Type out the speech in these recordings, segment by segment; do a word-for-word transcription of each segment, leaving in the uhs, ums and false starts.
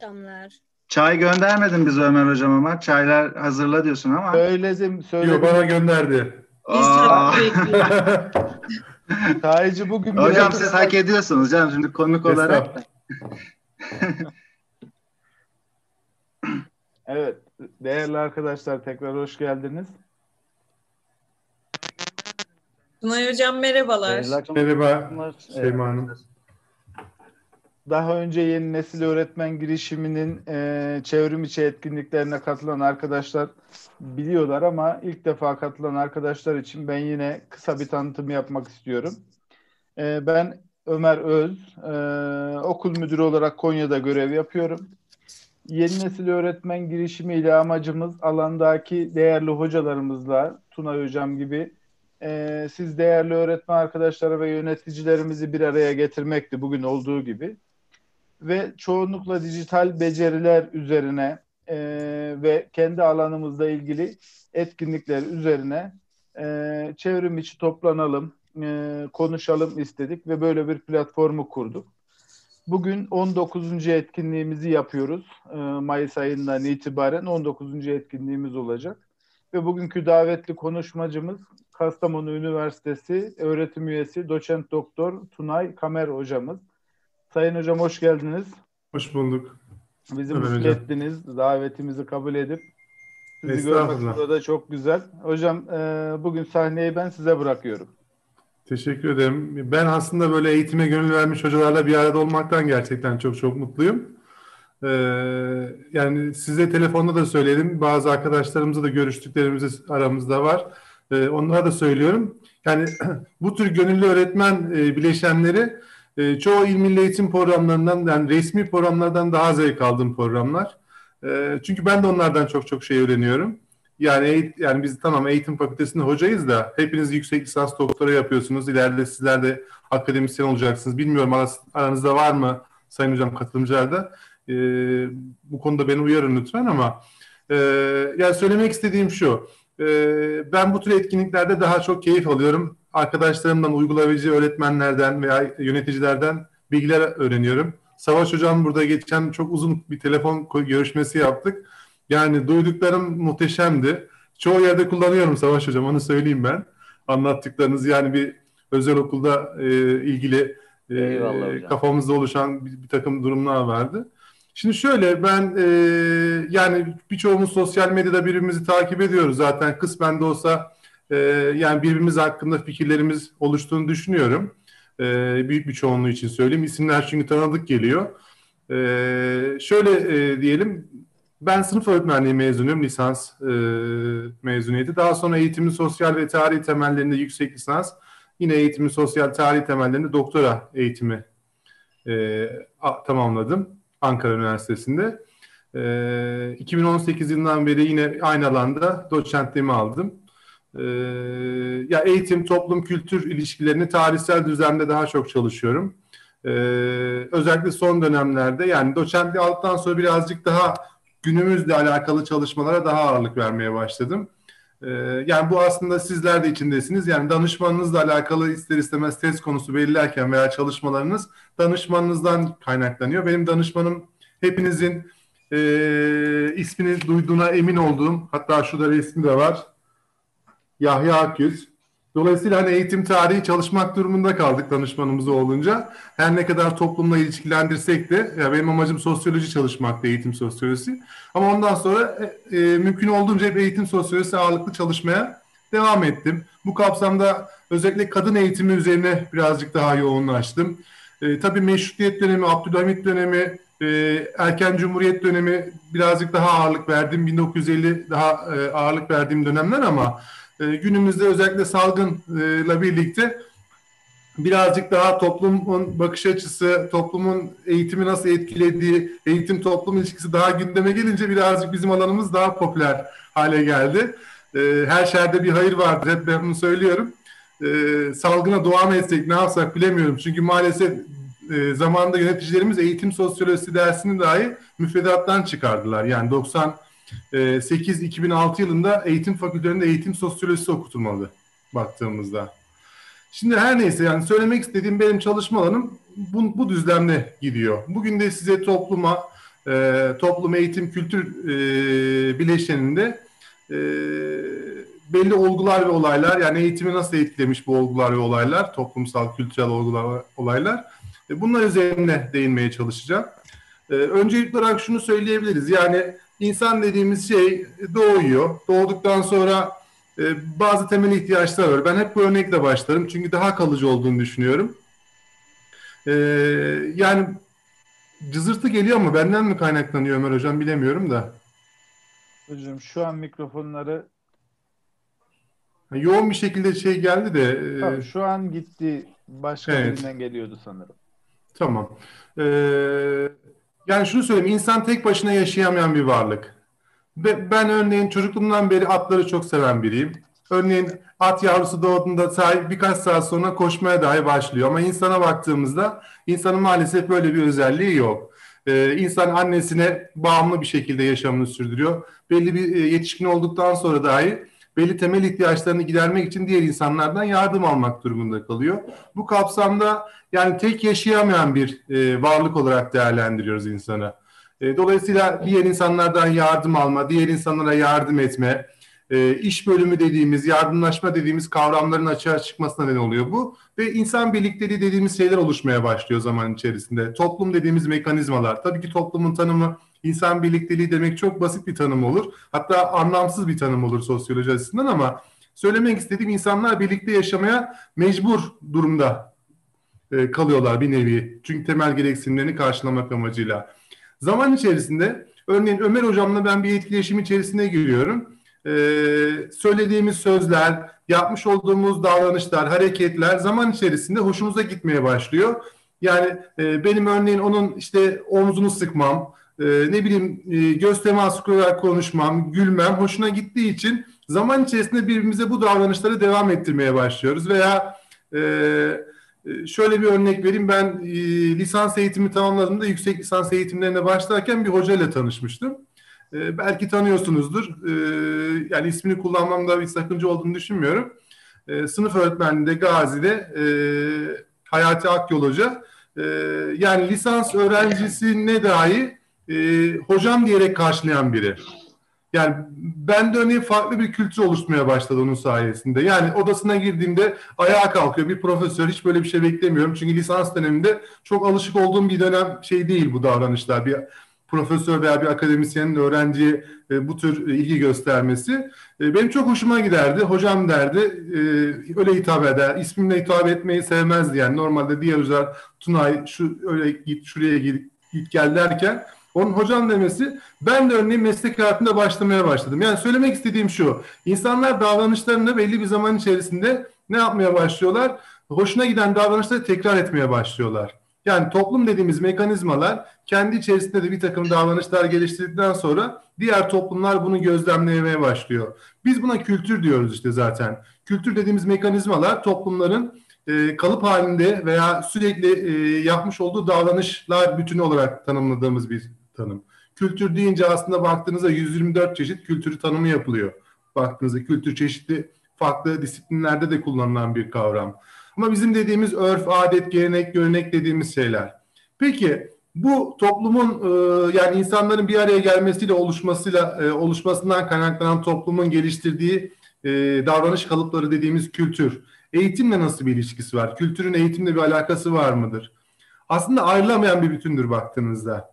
Tamlar. Çay göndermedin bize Ömer Hocam ama. Çaylar hazırla diyorsun ama. Söyledim. söyledim. Yok, bana gönderdi. Çaycı bugün. Hocam siz hak ediyorsunuz canım şimdi konuk olarak. Evet. Değerli arkadaşlar tekrar hoş geldiniz. Tunay Hocam merhabalar. Merhaba Süleyman Hanım. Daha önce yeni nesil öğretmen girişiminin e, çevrim içi etkinliklerine katılan arkadaşlar biliyorlar ama ilk defa katılan arkadaşlar için ben yine kısa bir tanıtım yapmak istiyorum. E, ben Ömer Öz, e, okul müdürü olarak Konya'da görev yapıyorum. Yeni nesil öğretmen girişimi ile amacımız alandaki değerli hocalarımızla, Tuna Hocam gibi, e, siz değerli öğretmen arkadaşları ve yöneticilerimizi bir araya getirmekti bugün olduğu gibi. Ve çoğunlukla dijital beceriler üzerine e, ve kendi alanımızla ilgili etkinlikler üzerine e, çevrim içi toplanalım, e, konuşalım istedik ve böyle bir platformu kurduk. Bugün on dokuzuncu etkinliğimizi yapıyoruz. E, Mayıs ayından itibaren on dokuzuncu etkinliğimiz olacak. Ve bugünkü davetli konuşmacımız Kastamonu Üniversitesi öğretim üyesi Doçent Doktor Tunay Kamer hocamız. Sayın hocam hoş geldiniz. Hoş bulduk. Bizi mutlu ettiniz. Davetimizi kabul edip sizi görmek burada çok güzel. Hocam bugün sahneyi ben size bırakıyorum. Teşekkür ederim. Ben aslında böyle eğitime gönül vermiş hocalarla bir arada olmaktan gerçekten çok çok mutluyum. Yani size telefonda da söyledim. Bazı arkadaşlarımızla da görüştüklerimiz aramızda var. Onlara da söylüyorum. Yani bu tür gönüllü öğretmen bileşenleri Ee, çoğu il milli eğitim programlarından, yani resmi programlardan daha zevk aldığım programlar. Ee, çünkü ben de onlardan çok çok şey öğreniyorum. Yani yani biz tamam eğitim fakültesinde hocayız da hepiniz yüksek lisans doktora yapıyorsunuz. İleride sizler de akademisyen olacaksınız. Bilmiyorum aranızda var mı Sayın Hocam katılımcılar da. Ee, bu konuda beni uyarın lütfen ama. Ee, yani söylemek istediğim şu. Ee, ben bu tür etkinliklerde daha çok keyif alıyorum. Arkadaşlarımdan, uygulayıcı öğretmenlerden veya yöneticilerden bilgiler öğreniyorum. Savaş Hocam burada geçen çok uzun bir telefon görüşmesi yaptık. Yani duyduklarım muhteşemdi. Çoğu yerde kullanıyorum Savaş Hocam, onu söyleyeyim ben. Anlattıklarınız yani bir özel okulda e, ilgili e, kafamızda oluşan bir, bir takım durumlar vardı. Şimdi şöyle ben e, yani birçoğumuz sosyal medyada birbirimizi takip ediyoruz zaten kısmen de olsa. Ee, yani birbirimiz hakkında fikirlerimiz oluştuğunu düşünüyorum. Ee, büyük bir çoğunluğu için söyleyeyim. İsimler çünkü tanıdık geliyor. Ee, şöyle e, diyelim, ben sınıf öğretmenliği mezunuyum, lisans e, mezuniyeti. Daha sonra eğitimin sosyal ve tarih temellerinde yüksek lisans, yine eğitimin sosyal tarih temellerinde doktora eğitimi e, a, tamamladım Ankara Üniversitesi'nde. E, iki bin on sekiz yılından beri yine aynı alanda doçentliğimi aldım. Ee, ya eğitim, toplum, kültür ilişkilerini tarihsel düzlemde daha çok çalışıyorum. Ee, özellikle son dönemlerde yani doçentliği aldıktan sonra birazcık daha günümüzle alakalı çalışmalara daha ağırlık vermeye başladım. Ee, yani bu aslında sizler de içindesiniz. Yani danışmanınızla alakalı ister istemez tez konusu belirlerken veya çalışmalarınız danışmanınızdan kaynaklanıyor. Benim danışmanım hepinizin e, ismini duyduğuna emin olduğum, hatta şurada resmi de var. Yahya Akgül. Dolayısıyla hani eğitim tarihi çalışmak durumunda kaldık danışmanımız olunca. Her ne kadar toplumla ilişkilendirsek de, ya benim amacım sosyoloji çalışmaktı, eğitim sosyolojisi. Ama ondan sonra e, mümkün olduğunca hep eğitim sosyolojisi ağırlıklı çalışmaya devam ettim. Bu kapsamda özellikle kadın eğitimi üzerine birazcık daha yoğunlaştım. E, tabii Meşrutiyet dönemi, Abdülhamit dönemi, e, erken Cumhuriyet dönemi birazcık daha ağırlık verdim. bin dokuz yüz elli daha e, ağırlık verdiğim dönemler ama günümüzde özellikle salgınla birlikte birazcık daha toplumun bakış açısı, toplumun eğitimi nasıl etkilediği, eğitim toplum ilişkisi daha gündeme gelince birazcık bizim alanımız daha popüler hale geldi. Her şerde bir hayır vardır, hep ben bunu söylüyorum. Salgına dua mı etsek, ne yapsak bilemiyorum. Çünkü maalesef zamanında yöneticilerimiz eğitim sosyolojisi dersini dahi müfredattan çıkardılar. Yani doksan sekiz iki bin altı yılında eğitim fakültelerinde eğitim sosyolojisi okutulmalı baktığımızda. Şimdi her neyse yani söylemek istediğim benim çalışma alanım bu, bu düzlemle gidiyor. Bugün de size topluma, e, toplum, eğitim, kültür e, bileşeninde e, belli olgular ve olaylar, yani eğitimi nasıl etkilemiş bu olgular ve olaylar, toplumsal, kültürel olgular ve olaylar, e, bunlar üzerine değinmeye çalışacağım. E, öncelikli olarak şunu söyleyebiliriz, yani insan dediğimiz şey doğuyor, doğduktan sonra e, bazı temel ihtiyaçlar var. Ben hep bu örnekle başlarım çünkü daha kalıcı olduğunu düşünüyorum. Ee, yani cızırtı geliyor ama benden mi kaynaklanıyor Ömer Hocam bilemiyorum da. Hocam şu an mikrofonları yoğun bir şekilde şey geldi de. Tabii, şu an gitti. Başka evet. Birinden geliyordu sanırım. Tamam. Ee, yani şunu söyleyeyim. İnsan tek başına yaşayamayan bir varlık. Ve ben örneğin çocukluğumdan beri atları çok seven biriyim. Örneğin at yavrusu doğduğunda birkaç saat sonra koşmaya dahi başlıyor. Ama insana baktığımızda insanın maalesef böyle bir özelliği yok. Ee, insan annesine bağımlı bir şekilde yaşamını sürdürüyor. Belli bir yetişkin olduktan sonra dahi belli temel ihtiyaçlarını gidermek için diğer insanlardan yardım almak durumunda kalıyor. Bu kapsamda yani tek yaşayamayan bir e, varlık olarak değerlendiriyoruz insanı. E, dolayısıyla diğer insanlardan yardım alma, diğer insanlara yardım etme, E, iş bölümü dediğimiz, yardımlaşma dediğimiz kavramların açığa çıkmasına neden oluyor bu. Ve insan birlikteliği dediğimiz şeyler oluşmaya başlıyor zaman içerisinde. Toplum dediğimiz mekanizmalar. Tabii ki toplumun tanımı, insan birlikteliği demek çok basit bir tanım olur. Hatta anlamsız bir tanım olur sosyoloji açısından, ama söylemek istediğim insanlar birlikte yaşamaya mecbur durumda e, kalıyorlar bir nevi. Çünkü temel gereksinimlerini karşılamak amacıyla. Zaman içerisinde örneğin Ömer Hocam'la ben bir etkileşim içerisine giriyorum. Ee, söylediğimiz sözler, yapmış olduğumuz davranışlar, hareketler zaman içerisinde hoşumuza gitmeye başlıyor. Yani e, benim örneğin onun işte omzunu sıkmam, e, ne bileyim e, göz teması kurarak konuşmam, gülmem hoşuna gittiği için zaman içerisinde birbirimize bu davranışları devam ettirmeye başlıyoruz. Veya e, şöyle bir örnek vereyim, ben e, lisans eğitimi tamamladığımda yüksek lisans eğitimlerine başlarken bir hocayla tanışmıştım. Ee, belki tanıyorsunuzdur. Ee, yani ismini kullanmamda bir sakınca olduğunu düşünmüyorum. Ee, sınıf öğretmenliğinde Gazi'de e, Hayati Akyol Hoca. E, yani lisans öğrencisine dahi e, hocam diyerek karşılayan biri. Yani ben de örneğin farklı bir kültür oluşturmaya başladı onun sayesinde. Yani odasına girdiğimde ayağa kalkıyor bir profesör. Hiç böyle bir şey beklemiyorum. Çünkü lisans döneminde çok alışık olduğum bir dönem şey değil bu davranışlar. Bir profesör veya bir akademisyenin öğrenciye e, bu tür ilgi göstermesi e, benim çok hoşuma giderdi. Hocam derdi, e, öyle hitap eder. İsmimle hitap etmeyi sevmezdi yani. Normalde diğer özel Tunay şu öyle git şuraya git, git gel derken onun hocam demesi, ben de örneğin meslek hayatında başlamaya başladım. Yani söylemek istediğim şu. İnsanlar davranışlarını belli bir zaman içerisinde ne yapmaya başlıyorlar? Hoşuna giden davranışları tekrar etmeye başlıyorlar. Yani toplum dediğimiz mekanizmalar kendi içerisinde de bir takım davranışlar geliştirdikten sonra diğer toplumlar bunu gözlemlemeye başlıyor. Biz buna kültür diyoruz işte zaten. Kültür dediğimiz mekanizmalar toplumların e, kalıp halinde veya sürekli e, yapmış olduğu davranışlar bütünü olarak tanımladığımız bir tanım. Kültür deyince aslında baktığınızda yüz yirmi dört çeşit kültürü tanımı yapılıyor. Baktığınızda kültür çeşitli farklı disiplinlerde de kullanılan bir kavram. Ama bizim dediğimiz örf, adet, gelenek, görenek dediğimiz şeyler. Peki bu toplumun e, yani insanların bir araya gelmesiyle oluşmasıyla e, oluşmasından kaynaklanan toplumun geliştirdiği e, davranış kalıpları dediğimiz kültür. Eğitimle nasıl bir ilişkisi var? Kültürün eğitimle bir alakası var mıdır? Aslında ayrılamayan bir bütündür baktığınızda.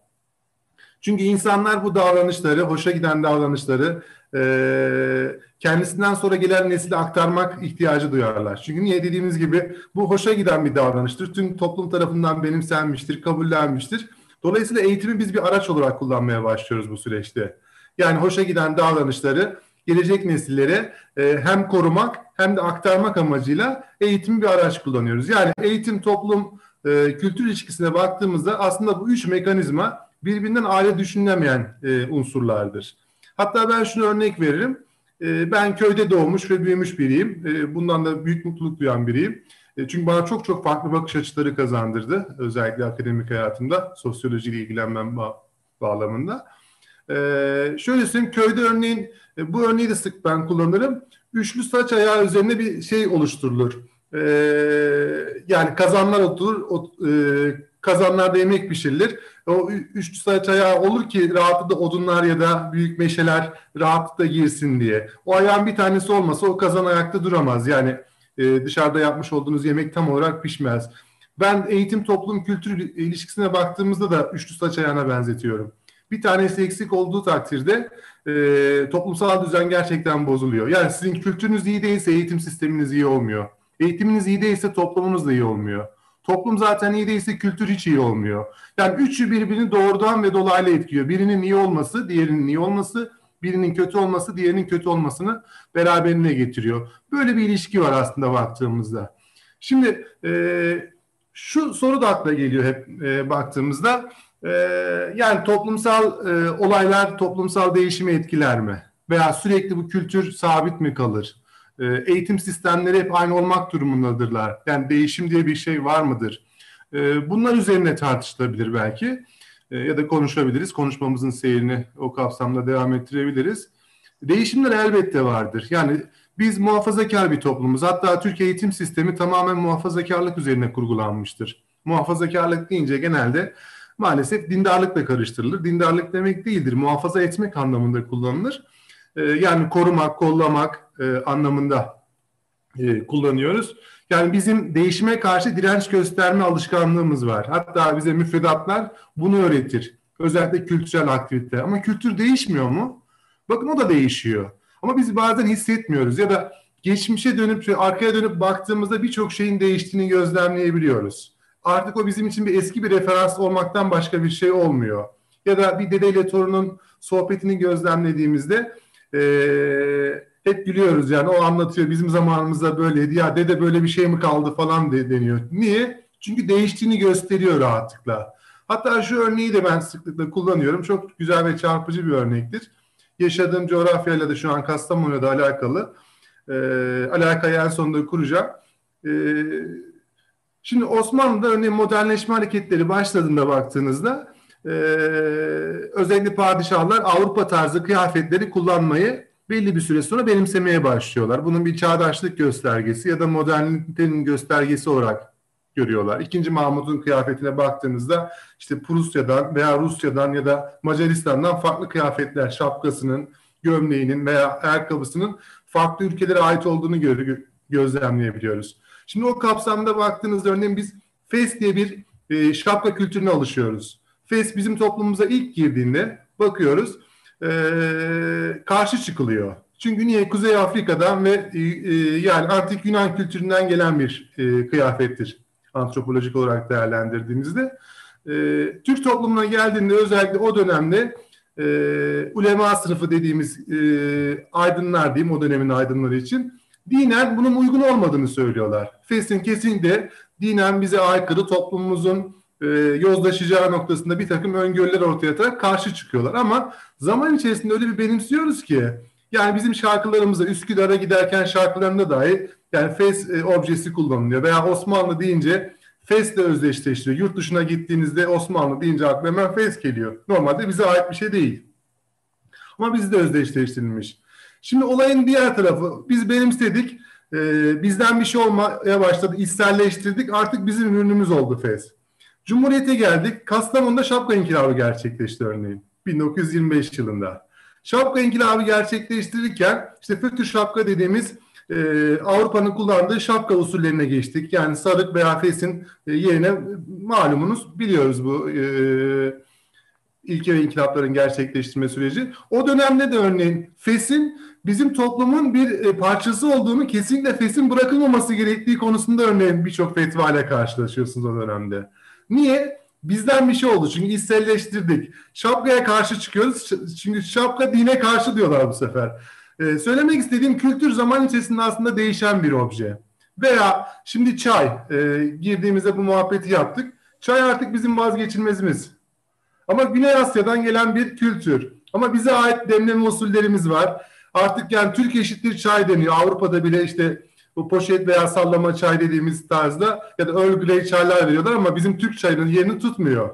Çünkü insanlar bu davranışları, hoşa giden davranışları e, kendisinden sonra gelen nesile aktarmak ihtiyacı duyarlar. Çünkü niye dediğimiz gibi bu hoşa giden bir davranıştır. Tüm toplum tarafından benimsenmiştir, kabullenmiştir. Dolayısıyla eğitimi biz bir araç olarak kullanmaya başlıyoruz bu süreçte. Yani hoşa giden davranışları gelecek nesillere e, hem korumak hem de aktarmak amacıyla eğitimi bir araç kullanıyoruz. Yani eğitim, toplum, e, kültür ilişkisine baktığımızda aslında bu üç mekanizma birbirinden ayrı düşünülemeyen e, unsurlardır. Hatta ben şunu örnek veririm. E, ben köyde doğmuş ve büyümüş biriyim. E, bundan da büyük mutluluk duyan biriyim. E, çünkü bana çok çok farklı bakış açıları kazandırdı. Özellikle akademik hayatımda, sosyolojiyle ilgilenmem ba- bağlamında. E, şöyle söyleyeyim, köyde örneğin, e, bu örneği de sık ben kullanırım. Üçlü saç ayağı üzerine bir şey oluşturulur. E, yani kazanlar oturur, ot, e, kazanlarda yemek pişirilir. O üç saat ayağı olur ki rahatlıkla odunlar ya da büyük meşeler rahatlıkla girsin diye. O ayağın bir tanesi olmasa o kazan ayakta duramaz. Yani e, dışarıda yapmış olduğunuz yemek tam olarak pişmez. Ben eğitim toplum kültür ilişkisine baktığımızda da üçlü saç ayağına benzetiyorum. Bir tanesi eksik olduğu takdirde e, toplumsal düzen gerçekten bozuluyor. Yani sizin kültürünüz iyi değilse eğitim sisteminiz iyi olmuyor. Eğitiminiz iyi değilse toplumunuz da iyi olmuyor. Toplum zaten iyi değilse kültür hiç iyi olmuyor. Yani üçü birbirini doğrudan ve dolaylı etkiliyor. Birinin iyi olması, diğerinin iyi olması, birinin kötü olması, diğerinin kötü olmasını beraberine getiriyor. Böyle bir ilişki var aslında baktığımızda. Şimdi e, şu soru da akla geliyor hep e, baktığımızda. E, yani toplumsal e, olaylar toplumsal değişimi etkiler mi? Veya sürekli bu kültür sabit mi kalır? E, eğitim sistemleri hep aynı olmak durumundadırlar. Yani değişim diye bir şey var mıdır? E, bunlar üzerine tartışılabilir belki. E, ya da konuşabiliriz. Konuşmamızın seyrini o kapsamda devam ettirebiliriz. Değişimler elbette vardır. Yani biz muhafazakar bir toplumuz. Hatta Türk eğitim sistemi tamamen muhafazakarlık üzerine kurgulanmıştır. Muhafazakarlık deyince genelde maalesef dindarlıkla karıştırılır. Dindarlık demek değildir. Muhafaza etmek anlamında kullanılır. Ee, yani korumak, kollamak e, anlamında e, kullanıyoruz. Yani bizim değişime karşı direnç gösterme alışkanlığımız var. Hatta bize müfredatlar bunu öğretir. Özellikle kültürel aktivite. Ama kültür değişmiyor mu? Bakın o da değişiyor. Ama biz bazen hissetmiyoruz ya da geçmişe dönüp arkaya dönüp baktığımızda birçok şeyin değiştiğini gözlemleyebiliyoruz. Artık o bizim için bir eski bir referans olmaktan başka bir şey olmuyor. Ya da bir dedeyle torunun sohbetini gözlemlediğimizde ee, hep gülüyoruz yani o anlatıyor bizim zamanımızda böyleydi ya dede böyle bir şey mi kaldı falan deniyor. Niye? Çünkü değiştiğini gösteriyor rahatlıkla. Hatta şu örneği de ben sıklıkla kullanıyorum. Çok güzel ve çarpıcı bir örnektir. Yaşadığım coğrafyayla da şu an Kastamonu'ya da alakalı. E, alakayı en sonunda kuracağım. E, şimdi Osmanlı'da örneğin modernleşme hareketleri başladığında baktığınızda e, özellikle padişahlar Avrupa tarzı kıyafetleri kullanmayı belli bir süre sonra benimsemeye başlıyorlar. Bunun bir çağdaşlık göstergesi ya da modernitenin göstergesi olarak görüyorlar. İkinci Mahmud'un kıyafetine baktığınızda işte Prusya'dan veya Rusya'dan ya da Macaristan'dan farklı kıyafetler, şapkasının, gömleğinin veya ayakkabısının farklı ülkelere ait olduğunu gö- gözlemleyebiliyoruz. Şimdi o kapsamda baktığınızda örneğin biz fes diye bir e, şapka kültürüne alışıyoruz. Fes bizim toplumumuza ilk girdiğinde bakıyoruz e, karşı çıkılıyor. Çünkü niye? Kuzey Afrika'dan ve e, e, yani antik Yunan kültüründen gelen bir e, kıyafettir. Antropolojik olarak değerlendirdiğimizde e, Türk toplumuna geldiğinde özellikle o dönemde e, ulema sınıfı dediğimiz e, aydınlar diyeyim o dönemin aydınları için dinen bunun uygun olmadığını söylüyorlar. Fes'in kesinlikle dinen bize aykırı toplumumuzun e, yozlaşacağı noktasında bir takım öngörüler ortaya atarak karşı çıkıyorlar ama zaman içerisinde öyle bir benimsiyoruz ki yani bizim şarkılarımızda Üsküdar'a giderken şarkılarında dahi yani fes e, objesi kullanılıyor veya Osmanlı deyince fesle özdeşleştiriyor. Yurt dışına gittiğinizde Osmanlı deyince akla hemen fes geliyor. Normalde bize ait bir şey değil. Ama bizde özdeşleştirilmiş. Şimdi olayın diğer tarafı biz benimsedik. E, bizden bir şey olmaya başladı. İçselleştirdik. Artık bizim ürünümüz oldu fes. Cumhuriyete geldik. Kastamonu'da şapka inkılabı gerçekleşti örneğin. bin dokuz yüz yirmi beş yılında. Şapka inkılabı gerçekleştirirken işte fötr şapka dediğimiz e, Avrupa'nın kullandığı şapka usullerine geçtik. Yani sarık veya fesin e, yerine malumunuz biliyoruz bu e, ilke ve inkılapların gerçekleştirme süreci. O dönemde de örneğin fesin bizim toplumun bir e, parçası olduğunu kesinlikle fesin bırakılmaması gerektiği konusunda örneğin birçok fetva ile karşılaşıyorsunuz o dönemde. Niye? Bizden bir şey oldu çünkü içselleştirdik. Şapkaya karşı çıkıyoruz çünkü şapka dine karşı diyorlar bu sefer. Ee, söylemek istediğim kültür zaman içerisinde aslında değişen bir obje. Veya şimdi çay ee, girdiğimizde bu muhabbeti yaptık. Çay artık bizim vazgeçilmezimiz. Ama Güney Asya'dan gelen bir kültür. Ama bize ait demleme usullerimiz var. Artık yani Türk eşittir çay deniyor. Avrupa'da bile işte bu poşet veya sallama çay dediğimiz tarzda ya da Earl Grey çaylar veriyorlar ama bizim Türk çayının yerini tutmuyor.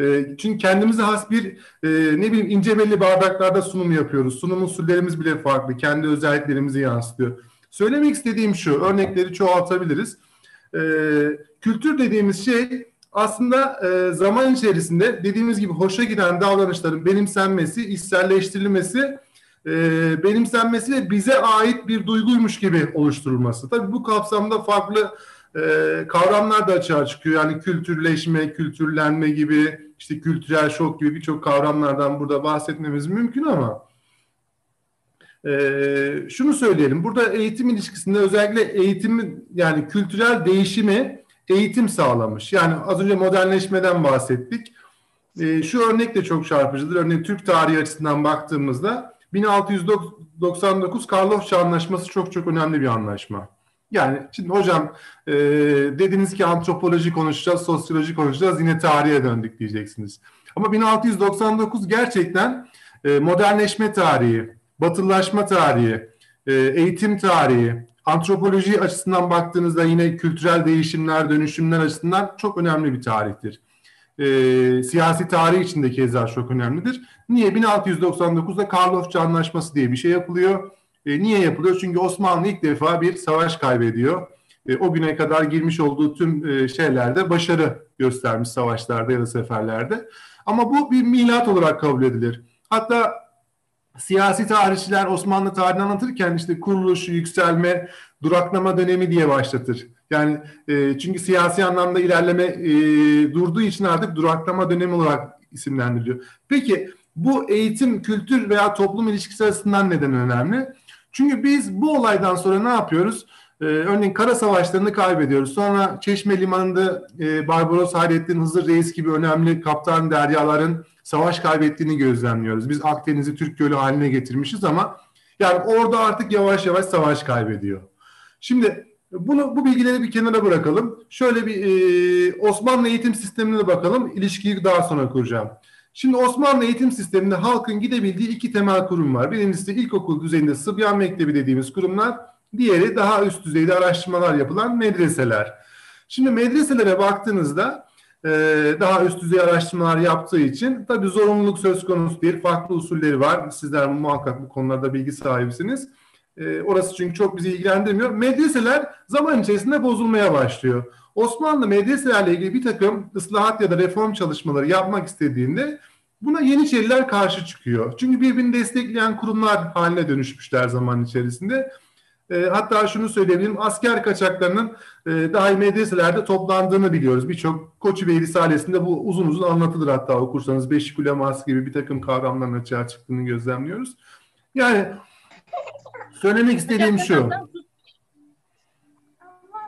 E, çünkü kendimize has bir e, ne bileyim ince belli bardaklarda sunum yapıyoruz. Sunum usullerimiz bile farklı. Kendi özelliklerimizi yansıtıyor. Söylemek istediğim şu, örnekleri çoğaltabiliriz. E, kültür dediğimiz şey aslında e, zaman içerisinde dediğimiz gibi hoşa giden davranışların benimsenmesi, içselleştirilmesi, e, benimsenmesi ve bize ait bir duyguymuş gibi oluşturulması. Tabii bu kapsamda farklı e, kavramlar da açığa çıkıyor. Yani kültürleşme, kültürlenme gibi, işte kültürel şok gibi birçok kavramlardan burada bahsetmemiz mümkün ama Ee, şunu söyleyelim, burada eğitim ilişkisinde özellikle eğitimi, yani kültürel değişimi eğitim sağlamış. Yani az önce modernleşmeden bahsettik. Ee, şu örnek de çok çarpıcıdır. Örneğin Türk tarihi açısından baktığımızda bin altı yüz doksan dokuz Karlofça Anlaşması çok çok önemli bir anlaşma. Yani şimdi hocam e, dediniz ki antropoloji konuşacağız, sosyoloji konuşacağız, yine tarihe döndük diyeceksiniz. Ama bin altı yüz doksan dokuz gerçekten e, modernleşme tarihi. Batılılaşma tarihi, eğitim tarihi, antropoloji açısından baktığınızda yine kültürel değişimler, dönüşümler açısından çok önemli bir tarihtir. E, siyasi tarih içinde keza çok önemlidir. Niye? bin altı yüz doksan dokuzda Karlofça Anlaşması diye bir şey yapılıyor. E, niye yapılıyor? Çünkü Osmanlı ilk defa bir savaş kaybediyor. E, o güne kadar girmiş olduğu tüm e, şeylerde başarı göstermiş, savaşlarda ya da seferlerde. Ama bu bir milat olarak kabul edilir. Hatta siyasi tarihçiler Osmanlı tarihini anlatırken işte kuruluş, yükselme, duraklama dönemi diye başlatır. Yani e, çünkü siyasi anlamda ilerleme e, durduğu için artık duraklama dönemi olarak isimlendiriliyor. Peki bu eğitim, kültür veya toplum ilişkisi açısından neden önemli? Çünkü biz bu olaydan sonra ne yapıyoruz? E, örneğin Kara Savaşlarını kaybediyoruz. Sonra Çeşme Limanı'nda e, Barbaros, Hayrettin, Hızır Reis gibi önemli kaptan deryaların savaş kaybettiğini gözlemliyoruz. Biz Akdeniz'i Türk Gölü haline getirmişiz ama yani orada artık yavaş yavaş savaş kaybediyor. Şimdi bunu, bu bilgileri bir kenara bırakalım. Şöyle bir e, Osmanlı eğitim sistemine de bakalım. İlişkiyi daha sonra kuracağım. Şimdi Osmanlı eğitim sisteminde halkın gidebildiği iki temel kurum var. Birincisi ilkokul düzeyinde Sıbyan Mektebi dediğimiz kurumlar. Diğeri daha üst düzeyde araştırmalar yapılan medreseler. Şimdi medreselere baktığınızda daha üst düzey araştırmalar yaptığı için tabii zorunluluk söz konusu değil. Farklı usulleri var. Sizler muhakkak bu konularda bilgi sahibisiniz. E, orası çünkü çok bizi ilgilendirmiyor. Medreseler zaman içerisinde bozulmaya başlıyor. Osmanlı medreselerle ilgili bir takım ıslahat ya da reform çalışmaları yapmak istediğinde buna Yeniçeriler karşı çıkıyor. Çünkü birbirini destekleyen kurumlar haline dönüşmüşler zaman içerisinde. E, hatta şunu söyleyebilirim, asker kaçaklarının e, dahi medreselerde toplandığını biliyoruz. Birçok Koçübey Risalesi'nde bu uzun uzun anlatılır, hatta okursanız Beşik Uleması gibi bir takım kavramların açığa çıktığını gözlemliyoruz. Yani söylemek istediğim şu,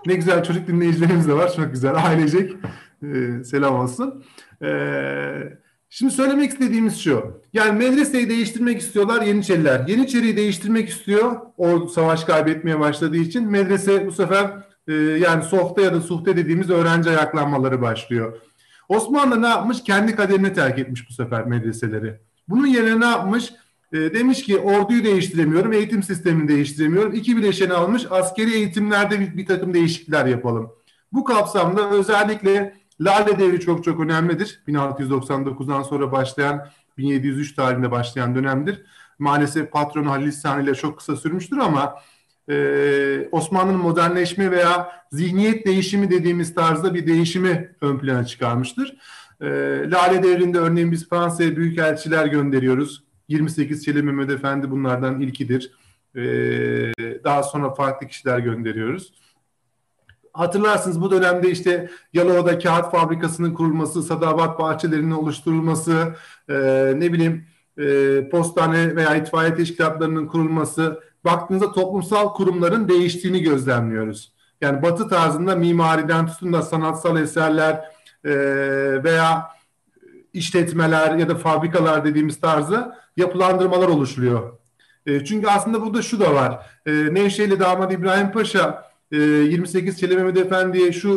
ne güzel çocuk dinleyicilerimiz de var, çok güzel, ailecek e, selam olsun. Evet. Şimdi söylemek istediğimiz şu, yani medreseyi değiştirmek istiyorlar Yeniçeriler. Yeniçeri'yi değiştirmek istiyor, o savaş kaybetmeye başladığı için. Medrese bu sefer e, yani softa ya da suhte dediğimiz öğrenci ayaklanmaları başlıyor. Osmanlı ne yapmış? Kendi kaderini terk etmiş bu sefer medreseleri. Bunun yerine ne yapmış? E, demiş ki orduyu değiştiremiyorum, eğitim sistemini değiştiremiyorum. İki bileşeni almış, askeri eğitimlerde bir, bir takım değişiklikler yapalım. Bu kapsamda özellikle Lale Devri çok çok önemlidir. bin altı yüz doksan dokuzdan sonra başlayan, bin yedi yüz üç tarihinde başlayan dönemdir. Maalesef patronu Halil İhsan ile çok kısa sürmüştür ama e, Osmanlı'nın modernleşme veya zihniyet değişimi dediğimiz tarzda bir değişimi ön plana çıkarmıştır. E, Lale Devri'nde örneğin biz Fransa'ya büyükelçiler gönderiyoruz. yirmi sekiz Çelebi Mehmet Efendi bunlardan ilkidir. E, daha sonra farklı kişiler gönderiyoruz. Hatırlarsınız bu dönemde işte Yalova'da kağıt fabrikasının kurulması, sadabat bahçelerinin oluşturulması, e, ne bileyim e, postane veya itfaiye teşkilatlarının kurulması, baktığınızda toplumsal kurumların değiştiğini gözlemliyoruz. Yani Batı tarzında mimariden tutun da sanatsal eserler e, veya işletmeler ya da fabrikalar dediğimiz tarzda yapılandırmalar oluşuyor. E, çünkü aslında burada şu da var, e, Nevşehirli Damat İbrahim Paşa, yirmi sekiz Çelebi Mehmet Efendi'ye şu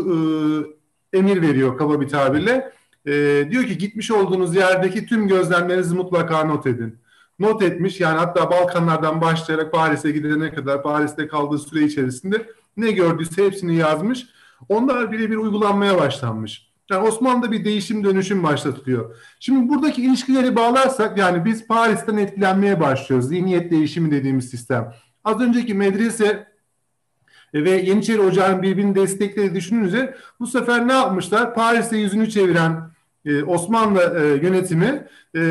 e, emir veriyor kaba bir tabirle. E, diyor ki gitmiş olduğunuz yerdeki tüm gözlemlerinizi mutlaka not edin. Not etmiş, yani hatta Balkanlardan başlayarak Paris'e gidene kadar, Paris'te kaldığı süre içerisinde ne gördüyse hepsini yazmış. Onlar birebir uygulanmaya başlanmış. Yani Osmanlı'da bir değişim dönüşüm başlatılıyor. Şimdi buradaki ilişkileri bağlarsak yani biz Paris'ten etkilenmeye başlıyoruz. Zihniyet değişimi dediğimiz sistem. Az önceki medrese ve Yeniçeri Ocağı'nın birbirini desteklediği düşününce bu sefer ne yapmışlar? Paris'te yüzünü çeviren e, Osmanlı e, yönetimi e,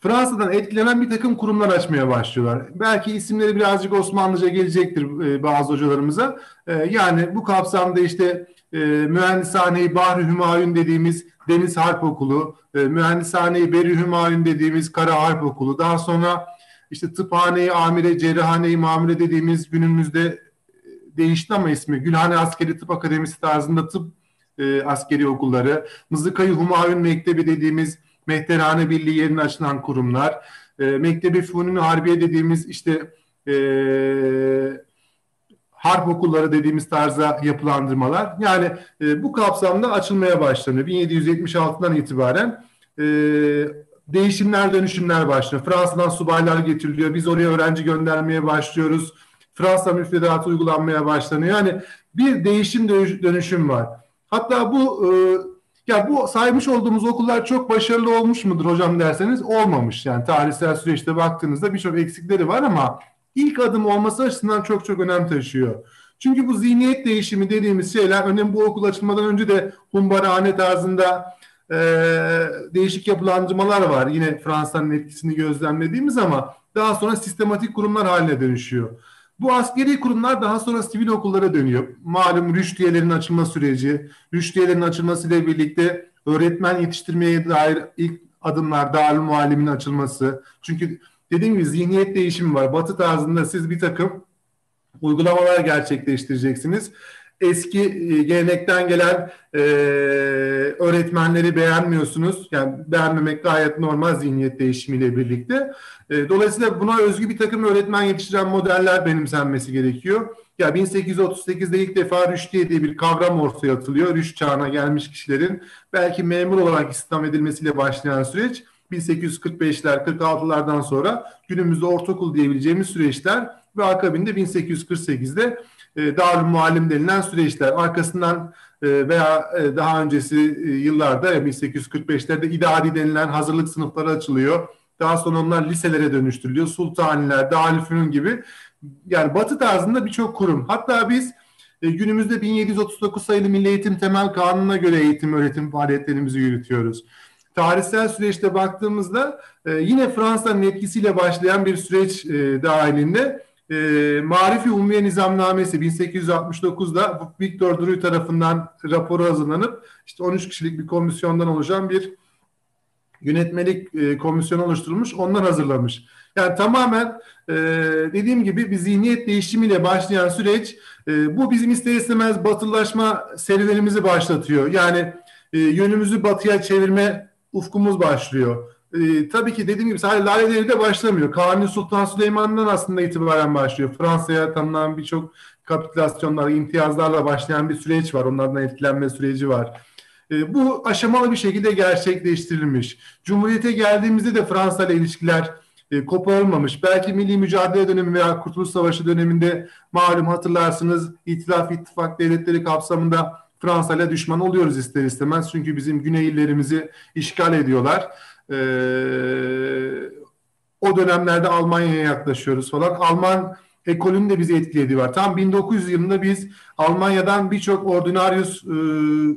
Fransa'dan etkilenen bir takım kurumlar açmaya başlıyorlar. Belki isimleri birazcık Osmanlıca gelecektir e, bazı hocalarımıza. E, yani bu kapsamda işte e, Mühendishane-i Bahri Hümayun dediğimiz Deniz Harp Okulu, e, Mühendishane-i Beri Hümayun dediğimiz Kara Harp Okulu, daha sonra işte Tıphane-i Amire, Cerrahane-i Mamire dediğimiz günümüzde değişti ama ismi Gülhane Askeri Tıp Akademisi tarzında tıp e, askeri okulları, Mızıkayı Humayun Mektebi dediğimiz Mehterhane Birliği yerine açılan kurumlar, e, Mektebi Funun-i Harbiye dediğimiz işte e, harp okulları dediğimiz tarzda yapılandırmalar. Yani e, bu kapsamda açılmaya başlanıyor. bin yedi yüz yetmiş altıdan itibaren e, değişimler, dönüşümler başlıyor. Fransa'dan subaylar getiriliyor. Biz oraya öğrenci göndermeye başlıyoruz. Fransa müfredatı uygulanmaya başlanıyor. Yani bir değişim, dönüşüm var. Hatta bu e, ya bu saymış olduğumuz okullar çok başarılı olmuş mudur hocam derseniz olmamış. Yani tarihsel süreçte baktığınızda birçok eksikleri var ama ilk adım olması açısından çok çok önem taşıyor. Çünkü bu zihniyet değişimi dediğimiz şeyler, önemli, bu okul açılmadan önce de humbarahane tarzında e, değişik yapılandırmalar var. Yine Fransa'nın etkisini gözlemlediğimiz ama daha sonra sistematik kurumlar haline dönüşüyor. Bu askeri kurumlar daha sonra sivil okullara dönüyor. Malum rüştiyelerin açılma süreci, rüştiyelerin açılmasıyla birlikte öğretmen yetiştirmeye dair ilk adımlar, Darülmuallim'in açılması. Çünkü dediğim gibi zihniyet değişimi var. Batı tarzında siz bir takım uygulamalar gerçekleştireceksiniz. Eski e, gelenekten gelen e, öğretmenleri beğenmiyorsunuz. Yani beğenmemek gayet normal zihniyet değişimiyle birlikte. E, dolayısıyla buna özgü bir takım öğretmen yetiştiren modeller benimsenmesi gerekiyor. Ya bin sekiz yüz otuz sekizde ilk defa rüştiye diye bir kavram ortaya atılıyor. Rüşt çağına gelmiş kişilerin belki memur olarak istihdam edilmesiyle başlayan süreç bin sekiz yüz kırk beşler kırk altılardan sonra günümüzde ortaokul diyebileceğimiz süreçler ve akabinde bin sekiz yüz kırk sekizde Darülmuallim denilen süreçler, arkasından veya daha öncesi yıllarda bin sekiz yüz kırk beşlerde idari denilen hazırlık sınıfları açılıyor. Daha sonra onlar liselere dönüştürülüyor. Sultaniler, Darülfünun gibi, yani Batı tarzında birçok kurum. Hatta biz günümüzde bin yedi yüz otuz dokuz sayılı Milli Eğitim Temel Kanunu'na göre eğitim öğretim faaliyetlerimizi yürütüyoruz. Tarihsel süreçte baktığımızda yine Fransa'nın etkisiyle başlayan bir süreç dahilinde E, Marifi Umumiye Nizamnamesi bin sekiz yüz altmış dokuzda Victor Duruy tarafından raporu hazırlanıp işte on üç kişilik bir komisyondan oluşan bir yönetmelik e, komisyonu oluşturulmuş, onlar hazırlamış. Yani tamamen e, dediğim gibi bir zihniyet değişimiyle başlayan süreç e, bu bizim ister istemez batılılaşma serüvenimizi başlatıyor. Yani e, yönümüzü batıya çevirme ufkumuz başlıyor. Ee, tabii ki dediğim gibi sadece Lale Devri'de başlamıyor. Kanuni Sultan Süleyman'dan aslında itibaren başlıyor. Fransa'ya tanınan birçok kapitülasyonlar, imtiyazlarla başlayan bir süreç var. Onlardan etkilenme süreci var. Ee, bu aşamalı bir şekilde gerçekleştirilmiş. Cumhuriyete geldiğimizde de Fransa ile ilişkiler e, koparılmamış. Belki Milli Mücadele dönemi veya Kurtuluş Savaşı döneminde malum hatırlarsınız, İtilaf İttifak Devletleri kapsamında Fransa ile düşman oluyoruz ister istemez. Çünkü bizim güneylerimizi işgal ediyorlar. Ee, o dönemlerde Almanya'ya yaklaşıyoruz falan. Alman ekolünün de bizi etkilediği var. Tam bin dokuz yüz yılında biz Almanya'dan birçok ordinarius, e,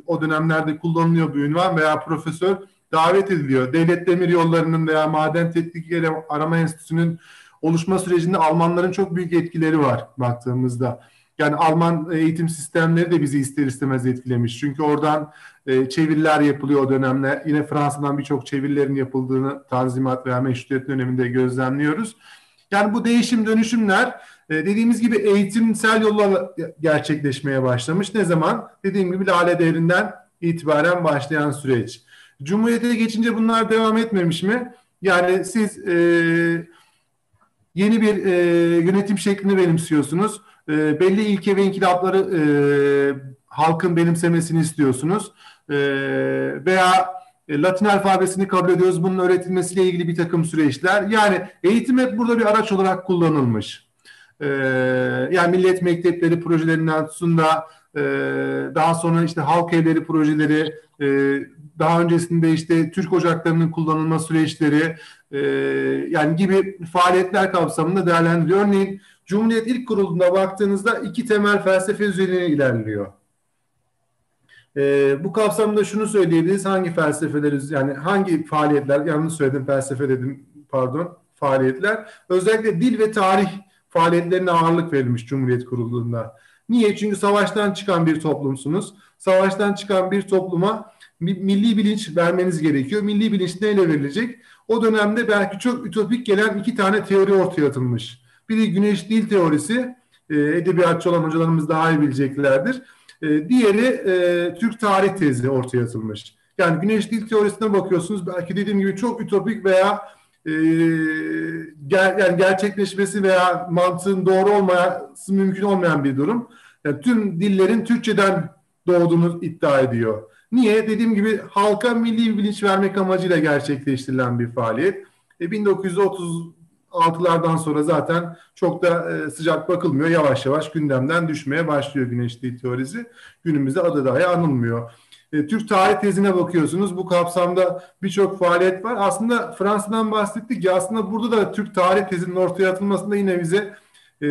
o dönemlerde kullanılıyor bu ünvan, veya profesör davet ediliyor. Devlet Demir Yolları'nın veya Maden Tetkik Arama Enstitüsü'nün oluşma sürecinde Almanların çok büyük etkileri var baktığımızda. Yani Alman eğitim sistemleri de bizi ister istemez etkilemiş. Çünkü oradan e, çeviriler yapılıyor o dönemde. Yine Fransa'dan birçok çevirilerin yapıldığını Tanzimat veya Meşrutiyet döneminde gözlemliyoruz. Yani bu değişim, dönüşümler e, dediğimiz gibi eğitimsel yolla gerçekleşmeye başlamış. Ne zaman? Dediğim gibi Lale Devri'nden itibaren başlayan süreç. Cumhuriyete geçince bunlar devam etmemiş mi? Yani siz e, yeni bir e, yönetim şeklini benimsiyorsunuz. E, belli ilke ve inkılapları e, halkın benimsemesini istiyorsunuz e, veya e, Latin alfabesini kabul ediyoruz, bunun öğretilmesiyle ilgili bir takım süreçler. Yani eğitim hep burada bir araç olarak kullanılmış. E, yani millet mektepleri projelerinden tutun da e, daha sonra işte halk evleri projeleri, e, daha öncesinde işte Türk ocaklarının kullanılma süreçleri e, yani gibi faaliyetler kapsamında değerlendiriliyor. Örneğin Cumhuriyet ilk kurulduğuna baktığınızda iki temel felsefe üzerine ilerliyor. Ee, bu kapsamda şunu söyleyebiliriz, hangi felsefeleriz, yani hangi faaliyetler, yanlış söyledim felsefe dedim pardon, faaliyetler. Özellikle dil ve tarih faaliyetlerine ağırlık verilmiş Cumhuriyet kurulduğunda. Niye? Çünkü savaştan çıkan bir toplumsunuz. Savaştan çıkan bir topluma milli bilinç vermeniz gerekiyor. Milli bilinç neyle verilecek? O dönemde belki çok ütopik gelen iki tane teori ortaya atılmış. Biri güneş dil teorisi, edebiyatçı olan hocalarımız daha iyi bileceklerdir. Diğeri Türk tarih tezi ortaya atılmış. Yani güneş dil teorisine bakıyorsunuz, belki dediğim gibi çok ütopik veya yani gerçekleşmesi veya mantığın doğru olması mümkün olmayan bir durum. Yani tüm dillerin Türkçeden doğduğunu iddia ediyor. Niye? Dediğim gibi halka milli bilinç vermek amacıyla gerçekleştirilen bir faaliyet. E, bin dokuz yüz otuz altılardan sonra zaten çok da e, sıcak bakılmıyor. Yavaş yavaş gündemden düşmeye başlıyor güneş dil teorisi. Günümüzde adı dahi anılmıyor. E, Türk tarih tezine bakıyorsunuz. Bu kapsamda birçok faaliyet var. Aslında Fransa'dan bahsettik ya, aslında burada da Türk tarih tezinin ortaya atılmasında yine bize e,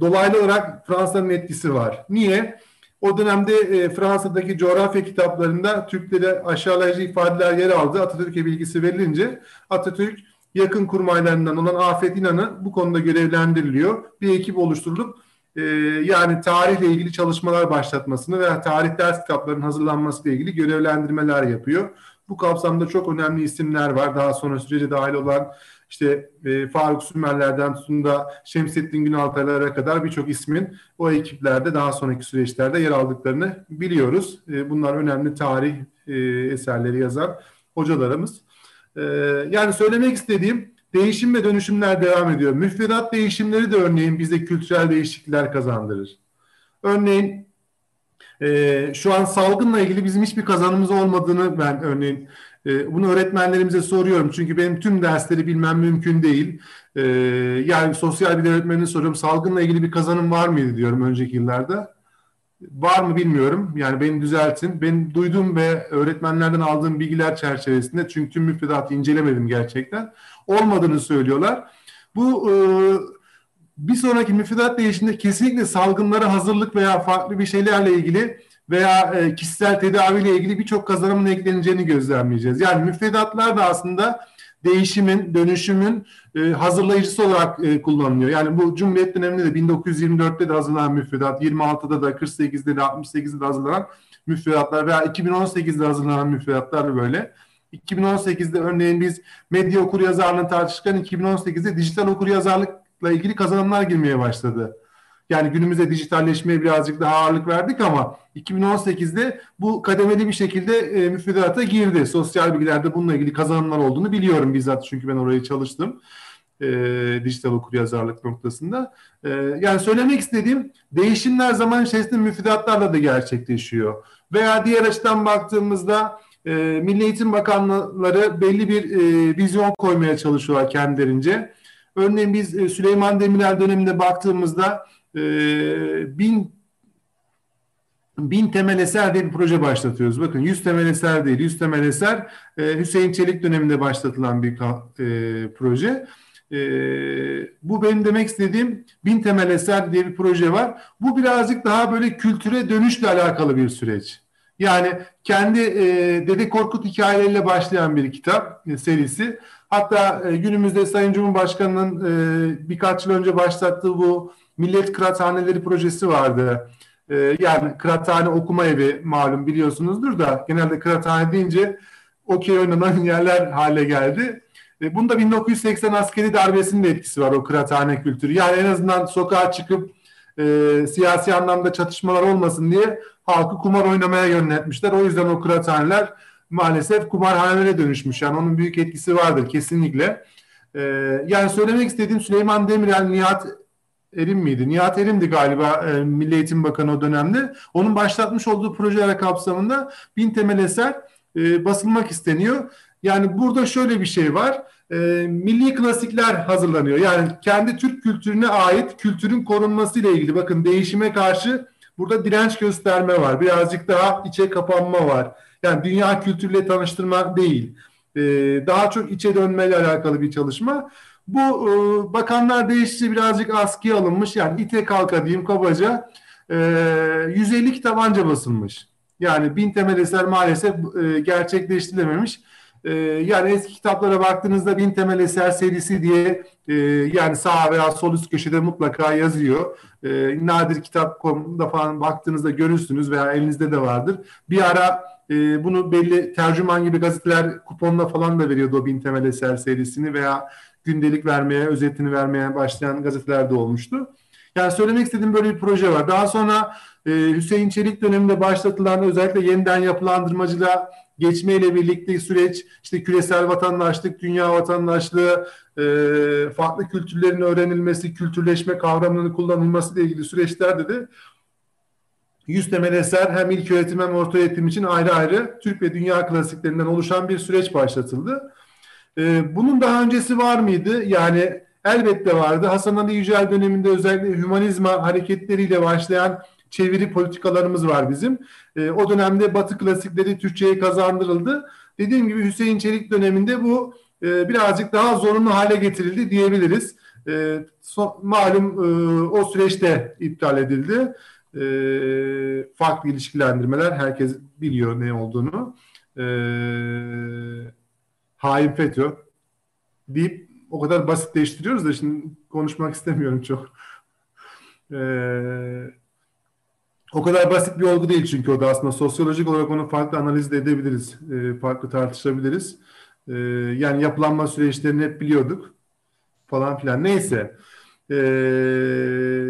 dolaylı olarak Fransa'nın etkisi var. Niye? O dönemde e, Fransa'daki coğrafya kitaplarında Türklere aşağılayıcı ifadeler yer aldı. Atatürk'e bilgisi verilince Atatürk yakın kurmaylarından olan Afet İnan'ı bu konuda görevlendiriliyor. Bir ekip oluşturulup e, yani tarihle ilgili çalışmalar başlatmasını veya tarih ders kitaplarının hazırlanmasıyla ilgili görevlendirmeler yapıyor. Bu kapsamda çok önemli isimler var. Daha sonra sürece dahil olan işte e, Faruk Sümerler'den tutun da Şemsettin Günaltaylar'a kadar birçok ismin o ekiplerde daha sonraki süreçlerde yer aldıklarını biliyoruz. E, bunlar önemli tarih e, eserleri yazan hocalarımız. E, yani söylemek istediğim, değişim ve dönüşümler devam ediyor. Müfredat değişimleri de örneğin bize kültürel değişiklikler kazandırır. Örneğin e, şu an salgınla ilgili bizim hiçbir kazanımız olmadığını ben örneğin bunu öğretmenlerimize soruyorum. Çünkü benim tüm dersleri bilmem mümkün değil. Ee, yani sosyal bilim öğretmenine soruyorum. Salgınla ilgili bir kazanım var mıydı diyorum önceki yıllarda. Var mı bilmiyorum. Yani beni düzeltin. Benim duyduğum ve öğretmenlerden aldığım bilgiler çerçevesinde, çünkü tüm müfredatı incelemedim gerçekten, olmadığını söylüyorlar. Bu e, bir sonraki müfredat değişiminde kesinlikle salgınlara hazırlık veya farklı bir şeylerle ilgili veya kişisel tedaviyle ilgili birçok kazanımın ekleneceğini gözlemleyeceğiz. Yani müfredatlar da aslında değişimin, dönüşümün hazırlayıcısı olarak kullanılıyor. Yani bu Cumhuriyet döneminde de bin dokuz yüz yirmi dörtte de hazırlanan müfredat, yirmi altıda da, kırk sekizde de, altmış sekizde de hazırlanan müfredatlar veya iki bin on sekizde hazırlanan müfredatlar böyle. iki bin on sekizde örneğin biz medya okuryazarlığını tartışırken iki bin on sekizde dijital okuryazarlıkla ilgili kazanımlar girmeye başladı. Yani günümüzde dijitalleşmeye birazcık daha ağırlık verdik ama iki bin on sekizde bu kademeli bir şekilde e, müfredata girdi. Sosyal bilgilerde bununla ilgili kazanımlar olduğunu biliyorum bizzat, çünkü ben oraya çalıştım e, dijital okuryazarlık noktasında. E, yani söylemek istediğim, değişimler zaman içerisinde müfredatlarla da gerçekleşiyor. Veya diğer açıdan baktığımızda e, Milli Eğitim Bakanları belli bir e, vizyon koymaya çalışıyorlar kendilerince. Örneğin biz e, Süleyman Demirel döneminde baktığımızda Ee, bin, bin temel eser diye bir proje başlatıyoruz. Bakın yüz temel eser değil, yüz temel eser e, Hüseyin Çelik döneminde başlatılan bir e, proje. E, bu benim demek istediğim bin temel eser diye bir proje var. Bu birazcık daha böyle kültüre dönüşle alakalı bir süreç. Yani kendi e, Dede Korkut hikayeleriyle başlayan bir kitap e, serisi. Hatta e, günümüzde Sayın Cumhurbaşkanı'nın e, birkaç yıl önce başlattığı bu Millet Kıraathaneleri projesi vardı. Ee, yani kıraathane okuma evi malum biliyorsunuzdur da genelde kıraathane deyince okey oynanan yerler hale geldi. Ee, bunda bin dokuz yüz seksen askeri darbesinin de etkisi var, o kıraathane kültürü. Yani en azından sokağa çıkıp e, siyasi anlamda çatışmalar olmasın diye halkı kumar oynamaya yöneltmişler. O yüzden o kıraathaneler maalesef kumarhanelere dönüşmüş. Yani onun büyük etkisi vardır kesinlikle. Ee, yani söylemek istediğim, Süleyman Demirel, Nihat Erim miydi? Nihat Erim'di galiba e, Milli Eğitim Bakanı o dönemde. Onun başlatmış olduğu projeler kapsamında bin temel eser e, basılmak isteniyor. Yani burada şöyle bir şey var. E, milli klasikler hazırlanıyor. Yani kendi Türk kültürüne ait kültürün korunması ile ilgili. Bakın değişime karşı burada direnç gösterme var. Birazcık daha içe kapanma var. Yani dünya kültürüyle tanıştırma değil. E, daha çok içe dönmeyle alakalı bir çalışma. Bu e, bakanlar değişti, birazcık askıya alınmış. Yani ite kalka diyeyim kabaca. E, yüz elli kitabanca basılmış. Yani bin temel eser maalesef e, gerçekleştirememiş. E, yani eski kitaplara baktığınızda bin temel eser serisi diye e, yani sağ veya sol üst köşede mutlaka yazıyor. E, nadir kitap nokta com'da falan baktığınızda görürsünüz veya elinizde de vardır. Bir ara Ee, bunu belli tercüman gibi gazeteler kuponla falan da veriyordu o bin temel eser serisini veya gündelik vermeye, özetini vermeye başlayan gazeteler de olmuştu. Yani söylemek istediğim böyle bir proje var. Daha sonra e, Hüseyin Çelik döneminde başlatılan özellikle yeniden yapılandırmacılığa geçmeyle birlikte süreç, işte küresel vatandaşlık, dünya vatandaşlığı, e, farklı kültürlerin öğrenilmesi, kültürleşme kavramının kullanılması ile ilgili süreçlerde de yüz temel eser hem ilk öğretim hem orta öğretim için ayrı ayrı Türk ve dünya klasiklerinden oluşan bir süreç başlatıldı. Ee, bunun daha öncesi var mıydı? Yani elbette vardı. Hasan Ali Yücel döneminde özellikle hümanizma hareketleriyle başlayan çeviri politikalarımız var bizim. Ee, o dönemde Batı klasikleri Türkçe'ye kazandırıldı. Dediğim gibi Hüseyin Çelik döneminde bu e, birazcık daha zorunlu hale getirildi diyebiliriz. E, so, malum e, o süreçte iptal edildi. E, farklı ilişkilendirmeler, herkes biliyor ne olduğunu. E, hain FETÖ deyip o kadar basitleştiriyoruz da şimdi konuşmak istemiyorum çok. E, o kadar basit bir olgu değil çünkü o da aslında sosyolojik olarak onu farklı analiz edebiliriz, e, farklı tartışabiliriz. E, yani yapılanma süreçlerini hep biliyorduk falan filan. Neyse. Eee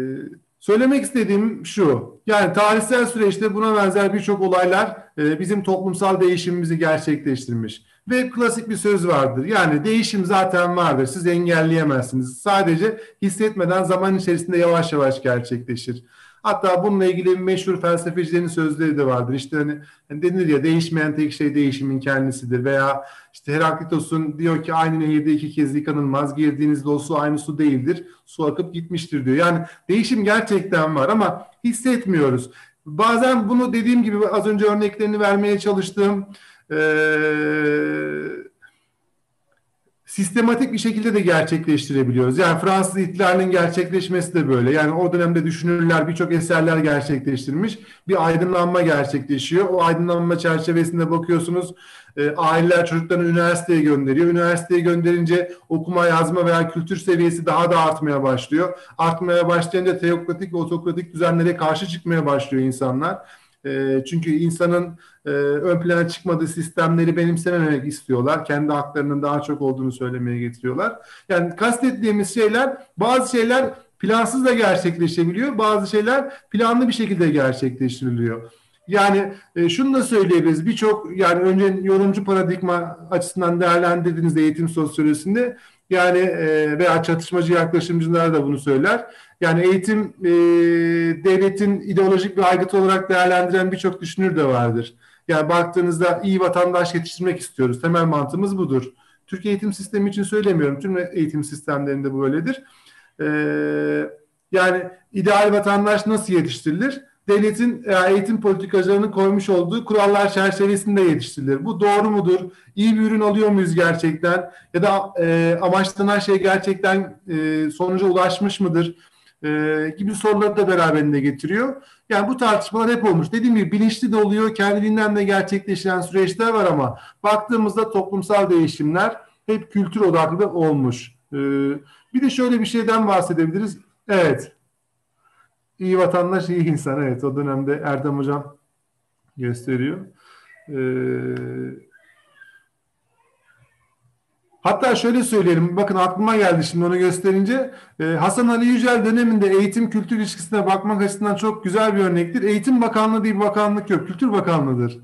Söylemek istediğim şu, yani tarihsel süreçte buna benzer birçok olaylar e, bizim toplumsal değişimimizi gerçekleştirmiş. Ve klasik bir söz vardır, yani değişim zaten vardır, siz engelleyemezsiniz. Sadece hissetmeden zaman içerisinde yavaş yavaş gerçekleşir. Hatta bununla ilgili meşhur felsefecilerin sözleri de vardır. İşte hani denir ya, değişmeyen tek şey değişimin kendisidir. Veya işte Heraklitos'un diyor ki aynı nehirde iki kez yıkanılmaz. Girdiğinizde o su aynı su değildir. Su akıp gitmiştir diyor. Yani değişim gerçekten var ama hissetmiyoruz. Bazen bunu dediğim gibi az önce örneklerini vermeye çalıştığım ee, sistematik bir şekilde de gerçekleştirebiliyoruz. Yani Fransız ihtilalinin gerçekleşmesi de böyle. Yani o dönemde düşünürler birçok eserler gerçekleştirmiş. Bir aydınlanma gerçekleşiyor. O aydınlanma çerçevesinde bakıyorsunuz e, aileler çocuklarını üniversiteye gönderiyor. Üniversiteye gönderince okuma, yazma veya kültür seviyesi daha da artmaya başlıyor. Artmaya başlayınca teokratik ve otokratik düzenlere karşı çıkmaya başlıyor insanlar. E, çünkü insanın e, ön plana çıkmadığı sistemleri benimsememek istiyorlar. Kendi haklarının daha çok olduğunu söylemeye getiriyorlar. Yani kastettiğimiz şeyler, bazı şeyler plansız da gerçekleşebiliyor. Bazı şeyler planlı bir şekilde gerçekleştiriliyor. Yani e, şunu da söyleyebiliriz. Birçok, yani önce yorumcu paradigma açısından değerlendirdiğinizde eğitim sosyolojisinde, yani e, veya çatışmacı yaklaşımcılar da bunu söyler. Yani eğitim e, devletin ideolojik bir aygıtı olarak değerlendiren birçok düşünür de vardır. Yani baktığınızda iyi vatandaş yetiştirmek istiyoruz. Temel mantığımız budur. Türk eğitim sistemi için söylemiyorum. Tüm eğitim sistemlerinde bu böyledir. E, yani ideal vatandaş nasıl yetiştirilir? Devletin eğitim politikacılarının koymuş olduğu kurallar çerçevesinde yetiştirilir. Bu doğru mudur? İyi bir ürün alıyor muyuz gerçekten? Ya da e, amaçlanan şey gerçekten e, sonuca ulaşmış mıdır? E, gibi soruları da beraberinde getiriyor. Yani bu tartışmalar hep olmuş. Dediğim gibi bilinçli de oluyor, kendiliğinden de gerçekleşen süreçler var ama baktığımızda toplumsal değişimler hep kültür odaklı olmuş. E, bir de şöyle bir şeyden bahsedebiliriz. Evet. İyi vatandaş, iyi insan. Evet, o dönemde Erdem Hocam gösteriyor. Ee, hatta şöyle söyleyelim, bakın aklıma geldi şimdi onu gösterince. Ee, Hasan Ali Yücel döneminde eğitim-kültür ilişkisine bakmak açısından çok güzel bir örnektir. Eğitim Bakanlığı diye bir bakanlık yok, Kültür Bakanlığı'dır.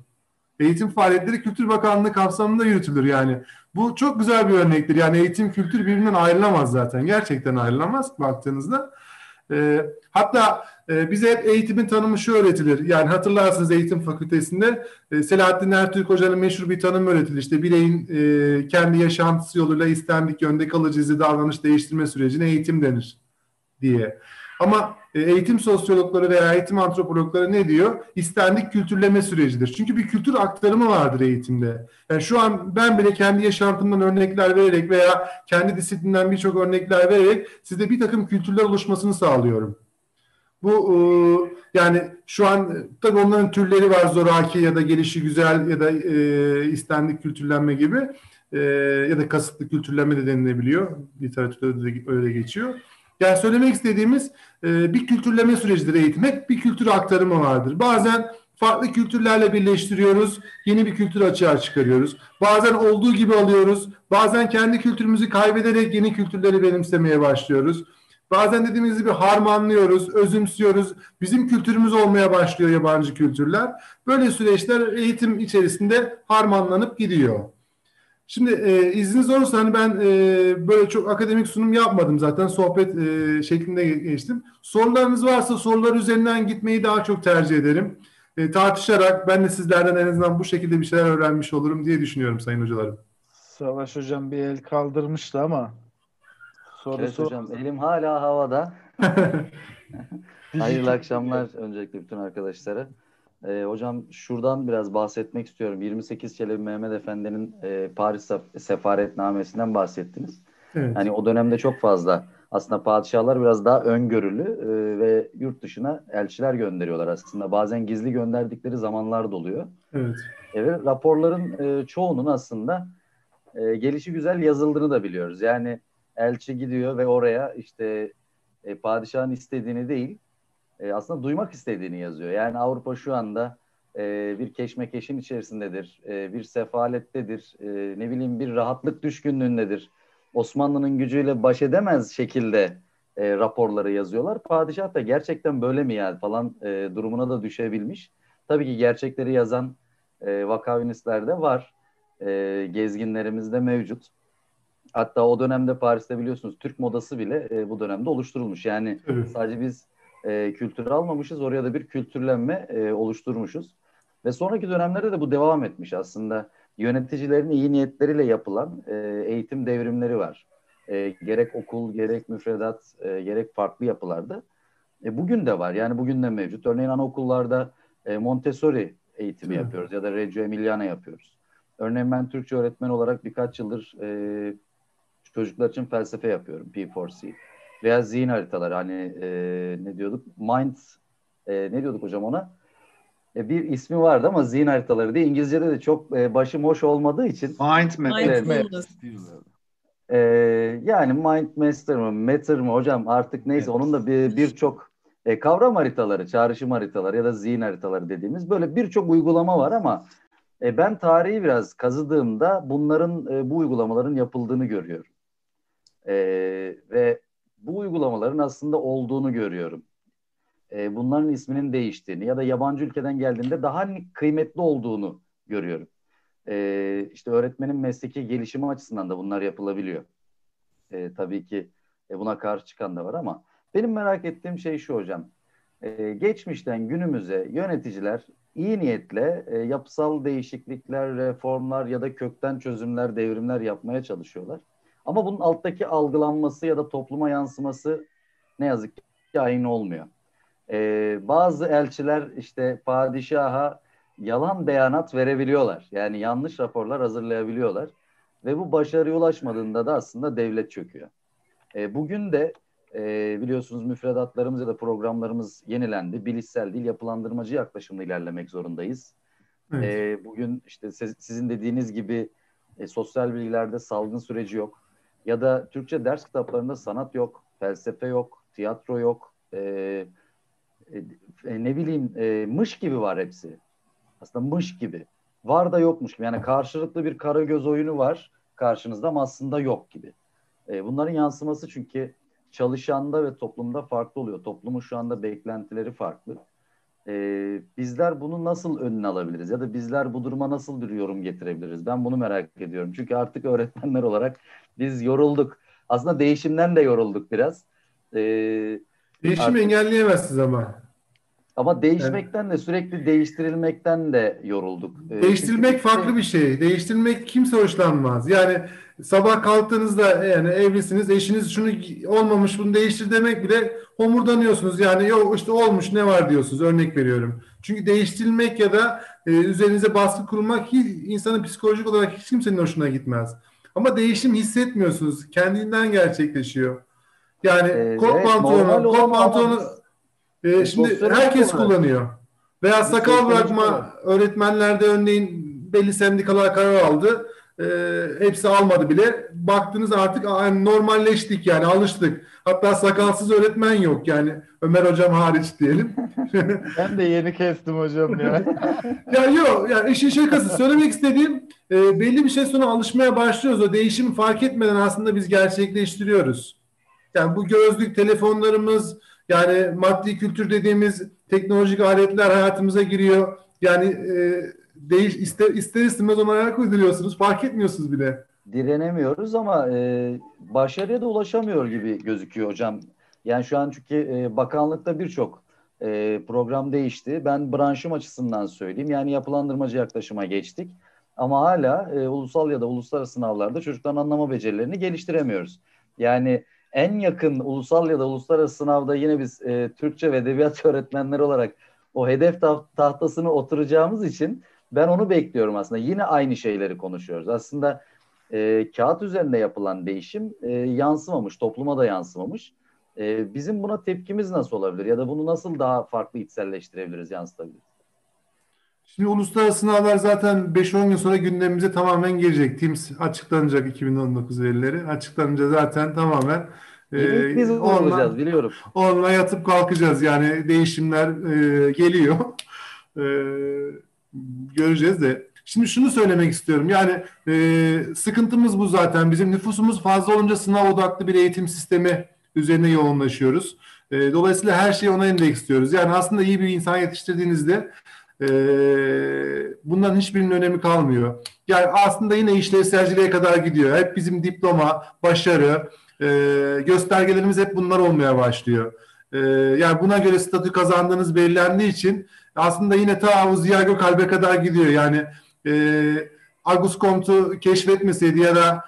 Eğitim faaliyetleri Kültür Bakanlığı kapsamında yürütülür yani. Bu çok güzel bir örnektir. Yani eğitim-kültür birbirinden ayrılamaz zaten. Gerçekten ayrılamaz baktığınızda. Ee, hatta e, bize hep eğitimin tanımı şu öğretilir. Yani hatırlarsınız eğitim fakültesinde e, Selahattin Ertürk Hoca'nın meşhur bir tanımı öğretilir. İşte bireyin e, kendi yaşantısı yoluyla istendik yönde kalıcı izi davranış değiştirme sürecine eğitim denir diye. Ama eğitim sosyologları veya eğitim antropologları ne diyor? İstendik kültürleme sürecidir. Çünkü bir kültür aktarımı vardır eğitimde. Yani şu an ben bile kendi yaşantımdan örnekler vererek veya kendi disiplinden birçok örnekler vererek size bir takım kültürler oluşmasını sağlıyorum. Bu yani şu an tabii onların türleri var, zoraki ya da gelişi güzel ya da e, istendik kültürlenme gibi e, ya da kasıtlı kültürlenme de denilebiliyor. Literatürde öyle geçiyor. Yani söylemek istediğimiz e, bir kültürleme sürecidir eğitim. Hep bir kültür aktarımı vardır. Bazen farklı kültürlerle birleştiriyoruz, yeni bir kültür açığa çıkarıyoruz. Bazen olduğu gibi alıyoruz, bazen kendi kültürümüzü kaybederek yeni kültürleri benimsemeye başlıyoruz. Bazen dediğimiz gibi harmanlıyoruz, özümsüyoruz. Bizim kültürümüz olmaya başlıyor yabancı kültürler. Böyle süreçler eğitim içerisinde harmanlanıp gidiyor. Şimdi e, izniniz olursa hani ben e, böyle çok akademik sunum yapmadım zaten. Sohbet e, şeklinde geçtim. Sorularınız varsa sorular üzerinden gitmeyi daha çok tercih ederim. E, tartışarak ben de sizlerden en azından bu şekilde bir şeyler öğrenmiş olurum diye düşünüyorum sayın hocalarım. Savaş hocam bir el kaldırmıştı ama... Soru evet soru. Hocam elim hala havada. Hayırlı akşamlar öncelikle bütün arkadaşlara. Ee, hocam şuradan biraz bahsetmek istiyorum. yirmi sekiz Çelebi Mehmet Efendi'nin e, Paris sefaretnamesinden bahsettiniz. Evet. Yani o dönemde çok fazla aslında padişahlar biraz daha öngörülü e, ve yurt dışına elçiler gönderiyorlar aslında. Bazen gizli gönderdikleri zamanlar da oluyor. Evet. Evet, raporların e, çoğunun aslında e, gelişi güzel yazıldığını da biliyoruz. Yani elçi gidiyor ve oraya işte e, padişahın istediğini değil, e, aslında duymak istediğini yazıyor. Yani Avrupa şu anda e, bir keşmekeşin içerisindedir, e, bir sefalettedir, e, ne bileyim bir rahatlık düşkünlüğündedir. Osmanlı'nın gücüyle baş edemez şekilde e, raporları yazıyorlar. Padişah da gerçekten böyle mi yani falan e, durumuna da düşebilmiş. Tabii ki gerçekleri yazan e, vakavinistler de var, e, gezginlerimiz de mevcut. Hatta o dönemde Paris'te biliyorsunuz Türk modası bile e, bu dönemde oluşturulmuş. Yani evet. Sadece biz e, kültürü almamışız, oraya da bir kültürlenme e, oluşturmuşuz. Ve sonraki dönemlerde de bu devam etmiş aslında. Yöneticilerin iyi niyetleriyle yapılan e, eğitim devrimleri var. E, gerek okul, gerek müfredat, e, gerek farklı yapılarda. E, bugün de var, yani bugün de mevcut. Örneğin anaokullarda e, Montessori eğitimi evet. yapıyoruz ya da Reggio Emiliano yapıyoruz. Örneğin ben Türkçe öğretmen olarak birkaç yıldır... E, Çocuklar için felsefe yapıyorum, P dört C. Veya zihin haritaları, hani e, ne diyorduk? Mind, e, ne diyorduk hocam ona? E, bir ismi vardı ama zihin haritaları diye. İngilizce'de de çok e, başım hoş olmadığı için. Mind map. Mind map. E, yani mind master mı, matter mı hocam artık neyse. Evet. Onun da birçok bir e, kavram haritaları, çağrışım haritaları ya da zihin haritaları dediğimiz böyle birçok uygulama var ama e, ben tarihi biraz kazıdığımda bunların, e, bu uygulamaların yapıldığını görüyorum. Ee, ve bu uygulamaların aslında olduğunu görüyorum. Ee, bunların isminin değiştiğini ya da yabancı ülkeden geldiğinde daha kıymetli olduğunu görüyorum. Ee, işte öğretmenin mesleki gelişimi açısından da bunlar yapılabiliyor. Ee, tabii ki buna karşı çıkan da var ama benim merak ettiğim şey şu hocam. Ee, geçmişten günümüze yöneticiler iyi niyetle e, yapısal değişiklikler, reformlar ya da kökten çözümler, devrimler yapmaya çalışıyorlar. Ama bunun alttaki algılanması ya da topluma yansıması ne yazık ki aynı olmuyor. Ee, bazı elçiler işte padişaha yalan beyanat verebiliyorlar. Yani yanlış raporlar hazırlayabiliyorlar. Ve bu başarıya ulaşmadığında da aslında devlet çöküyor. Ee, bugün de e, biliyorsunuz müfredatlarımız ya da programlarımız yenilendi. Bilişsel değil, yapılandırmacı yaklaşımla ilerlemek zorundayız. Evet. Ee, bugün işte siz, sizin dediğiniz gibi e, sosyal bilgilerde salgın süreci yok. Ya da Türkçe ders kitaplarında sanat yok, felsefe yok, tiyatro yok, e, e, ne bileyim e, mış gibi var hepsi. Aslında mış gibi. Var da yokmuş gibi. Yani karşılıklı bir karagöz oyunu var karşınızda ama aslında yok gibi. E, bunların yansıması çünkü çalışanda ve toplumda farklı oluyor. Toplumun şu anda beklentileri farklı. E, bizler bunu nasıl önüne alabiliriz? Ya da bizler bu duruma nasıl bir yorum getirebiliriz? Ben bunu merak ediyorum. Çünkü artık öğretmenler olarak... Biz yorulduk. Aslında değişimden de yorulduk biraz. Ee, Değişimi artık engelleyemezsiniz ama. Ama değişmekten de, sürekli değiştirilmekten de yorulduk. Değiştirilmek farklı bir şey. Değiştirilmek kimse hoşlanmaz. Yani sabah kalktığınızda, yani evlisiniz, eşiniz şunu olmamış bunu değiştir demek bile homurdanıyorsunuz. Yani yok işte olmuş, ne var diyorsunuz, örnek veriyorum. Çünkü değiştirilmek ya da e, üzerinize baskı kurulmak hiç, insanın psikolojik olarak hiç kimsenin hoşuna gitmez. Ama değişim hissetmiyorsunuz. Kendinden gerçekleşiyor. Yani ee, kot evet, pantolonu, kot pantolonu... Ee, şimdi herkes kullanıyor. Veya sakal bırakma, öğretmenlerde örneğin belli sendikalar karar aldı. Ee, hepsi almadı bile. Baktınız artık yani normalleştik, yani alıştık. Hatta sakalsız öğretmen yok yani. Ömer Hocam hariç diyelim. Ben de yeni kestim hocam ya. Ya yok yani, işin şakası. Söylemek istediğim e, belli bir şey sonra alışmaya başlıyoruz. O değişimi fark etmeden aslında biz gerçekleştiriyoruz. Yani bu gözlük, telefonlarımız... Yani maddi kültür dediğimiz teknolojik aletler hayatımıza giriyor. Yani e, değiş, ister, ister istemez ona ayak uyduruyorsunuz. Fark etmiyorsunuz bile. Direnemiyoruz ama e, başarıya da ulaşamıyor gibi gözüküyor hocam. Yani şu an çünkü e, bakanlıkta birçok e, program değişti. Ben branşım açısından söyleyeyim. Yani yapılandırmacı yaklaşıma geçtik. Ama hala e, ulusal ya da uluslararası sınavlarda çocukların anlama becerilerini geliştiremiyoruz. Yani... En yakın ulusal ya da uluslararası sınavda yine biz e, Türkçe ve edebiyat öğretmenleri olarak o hedef tahtasını oturacağımız için ben onu bekliyorum aslında. Yine aynı şeyleri konuşuyoruz. Aslında e, kağıt üzerinde yapılan değişim e, yansımamış, topluma da yansımamış. E, bizim buna tepkimiz nasıl olabilir ya da bunu nasıl daha farklı içselleştirebiliriz, yansıtabiliriz? Şimdi uluslararası sınavlar zaten beş on gün sonra gündemimize tamamen girecek. T I M S açıklanacak, iki bin on dokuz verileri. Açıklanınca zaten tamamen e, biz onunla, biliyorum. Onunla yatıp kalkacağız. Yani değişimler e, geliyor. E, göreceğiz de. Şimdi şunu söylemek istiyorum. Yani e, sıkıntımız bu zaten. Bizim nüfusumuz fazla olunca sınav odaklı bir eğitim sistemi üzerine yoğunlaşıyoruz. E, dolayısıyla her şeyi ona endeksliyoruz. Yani aslında iyi bir insan yetiştirdiğinizde bundan hiçbirinin önemi kalmıyor. Yani aslında yine işlevselciliğe kadar gidiyor. Hep bizim diploma, başarı, göstergelerimiz hep bunlar olmaya başlıyor. Yani buna göre statü kazandığınız belirlendiği için aslında yine ta Ziya Gökalp'e kadar gidiyor. Yani Auguste Comte'u keşfetmeseydi ya da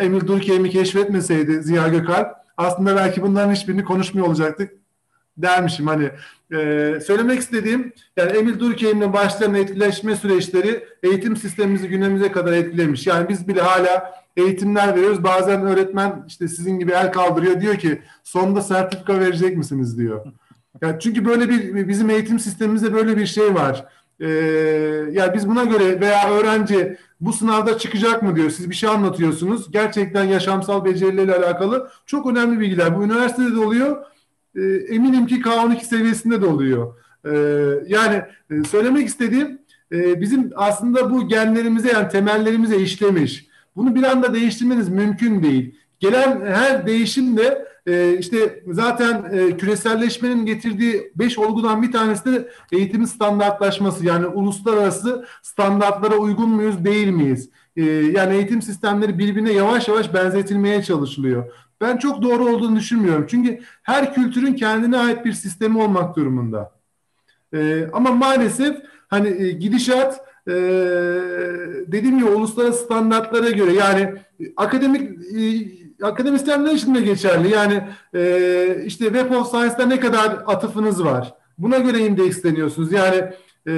Emil Durkheim'i keşfetmeseydi Ziya Gökalp, aslında belki bunların hiçbirini konuşmuyor olacaktık dermişim. Hani e, söylemek istediğim, yani Emil Durkheim'le başlayan etkileşme süreçleri eğitim sistemimizi günümüze kadar etkilemiş. Yani biz bile hala eğitimler veriyoruz. Bazen öğretmen işte sizin gibi el kaldırıyor, diyor ki sonunda sertifika verecek misiniz diyor. Yani çünkü böyle bir, bizim eğitim sistemimizde böyle bir şey var. E, yani biz buna göre, veya öğrenci bu sınavda çıkacak mı diyor. Siz bir şey anlatıyorsunuz. Gerçekten yaşamsal becerileriyle alakalı çok önemli bilgiler. Bu üniversitede de oluyor. Eminim ki K on iki seviyesinde de oluyor. Yani söylemek istediğim, bizim aslında bu genlerimize, yani temellerimize işlemiş. Bunu bir anda değiştirmeniz mümkün değil. Gelen her değişimde işte zaten küreselleşmenin getirdiği beş olgudan bir tanesi de eğitimin standartlaşması. Yani uluslararası standartlara uygun muyuz, değil miyiz? Yani eğitim sistemleri birbirine yavaş yavaş benzetilmeye çalışılıyor. Ben çok doğru olduğunu düşünmüyorum. Çünkü her kültürün kendine ait bir sistemi olmak durumunda. Ee, ama maalesef hani e, gidişat e, dediğim gibi uluslararası standartlara göre, yani akademik e, akademisyenler için de geçerli. Yani e, işte Web of Science'da ne kadar atıfınız var? Buna göre indeksleniyorsunuz. Yani, e,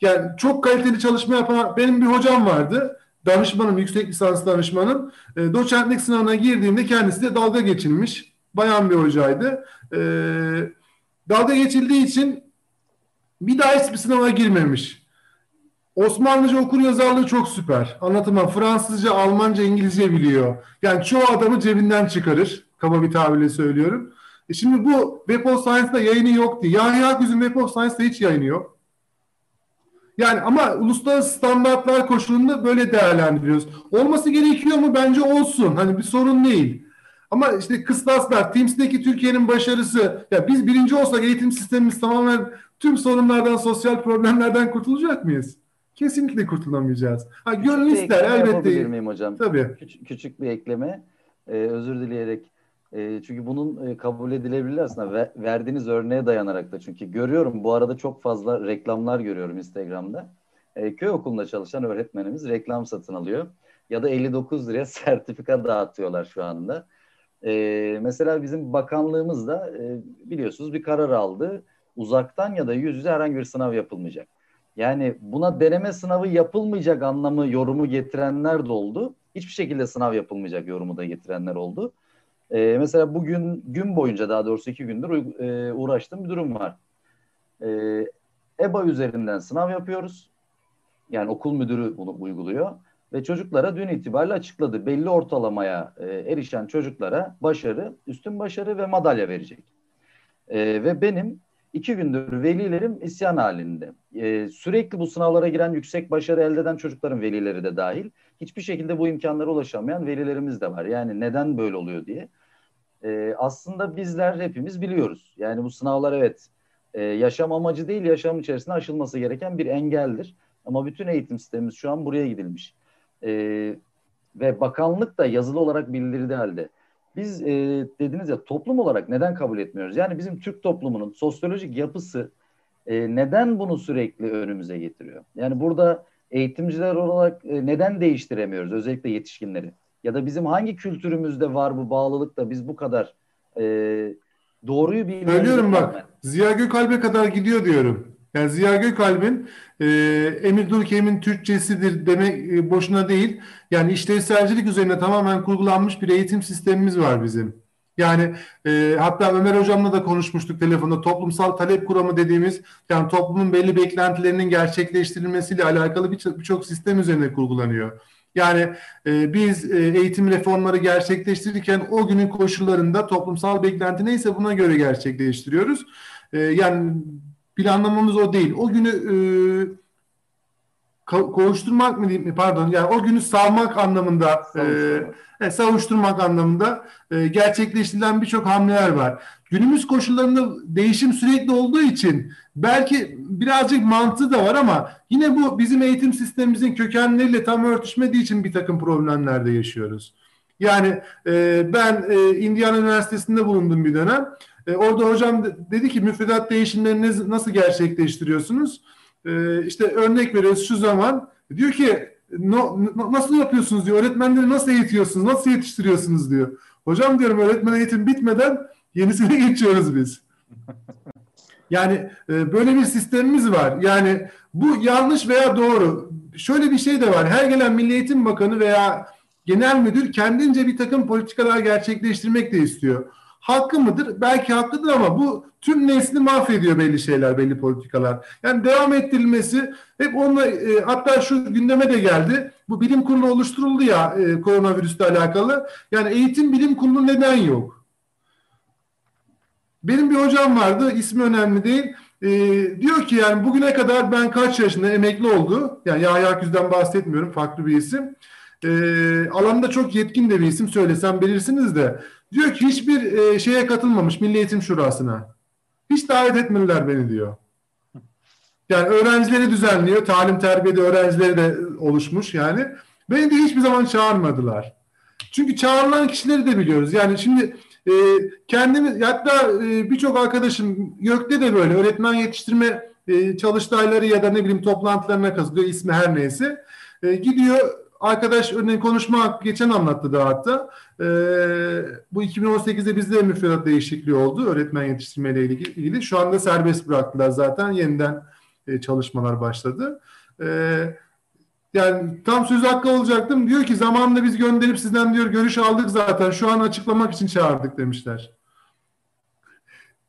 yani çok kaliteli çalışma yapan, benim bir hocam vardı. Danışmanım, yüksek lisans danışmanım. E, doçentlik sınavına girdiğimde kendisi de dalga geçilmiş. Bayan bir hocaydı. E, dalga geçildiği için bir daha hiçbir sınava girmemiş. Osmanlıca okuryazarlığı çok süper. Anlatamam. Fransızca, Almanca, İngilizce biliyor. Yani çoğu adamı cebinden çıkarır. Kaba bir tabirle söylüyorum. E şimdi bu Web of Science'da yayını yoktu. Yahya Akgül'ün Web of Science'da hiç yayını yok. Yani ama uluslararası standartlar koşulunda böyle değerlendiriyoruz. Olması gerekiyor mu? Bence olsun. Hani bir sorun değil. Ama işte kıstaslar, T I M S'deki Türkiye'nin başarısı, ya biz birinci olsak eğitim sistemimiz tamamen tüm sorunlardan, sosyal problemlerden kurtulacak mıyız? Kesinlikle kurtulamayacağız. Ha, gönül ister elbette. Küçük, küçük bir ekleme, ee, özür dileyerek. E, çünkü bunun e, kabul edilebilir aslında ve, verdiğiniz örneğe dayanarak da, çünkü görüyorum bu arada çok fazla reklamlar görüyorum Instagram'da. E, köy okulunda çalışan öğretmenimiz reklam satın alıyor ya da elli dokuz liraya sertifika dağıtıyorlar şu anda. E, mesela bizim bakanlığımız da e, biliyorsunuz bir karar aldı. Uzaktan ya da yüz yüze herhangi bir sınav yapılmayacak. Yani buna deneme sınavı yapılmayacak anlamı, yorumu getirenler de oldu. Hiçbir şekilde sınav yapılmayacak yorumu da getirenler oldu. Ee, mesela bugün gün boyunca, daha doğrusu iki gündür e, uğraştığım bir durum var. Ee, EBA üzerinden sınav yapıyoruz. Yani okul müdürü bunu uyguluyor. Ve çocuklara dün itibariyle açıkladı. Belli ortalamaya e, erişen çocuklara başarı, üstün başarı ve madalya verecek. E, ve benim iki gündür velilerim isyan halinde. E, sürekli bu sınavlara giren, yüksek başarı elde eden çocukların velileri de dahil. Hiçbir şekilde bu imkanlara ulaşamayan velilerimiz de var. Yani neden böyle oluyor diye. Ee, aslında bizler hepimiz biliyoruz. Yani bu sınavlar evet e, yaşam amacı değil, yaşam içerisinde aşılması gereken bir engeldir. Ama bütün eğitim sistemimiz şu an buraya gidilmiş. E, ve bakanlık da yazılı olarak bildirdi halde. Biz e, dediniz ya, toplum olarak neden kabul etmiyoruz? Yani bizim Türk toplumunun sosyolojik yapısı e, neden bunu sürekli önümüze getiriyor? Yani burada... Eğitimciler olarak neden değiştiremiyoruz özellikle yetişkinleri? Ya da bizim hangi kültürümüzde var bu bağlılık da biz bu kadar e, doğruyu bilmiyoruz? Söylüyorum bak, yani. Ziya Gökalp'e kadar gidiyor diyorum. Yani Ziya Gökalp'in e, Emir Durkheim'in Türkçesidir demek e, boşuna değil. Yani işlevselcilik üzerine tamamen kurgulanmış bir eğitim sistemimiz var bizim. Yani e, hatta Ömer Hocam'la da konuşmuştuk telefonda, toplumsal talep kuramı dediğimiz, yani toplumun belli beklentilerinin gerçekleştirilmesiyle alakalı birçok sistem üzerine kurgulanıyor. Yani e, biz e, eğitim reformları gerçekleştirirken o günün koşullarında toplumsal beklenti neyse buna göre gerçekleştiriyoruz. E, yani planlamamız o değil. O günü e, Kovuşturmak mı diyeyim, pardon, yani o günü savmak anlamında, savuşturmak, e, savuşturmak anlamında e, gerçekleştirilen birçok hamleler var. Günümüz koşullarında değişim sürekli olduğu için belki birazcık mantığı da var ama yine bu bizim eğitim sistemimizin kökenleriyle tam örtüşmediği için bir takım problemlerde yaşıyoruz. Yani e, ben e, Indiana Üniversitesi'nde bulundum bir dönem. E, orada hocam dedi ki, müfredat değişimlerini nasıl gerçekleştiriyorsunuz? İşte örnek veriyoruz şu zaman, diyor ki no, no, nasıl yapıyorsunuz diyor, öğretmenleri nasıl eğitiyorsunuz, nasıl yetiştiriyorsunuz diyor. Hocam diyorum, öğretmen eğitim bitmeden yenisine geçiyoruz biz. Yani böyle bir sistemimiz var. Yani bu yanlış veya doğru. Şöyle bir şey de var, her gelen Milli Eğitim Bakanı veya genel müdür kendince bir takım politikalar gerçekleştirmek de istiyor. Hakkı mıdır? Belki haklıdır ama bu tüm nesli mahvediyor belli şeyler, belli politikalar. Yani devam ettirilmesi hep onunla, e, hatta şu gündeme de geldi. Bu bilim kurulu oluşturuldu ya e, koronavirüsle alakalı. Yani eğitim bilim kurulu neden yok? Benim bir hocam vardı, ismi önemli değil. E, diyor ki yani bugüne kadar ben kaç yaşında emekli oldu? Yani Yahya Akgül'den bahsetmiyorum, farklı bir isim. E, alanda çok yetkin de bir isim, söylesem bilirsiniz de. Diyor ki hiçbir e, şeye katılmamış, Milli Eğitim Şurası'na. Hiç davet etmediler beni diyor. Yani öğrencileri düzenliyor. Talim terbiyede öğrencileri de oluşmuş yani. Beni de hiçbir zaman çağırmadılar. Çünkü çağrılan kişileri de biliyoruz. Yani şimdi e, kendimiz, hatta e, birçok arkadaşım YÖK'te de böyle öğretmen yetiştirme e, çalıştayları ya da ne bileyim toplantılarına katılıyor, ismi her neyse. E, gidiyor. Arkadaş örneğin konuşma geçen anlattı da hatta. E, bu iki bin on sekizde bizde müfredat değişikliği oldu. Öğretmen yetiştirmeyle ilgili. Şu anda serbest bıraktılar zaten. Yeniden e, çalışmalar başladı. E, yani tam söz hakkı olacaktım. Diyor ki zamanında biz gönderip sizden diyor görüş aldık zaten. Şu an açıklamak için çağırdık demişler.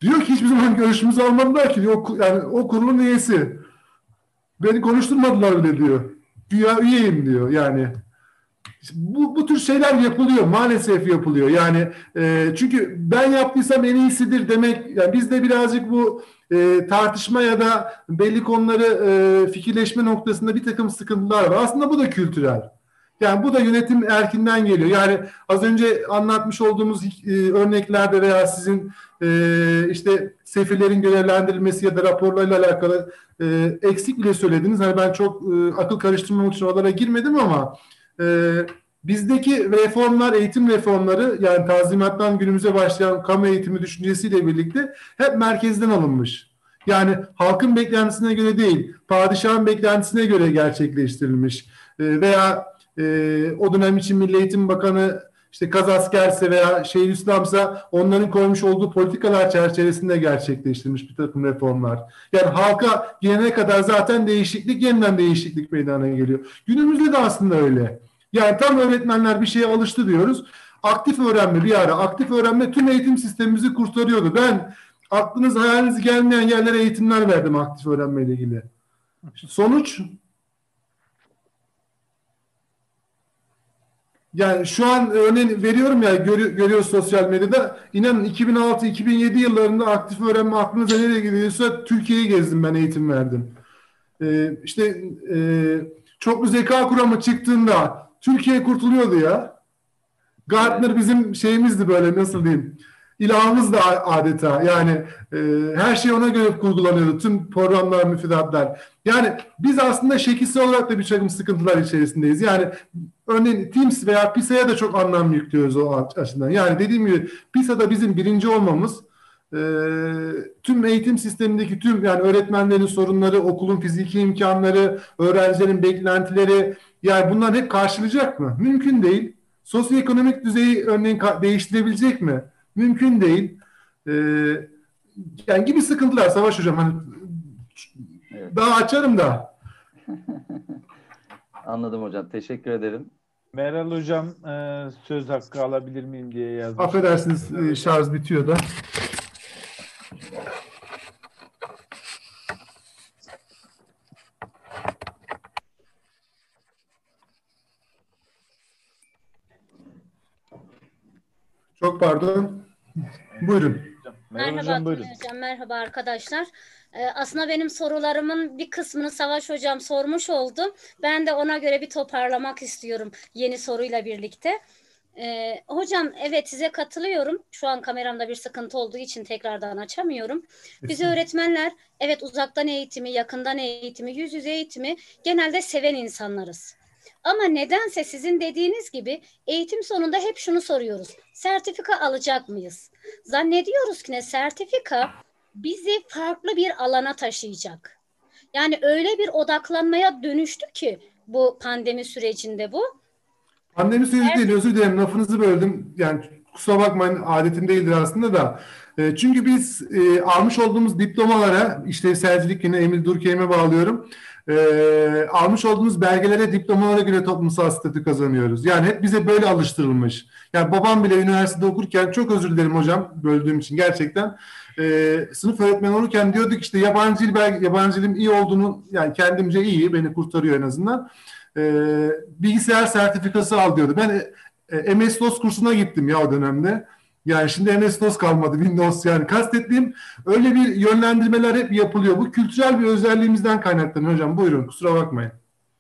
Diyor ki hiçbir zaman görüşümüzü almadılar ki. O, yani, o kurulun üyesi. Beni konuşturmadılar bile diyor. Güya üyeyim diyor yani. Bu, bu tür şeyler yapılıyor, maalesef yapılıyor yani. E, çünkü ben yaptıysam en iyisidir demek, yani bizde birazcık bu e, tartışma ya da belli konuları e, fikirleşme noktasında bir takım sıkıntılar var. Aslında bu da kültürel. Yani bu da yönetim erkinden geliyor. Yani az önce anlatmış olduğumuz e, örneklerde veya sizin e, işte sefirlerin görevlendirilmesi ya da raporlarla alakalı e, eksik bile söylediniz. Hani ben çok e, akıl karıştırmamak için oralara girmedim ama e, Bizdeki reformlar, eğitim reformları, yani Tanzimat'tan günümüze başlayan kamu eğitimi düşüncesiyle birlikte hep merkezden alınmış. Yani halkın beklentisine göre değil, padişahın beklentisine göre gerçekleştirilmiş. E, veya e, o dönem için Milli Eğitim Bakanı işte Kazaskerse veya Şeyhülislam'sa onların koymuş olduğu politikalar çerçevesinde gerçekleştirilmiş bir takım reformlar. Yani halka gelene kadar zaten değişiklik, yeniden değişiklik meydana geliyor. Günümüzde de aslında öyle. Yani tam öğretmenler bir şeye alıştı diyoruz. Aktif öğrenme bir ara. Aktif öğrenme tüm eğitim sistemimizi kurtarıyordu. Ben aklınız hayaliniz gelmeyen yerlere eğitimler verdim aktif öğrenmeyle ilgili. Sonuç? Yani şu an örneğin veriyorum ya, görü, görüyoruz sosyal medyada. İnanın iki bin altı iki bin yedi yıllarında aktif öğrenme aklınıza nereye gidiyorsa Türkiye'yi gezdim, ben eğitim verdim. Ee, işte e, çoklu zeka kuramı çıktığında Türkiye kurtuluyordu ya. Gartner bizim şeyimizdi, böyle nasıl diyeyim, İlahımız da adeta. Yani e, her şey ona göre kurgulanıyordu. Tüm programlar, müfredatlar. Yani biz aslında şekilsel olarak da bir takım sıkıntılar içerisindeyiz. Yani örneğin TIMSS veya PISA'ya da çok anlam yüklüyoruz o açıdan. Yani dediğim gibi PISA'da bizim birinci olmamız e, tüm eğitim sistemindeki tüm, yani öğretmenlerin sorunları, okulun fiziki imkanları, öğrencilerin beklentileri, yani bunlar hep karşılayacak mı? Mümkün değil. Sosyoekonomik düzeyi örneğin değiştirebilecek mi? Mümkün değil. Ee, yani gibi sıkıntılar Savaş Hocam. Hani, evet. Daha açarım da. Anladım hocam. Teşekkür ederim. Meral Hocam e, söz hakkı alabilir miyim diye yazdım. Affedersiniz, e, şarj bitiyor da. Çok pardon. Buyurun. Merhaba hocam, buyurun. Hocam, merhaba arkadaşlar. Ee, aslında benim sorularımın bir kısmını Savaş Hocam sormuş oldu. Ben de ona göre bir toparlamak istiyorum yeni soruyla birlikte. Ee, hocam evet, size katılıyorum. Şu an kameramda bir sıkıntı olduğu için tekrardan açamıyorum. Biz öğretmenler evet uzaktan eğitimi, yakından eğitimi, yüz yüze eğitimi genelde seven insanlarız. Ama nedense sizin dediğiniz gibi eğitim sonunda hep şunu soruyoruz. Sertifika alacak mıyız? Zannediyoruz ki ne, sertifika bizi farklı bir alana taşıyacak. Yani öyle bir odaklanmaya dönüştü ki bu pandemi sürecinde bu. Pandemi süreci Her... değil, özür dilerim lafınızı böldüm. Yani kusura bakmayın, adetim değildir aslında da. E, çünkü biz e, almış olduğumuz diplomalara, işlevselcilik yine Emil Durkheim'e bağlıyorum. Ee, almış olduğumuz belgelere, diplomalara göre toplumsal statü kazanıyoruz. Yani hep bize böyle alıştırılmış. Yani babam bile üniversitede okurken, çok özür dilerim hocam böldüğüm için gerçekten, e, sınıf öğretmeni olurken diyorduk işte yabancı dil belge, yabancı dilim iyi olduğunu, yani kendimce iyi, beni kurtarıyor en azından. E, bilgisayar sertifikası al diyordu. Ben e, M S DOS kursuna gittim ya o dönemde. Yani şimdi M S DOS kalmadı, Windows, yani kastettiğim öyle bir yönlendirmeler hep yapılıyor. Bu kültürel bir özelliğimizden kaynaklanıyor hocam. Buyurun, kusura bakmayın.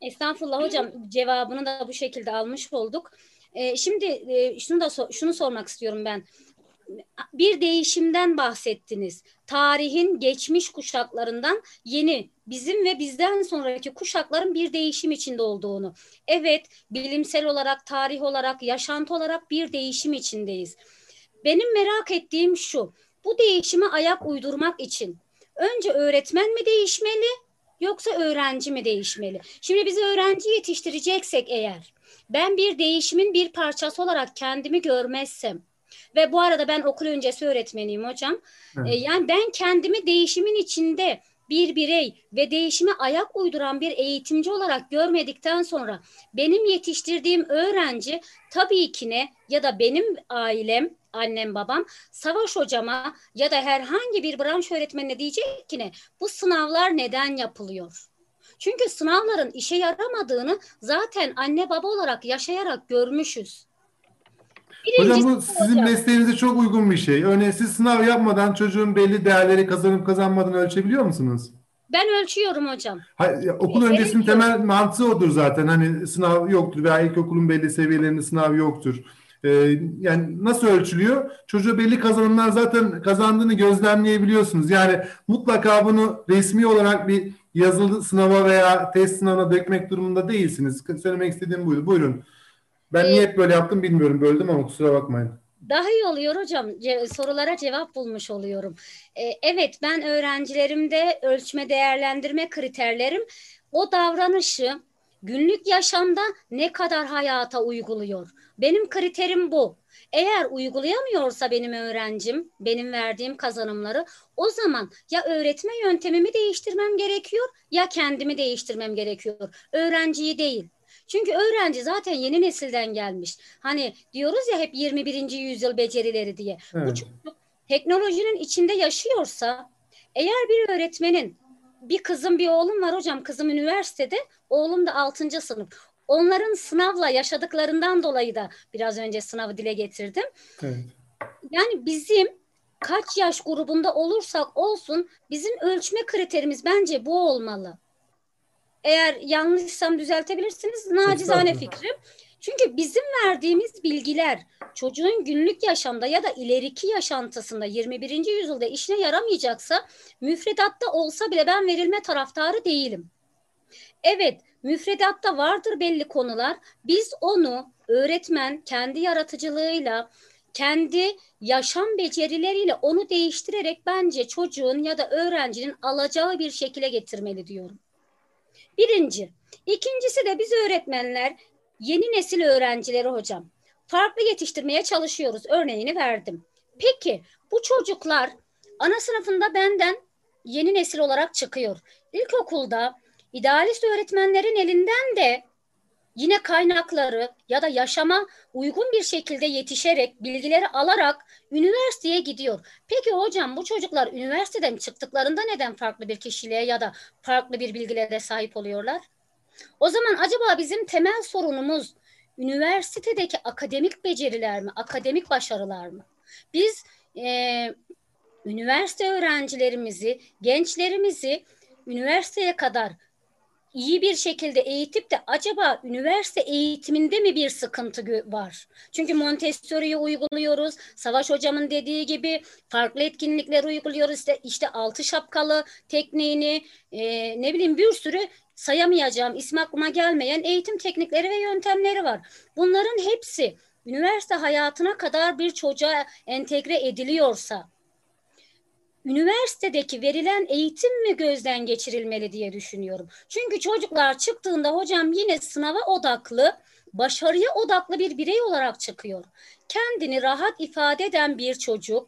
Estağfurullah hocam, cevabını da bu şekilde almış olduk. Ee, şimdi e, şunu da so şunu sormak istiyorum ben. Bir değişimden bahsettiniz. Tarihin geçmiş kuşaklarından yeni, bizim ve bizden sonraki kuşakların bir değişim içinde olduğunu. Evet, bilimsel olarak, tarih olarak, yaşantı olarak bir değişim içindeyiz. Benim merak ettiğim şu, bu değişime ayak uydurmak için önce öğretmen mi değişmeli yoksa öğrenci mi değişmeli? Şimdi biz öğrenci yetiştireceksek eğer, ben bir değişimin bir parçası olarak kendimi görmezsem, ve bu arada ben okul öncesi öğretmeniyim hocam, evet. e, yani ben kendimi değişimin içinde bir birey ve değişime ayak uyduran bir eğitimci olarak görmedikten sonra benim yetiştirdiğim öğrenci tabii ki ne, ya da benim ailem, annem, babam, Savaş Hocama ya da herhangi bir branş öğretmenine diyecek ki ne, bu sınavlar neden yapılıyor? Çünkü sınavların işe yaramadığını zaten anne baba olarak yaşayarak görmüşüz. Birincisi, hocam bu sizin mesleğinize çok uygun bir şey. Örneğin siz sınav yapmadan çocuğun belli değerleri kazanıp kazanmadığını ölçebiliyor musunuz? Ben ölçüyorum hocam. Hayır, okul e, öncesinin e, temel mantığı odur zaten. Hani sınav yoktur veya ilkokulun belli seviyelerinde sınav yoktur. Yani nasıl ölçülüyor? Çocuğa belli kazanımlar zaten kazandığını gözlemleyebiliyorsunuz. Yani mutlaka bunu resmi olarak bir yazılı sınava veya test sınavına dökmek durumunda değilsiniz. Söylemek istediğim buydu. Buyurun. Ben ee, niye hep böyle yaptım bilmiyorum. Böldüm ama kusura bakmayın. Daha iyi oluyor hocam. Ce- sorulara cevap bulmuş oluyorum. Ee, evet, ben öğrencilerimde ölçme değerlendirme kriterlerim o davranışı günlük yaşamda ne kadar hayata uyguluyor. Benim kriterim bu. Eğer uygulayamıyorsa benim öğrencim, benim verdiğim kazanımları, o zaman ya öğretme yöntemimi değiştirmem gerekiyor ya kendimi değiştirmem gerekiyor. Öğrenciyi değil. Çünkü öğrenci zaten yeni nesilden gelmiş. Hani diyoruz ya hep yirmi birinci yüzyıl becerileri diye. Evet. Bu çocuk teknolojinin içinde yaşıyorsa, eğer bir öğretmenin, bir kızım bir oğlum var hocam, kızım üniversitede, oğlum da altıncı sınıf. Onların sınavla yaşadıklarından dolayı da biraz önce sınavı dile getirdim. Evet. Yani bizim kaç yaş grubunda olursak olsun bizim ölçme kriterimiz bence bu olmalı. Eğer yanlışsam düzeltebilirsiniz, nacizane fikrim. Çünkü bizim verdiğimiz bilgiler çocuğun günlük yaşamda ya da ileriki yaşantısında yirmi birinci yüzyılda işine yaramayacaksa, müfredatta olsa bile ben verilme taraftarı değilim. Evet, müfredatta vardır belli konular. Biz onu öğretmen kendi yaratıcılığıyla, kendi yaşam becerileriyle onu değiştirerek bence çocuğun ya da öğrencinin alacağı bir şekilde getirmeli diyorum. Birinci. İkincisi de biz öğretmenler yeni nesil öğrencileri hocam farklı yetiştirmeye çalışıyoruz. Örneğini verdim. Peki bu çocuklar ana sınıfında benden yeni nesil olarak çıkıyor. İlkokulda idealist öğretmenlerin elinden de yine kaynakları ya da yaşama uygun bir şekilde yetişerek, bilgileri alarak üniversiteye gidiyor. Peki hocam bu çocuklar üniversiteden çıktıklarında neden farklı bir kişiliğe ya da farklı bir bilgilere sahip oluyorlar? O zaman acaba bizim temel sorunumuz üniversitedeki akademik beceriler mi, akademik başarılar mı? Biz e, üniversite öğrencilerimizi, gençlerimizi üniversiteye kadar iyi bir şekilde eğitip de acaba üniversite eğitiminde mi bir sıkıntı var? Çünkü Montessori'yi uyguluyoruz. Savaş Hocam'ın dediği gibi farklı etkinlikler uyguluyoruz. İşte, işte altı şapkalı tekniğini, e, ne bileyim bir sürü sayamayacağım, ismi aklıma gelmeyen eğitim teknikleri ve yöntemleri var. Bunların hepsi üniversite hayatına kadar bir çocuğa entegre ediliyorsa, üniversitedeki verilen eğitim mi gözden geçirilmeli diye düşünüyorum. Çünkü çocuklar çıktığında hocam yine sınava odaklı, başarıya odaklı bir birey olarak çıkıyor. Kendini rahat ifade eden bir çocuk,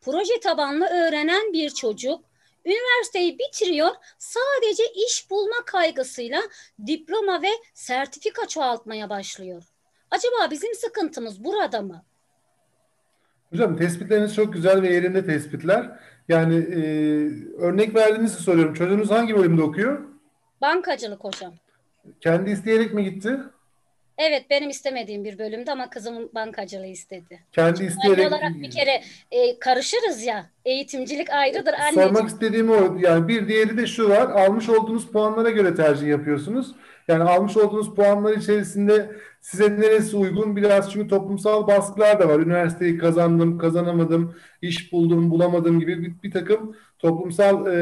proje tabanlı öğrenen bir çocuk, üniversiteyi bitiriyor, sadece iş bulma kaygısıyla diploma ve sertifika çoğaltmaya başlıyor. Acaba bizim sıkıntımız burada mı? Hocam tespitleriniz çok güzel ve yerinde tespitler. Yani e, örnek verdiğinizi soruyorum. Çocuğunuz hangi bölümde okuyor? Bankacılık hocam. Kendi isteyerek mi gitti? Evet, benim istemediğim bir bölümde ama kızımın bankacılığı istedi. Kendi Çünkü isteyerek olarak bir kere e, karışırız ya. Eğitimcilik ayrıdır anneciğim. Sormak istediğim o. Yani bir diğeri de şu var. Almış olduğunuz puanlara göre tercih yapıyorsunuz. Yani almış olduğunuz puanlar içerisinde size neresi uygun biraz, çünkü toplumsal baskılar da var. Üniversiteyi kazandım, kazanamadım, iş buldum, bulamadım gibi bir, bir takım toplumsal e,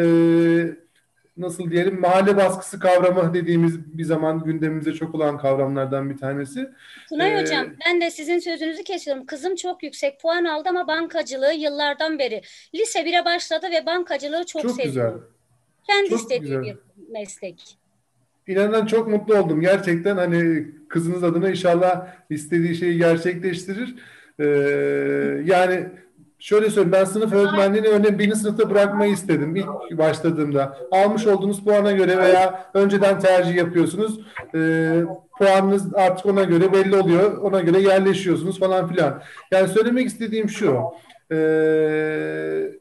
nasıl diyelim mahalle baskısı kavramı dediğimiz bir zaman gündemimize çok olan kavramlardan bir tanesi. Tuna ee, Hocam ben de sizin sözünüzü kesiyorum. Kızım çok yüksek puan aldı ama bankacılığı yıllardan beri. Lise bire başladı ve bankacılığı çok, çok seviyor. Güzel. Kendi çok istediği güzel. Bir meslek. İnanın çok mutlu oldum. Gerçekten hani kızınız adına inşallah istediği şeyi gerçekleştirir. Ee, yani şöyle söyleyeyim, ben sınıf öğretmenliğini örneğin birinci sınıfta bırakmayı istedim ilk başladığımda. Almış olduğunuz puana göre veya önceden tercih yapıyorsunuz. Ee, puanınız artık ona göre belli oluyor. Ona göre yerleşiyorsunuz falan filan. Yani söylemek istediğim şu. Eee...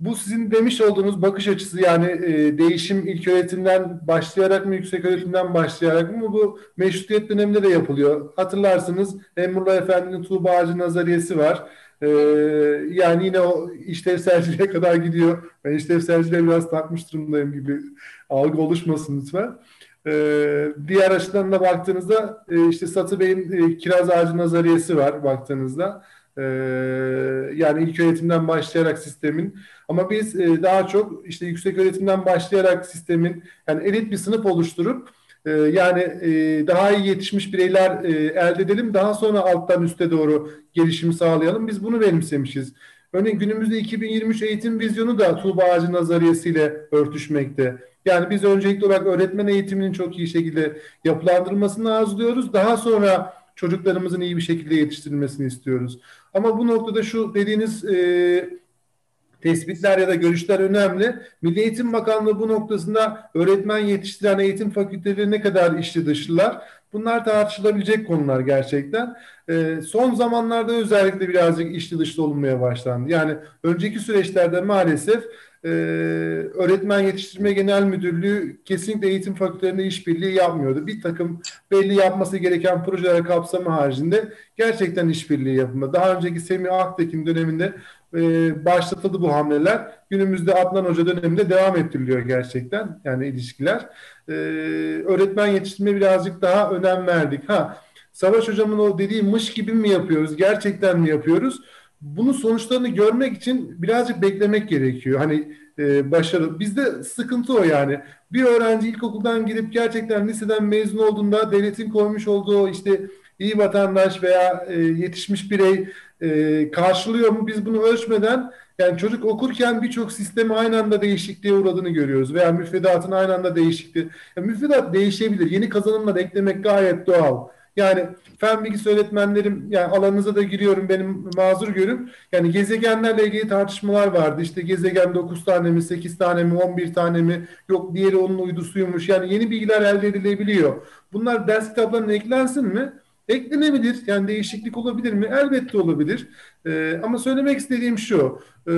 Bu sizin demiş olduğunuz bakış açısı, yani e, değişim ilköğretimden başlayarak mı, yükseköğretimden başlayarak mı? Bu Meşrutiyet döneminde de yapılıyor. Hatırlarsınız Emrullah Efendi'nin Tuğba Ağacı nazariyesi var. E, yani yine o işlevselciliğe kadar gidiyor. Ben işlevselciliğe biraz takmış durumdayım gibi algı oluşmasın lütfen. Ee, diğer açıdan da baktığınızda e, işte Satı Bey'in e, Kiraz Ağacı nazariyesi var baktığınızda. Ee, yani ilk öğretimden başlayarak sistemin, ama biz e, daha çok işte yüksek öğretimden başlayarak sistemin, yani elit bir sınıf oluşturup Yani daha iyi yetişmiş bireyler elde edelim, daha sonra alttan üste doğru gelişim sağlayalım. Biz bunu benimsemişiz. Örneğin günümüzde iki bin yirmi üç eğitim vizyonu da Tuğba Ağacı nazariyesi ile örtüşmekte. Yani biz öncelikli olarak öğretmen eğitiminin çok iyi şekilde yapılandırılmasını arzuluyoruz. Daha sonra çocuklarımızın iyi bir şekilde yetiştirilmesini istiyoruz. Ama bu noktada şu dediğiniz E, tespitler ya da görüşler önemli. Milli Eğitim Bakanlığı bu noktasında öğretmen yetiştiren eğitim fakülteleri ne kadar içli dışlılar? Bunlar tartışılabilecek konular gerçekten. E, son zamanlarda özellikle birazcık içli dışlı olunmaya başlandı. Yani önceki süreçlerde maalesef e, Öğretmen Yetiştirme Genel Müdürlüğü kesinlikle eğitim fakültelerinde işbirliği yapmıyordu. Bir takım belli yapması gereken projeler kapsamı haricinde gerçekten işbirliği yapılmadı. Daha önceki Semih Aktekin döneminde başlatıldı bu hamleler. Günümüzde Adnan Hoca döneminde devam ettiriliyor gerçekten. Yani ilişkiler. Ee, öğretmen yetiştirmeye birazcık daha önem verdik. Ha, Savaş Hocam'ın o dediği mış gibi mi yapıyoruz? Gerçekten mi yapıyoruz? Bunun sonuçlarını görmek için birazcık beklemek gerekiyor. Hani e, başarı. Bizde sıkıntı o yani. Bir öğrenci ilkokuldan girip gerçekten liseden mezun olduğunda devletin koymuş olduğu işte iyi vatandaş veya e, yetişmiş birey E, karşılıyor mu? Biz bunu ölçmeden, yani çocuk okurken birçok sistemi aynı anda değişikliğe uğradığını görüyoruz veya müfredatın aynı anda değişikliği. Yani müfredat değişebilir. Yeni kazanımla eklemek gayet doğal. Yani fen bilgisi öğretmenlerim, yani alanınıza da giriyorum, benim mazur görün. Yani gezegenlerle ilgili tartışmalar vardı. İşte gezegen dokuz tane mi, sekiz tane mi, on bir tane mi? Yok diğeri onun uydusuymuş. Yani yeni bilgiler elde edilebiliyor. Bunlar ders kitaplarına eklensin mi? Eklenebilir. Yani değişiklik olabilir mi? Elbette olabilir. Ee, ama söylemek istediğim şu. E,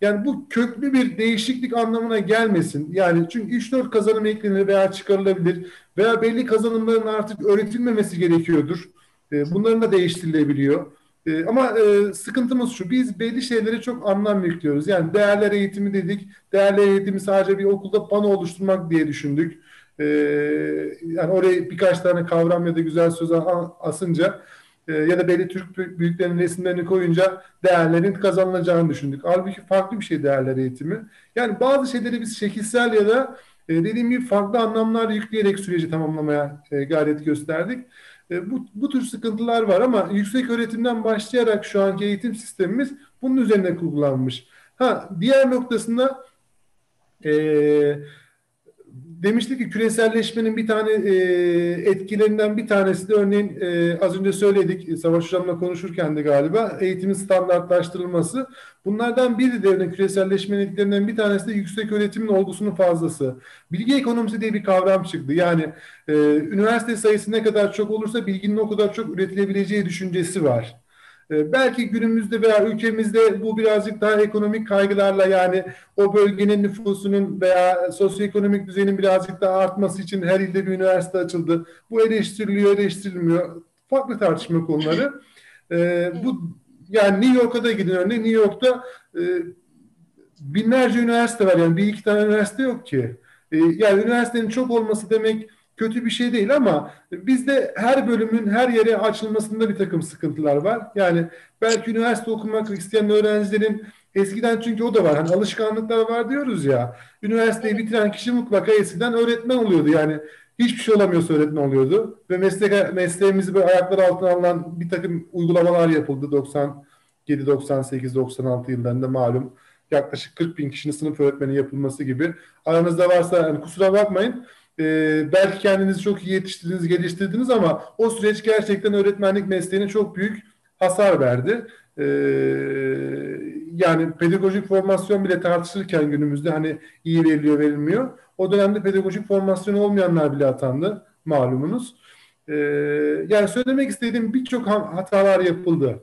yani bu köklü bir değişiklik anlamına gelmesin. Yani çünkü üç dört kazanım eklenir veya çıkarılabilir. Veya belli kazanımların artık öğretilmemesi gerekiyordur. E, bunların da değiştirilebiliyor. E, ama e, sıkıntımız şu. Biz belli şeylere çok anlam yüklüyoruz. Yani değerler eğitimi dedik. Değerler eğitimi sadece bir okulda pano oluşturmak diye düşündük. Ee, yani oraya birkaç tane kavram ya da güzel söz asınca e, ya da belli Türk büyüklerinin resimlerini koyunca değerlerin kazanılacağını düşündük. Halbuki farklı bir şey değerler eğitimi. Yani bazı şeyleri biz şekilsel ya da e, dediğim gibi farklı anlamlar yükleyerek süreci tamamlamaya e, gayret gösterdik. E, bu, bu tür sıkıntılar var ama yüksek öğretimden başlayarak şu anki eğitim sistemimiz bunun üzerine kurgulanmış. Ha, diğer noktasında eee demiştik ki küreselleşmenin bir tane e, etkilerinden bir tanesi de örneğin e, az önce söyledik Savaş Hocam'la konuşurken de galiba eğitimin standartlaştırılması. Bunlardan biri de örneğin küreselleşmenin etkilerinden bir tanesi de yüksek öğretimin olgusunun fazlası. Bilgi ekonomisi diye bir kavram çıktı. Yani e, üniversite sayısı ne kadar çok olursa bilginin o kadar çok üretilebileceği düşüncesi var. Belki günümüzde veya ülkemizde bu birazcık daha ekonomik kaygılarla, yani o bölgenin nüfusunun veya sosyoekonomik düzeyin birazcık daha artması için her ilde bir üniversite açıldı. Bu eleştiriliyor, eleştirilmiyor. Farklı tartışma konuları. ee, bu yani New York'a da gidin örneğin. New York'ta e, binlerce üniversite var. Yani bir iki tane üniversite yok ki. E, yani üniversitenin çok olması demek kötü bir şey değil ama bizde her bölümün her yere açılmasında bir takım sıkıntılar var. Yani belki üniversite okumak isteyen öğrencilerin eskiden, çünkü o da var. Hani alışkanlıklar var diyoruz ya. Üniversiteyi bitiren kişi mutlaka eskiden öğretmen oluyordu. Yani hiçbir şey olamıyorsa öğretmen oluyordu. Ve meslek, mesleğimizi böyle ayaklar altına alınan bir takım uygulamalar yapıldı. doksan yedi, doksan sekiz, doksan altı yıllarında malum. Yaklaşık kırk bin kişinin sınıf öğretmeni yapılması gibi. Aranızda varsa yani kusura bakmayın. Ee, belki kendinizi çok iyi yetiştirdiniz, geliştirdiniz ama o süreç gerçekten öğretmenlik mesleğine çok büyük hasar verdi. Ee, yani pedagojik formasyon bile tartışılırken günümüzde hani iyi veriliyor, verilmiyor. O dönemde pedagojik formasyon olmayanlar bile atandı malumunuz. Ee, yani söylemek istediğim birçok hatalar yapıldı.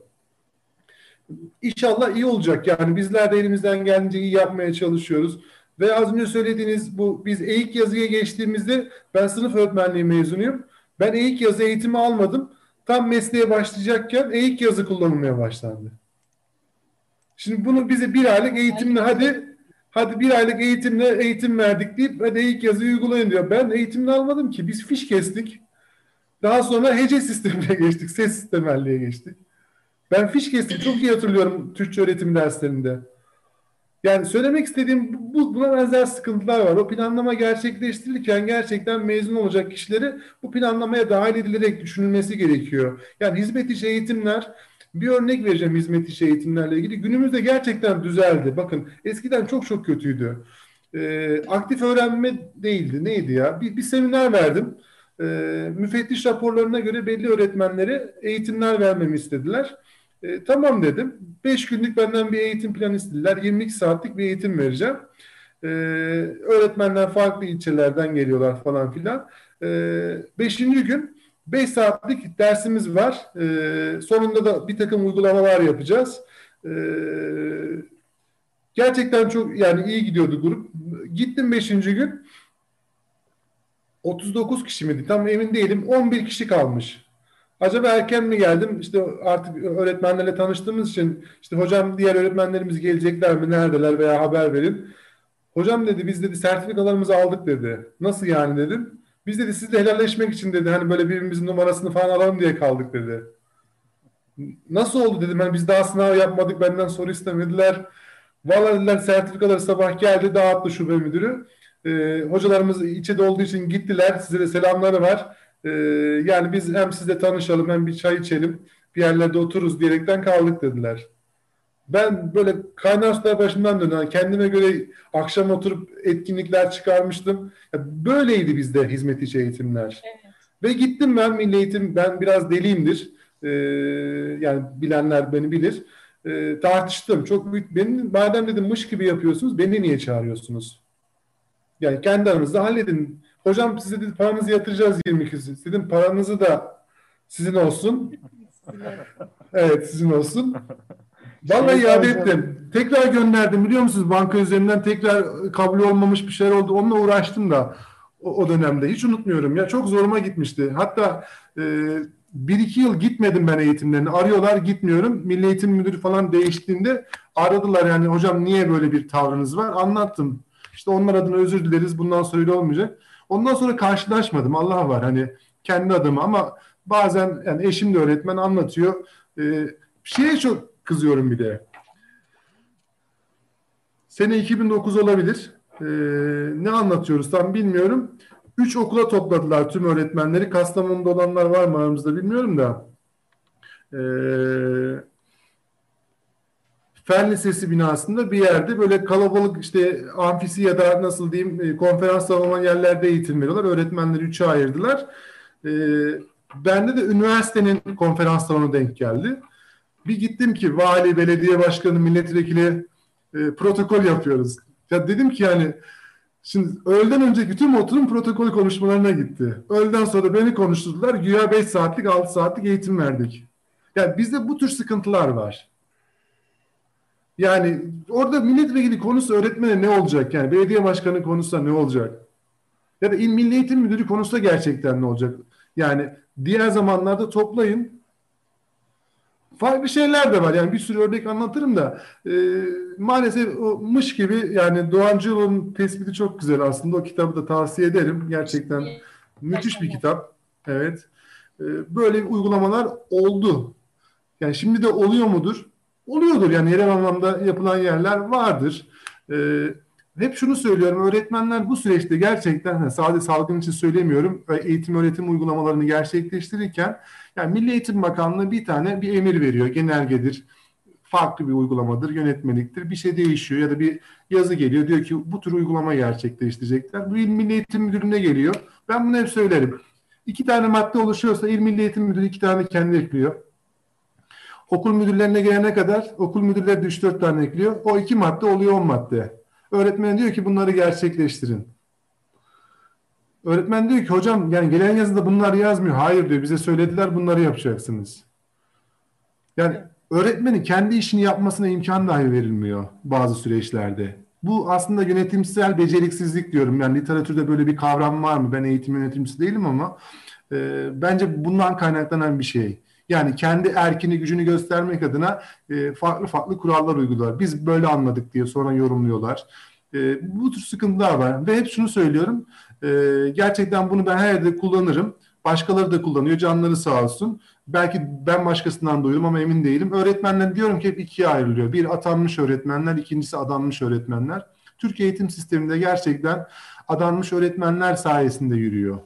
İnşallah iyi olacak, yani bizler de elimizden geldiğince iyi yapmaya çalışıyoruz. Ve az önce söylediğiniz bu, biz eğik yazıya geçtiğimizde, ben sınıf öğretmenliği mezunuyum. Ben eğik yazı eğitimi almadım. Tam mesleğe başlayacakken eğik yazı kullanılmaya başlandı. Şimdi bunu bize bir aylık eğitimle hadi hadi bir aylık eğitimle eğitim verdik deyip hadi eğik yazıyı uygulayın diyor. Ben eğitimle almadım ki. Biz fiş kestik. Daha sonra hece sistemine geçtik. Ses sistemelliğe geçtik. Ben fiş kestim. Çok iyi hatırlıyorum Türkçe öğretim derslerinde. Yani söylemek istediğim bu, buna benzer sıkıntılar var. O planlama gerçekleştirilirken gerçekten mezun olacak kişileri bu planlamaya dahil edilerek düşünülmesi gerekiyor. Yani hizmet içi eğitimler, bir örnek vereceğim hizmet içi eğitimlerle ilgili. Günümüzde gerçekten düzeldi. Bakın eskiden çok çok kötüydü. Ee, aktif öğrenme değildi. Neydi ya? Bir, bir seminer verdim. Ee, müfettiş raporlarına göre belli öğretmenlere eğitimler vermemi istediler. E, tamam dedim. beş günlük benden bir eğitim planı istediler. yirmi iki saatlik bir eğitim vereceğim. E, öğretmenler farklı ilçelerden geliyorlar falan filan. beşinci gün beş saatlik dersimiz var. E, sonunda da bir takım uygulamalar yapacağız. E, gerçekten çok yani iyi gidiyordu grup. Gittim beşinci gün. otuz dokuz kişi miydi? Tam emin değilim. on bir kişi kalmış. Acaba erken mi geldim? İşte artık öğretmenlerle tanıştığımız için işte hocam diğer öğretmenlerimiz gelecekler mi? Neredeler veya haber verin. Hocam dedi biz dedi sertifikalarımızı aldık dedi. Nasıl yani dedim. Biz dedi sizle helalleşmek için dedi hani böyle birbirimizin numarasını falan alalım diye kaldık dedi. Nasıl oldu dedim. Yani biz daha sınav yapmadık, benden soru istemediler. Vallahi dediler sertifikaları sabah geldi, dağıttı şube müdürü. Ee, hocalarımız içeride olduğu için gittiler. Size de selamları var. Yani biz hem sizle tanışalım hem bir çay içelim, bir yerlerde otururuz diyerekten kaldık dediler. Ben böyle kaynar sular başından dönen, kendime göre akşam oturup etkinlikler çıkarmıştım. Böyleydi bizde hizmet içi eğitimler. Evet. Ve gittim ben Milli Eğitim, ben biraz deliyimdir. Ee, yani bilenler beni bilir. Ee, tartıştım. Çok büyük, beni, madem dedim mış gibi yapıyorsunuz, beni niye çağırıyorsunuz? Yani kendi aranızda halledin. Hocam size dedi paranızı yatıracağız yirmi iki. Dedim paranızı da sizin olsun. Evet sizin olsun. Vallahi iade ettim. Tekrar gönderdim biliyor musunuz? Banka üzerinden tekrar kabul olmamış bir şeyler oldu. Onunla uğraştım da o, o dönemde. Hiç unutmuyorum ya, çok zoruma gitmişti. Hatta e, bir iki yıl gitmedim ben eğitimlerine. Arıyorlar gitmiyorum. Milli Eğitim Müdürü falan değiştiğinde aradılar yani hocam niye böyle bir tavrınız var? Anlattım. İşte onlar adına özür dileriz. Bundan sonra öyle olmayacak. Ondan sonra karşılaşmadım. Allah var hani kendi adıma, ama bazen yani eşim de öğretmen anlatıyor. Ee, şeye çok kızıyorum bir de. Sene iki bin dokuz olabilir. Ee, ne anlatıyoruz tam bilmiyorum. Üç okula topladılar tüm öğretmenleri. Kastamonu'da olanlar var mı aramızda bilmiyorum da. Ee, Fen Lisesi binasında bir yerde böyle kalabalık işte amfisi ya da nasıl diyeyim konferans salonu yerlerde eğitim veriyorlar. Öğretmenleri üçe ayırdılar. Ee, bende de üniversitenin konferans salonu denk geldi. Bir gittim ki vali, belediye başkanı, milletvekili e, protokol yapıyoruz. Ya dedim ki yani şimdi öğleden önceki tüm oturum protokol konuşmalarına gitti. Öğleden sonra beni konuşturdular. Güya beş saatlik altı saatlik eğitim verdik. Yani bizde bu tür sıkıntılar var. Yani orada milletvekili konusu öğretmene ne olacak? Yani belediye başkanı konusunda ne olacak? Ya da İl Milli Eğitim Müdürü konusunda gerçekten ne olacak? Yani diğer zamanlarda toplayın. Farklı şeyler de var. Yani bir sürü örnek anlatırım da e, maalesef o mış gibi yani Doğancıoğlu'nun tespiti çok güzel aslında. O kitabı da tavsiye ederim. Gerçekten müthiş, müthiş bir kitap. Evet. E, böyle uygulamalar oldu. Yani şimdi de oluyor mudur? Oluyordur yani yerel anlamda yapılan yerler vardır. Ee, hep şunu söylüyorum, öğretmenler bu süreçte gerçekten sadece salgın için söylemiyorum, eğitim öğretim uygulamalarını gerçekleştirirken yani Milli Eğitim Bakanlığı bir tane bir emir veriyor, genelgedir, farklı bir uygulamadır, yönetmeliktir, bir şey değişiyor ya da bir yazı geliyor diyor ki bu tür uygulama gerçekleştirecekler. Bu İl Milli Eğitim Müdürlüğü'ne geliyor. Ben bunu hep söylerim. İki tane madde oluşuyorsa İl Milli Eğitim Müdürü iki tane kendi ekliyor. Okul müdürlerine gelene kadar okul müdürleri de üç dört tane ekliyor. O iki madde oluyor on madde. Öğretmen diyor ki bunları gerçekleştirin. Öğretmen diyor ki hocam yani gelen yazıda bunlar yazmıyor. Hayır diyor, bize söylediler bunları yapacaksınız. Yani öğretmenin kendi işini yapmasına imkan dahi verilmiyor bazı süreçlerde. Bu aslında yönetimsel beceriksizlik diyorum. Yani literatürde böyle bir kavram var mı? Ben eğitim yönetimcisi değilim ama e, bence bundan kaynaklanan bir şey. Yani kendi erkini, gücünü göstermek adına e, farklı farklı kurallar uyguluyorlar. Biz böyle anladık diye sonra yorumluyorlar. E, bu tür sıkıntılar var. Ve hep şunu söylüyorum. E, gerçekten bunu ben her yerde kullanırım. Başkaları da kullanıyor, canları sağ olsun. Belki ben başkasından duydum ama emin değilim. Öğretmenler diyorum ki hep ikiye ayrılıyor. Bir atanmış öğretmenler, ikincisi adanmış öğretmenler. Türk eğitim sisteminde gerçekten adanmış öğretmenler sayesinde yürüyor.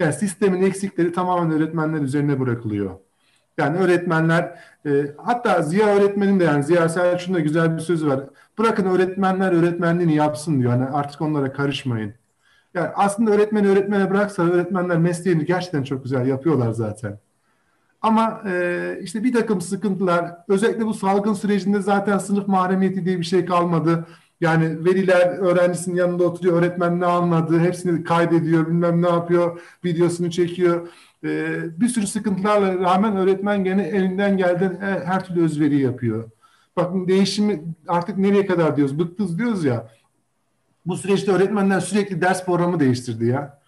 Yani sistemin eksikleri tamamen öğretmenler üzerine bırakılıyor. Yani öğretmenler, e, hatta Ziya öğretmenin de, yani Ziya Selçuk'un da güzel bir sözü var. Bırakın öğretmenler öğretmenliğini yapsın diyor. Yani artık onlara karışmayın. Yani aslında öğretmeni öğretmene bıraksa öğretmenler mesleğini gerçekten çok güzel yapıyorlar zaten. Ama e, işte bir takım sıkıntılar, özellikle bu salgın sürecinde zaten sınıf mahremiyeti diye bir şey kalmadı. Yani veliler öğrencisinin yanında oturuyor, öğretmen ne anladı, hepsini kaydediyor, bilmem ne yapıyor, videosunu çekiyor. Ee, bir sürü sıkıntılarla rağmen öğretmen gene elinden geldiği her türlü özveri yapıyor. Bakın değişimi artık nereye kadar diyoruz, bıktız diyoruz ya. Bu süreçte öğretmenler sürekli ders programı değiştirdi ya.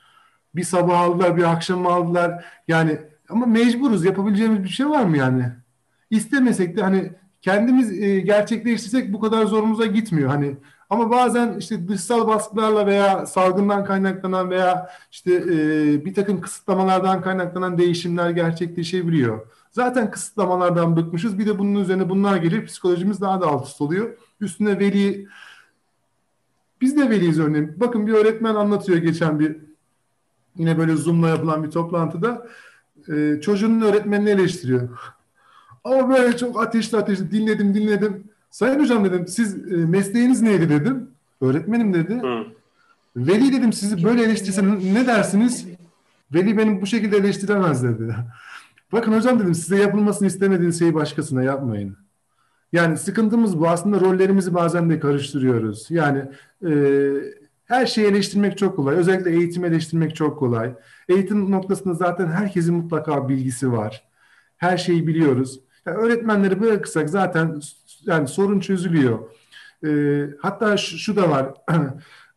Bir sabah aldılar, bir akşam aldılar. Yani ama mecburuz, yapabileceğimiz bir şey var mı yani? İstemesek de hani... Kendimiz e, gerçekleştirsek bu kadar zorumuza gitmiyor hani, ama bazen işte dışsal baskılarla veya salgından kaynaklanan veya işte e, bir takım kısıtlamalardan kaynaklanan değişimler gerçekleşebiliyor. Zaten kısıtlamalardan bıkmışız, bir de bunun üzerine bunlar gelir, psikolojimiz daha da alt üst oluyor. Üstüne veli, biz de veliyiz örneğin. Bakın bir öğretmen anlatıyor geçen bir yine böyle Zoom'la yapılan bir toplantıda e, çocuğunun öğretmenini eleştiriyor. Ama böyle çok ateşli ateşli dinledim dinledim. Sayın hocam dedim, siz e, mesleğiniz neydi dedim. Öğretmenim dedi. Hı. Veli dedim, sizi böyle eleştirsem ne dersiniz? Veli benim bu şekilde eleştiremez dedi. Bakın hocam dedim, size yapılmasını istemediğiniz şeyi başkasına yapmayın. Yani sıkıntımız bu. Aslında rollerimizi bazen de karıştırıyoruz. Yani e, her şeyi eleştirmek çok kolay. Özellikle eğitimi eleştirmek çok kolay. Eğitim noktasında zaten herkesin mutlaka bilgisi var. Her şeyi biliyoruz. Yani öğretmenleri bırakırsak zaten yani sorun çözülüyor. Ee, hatta şu, şu da var.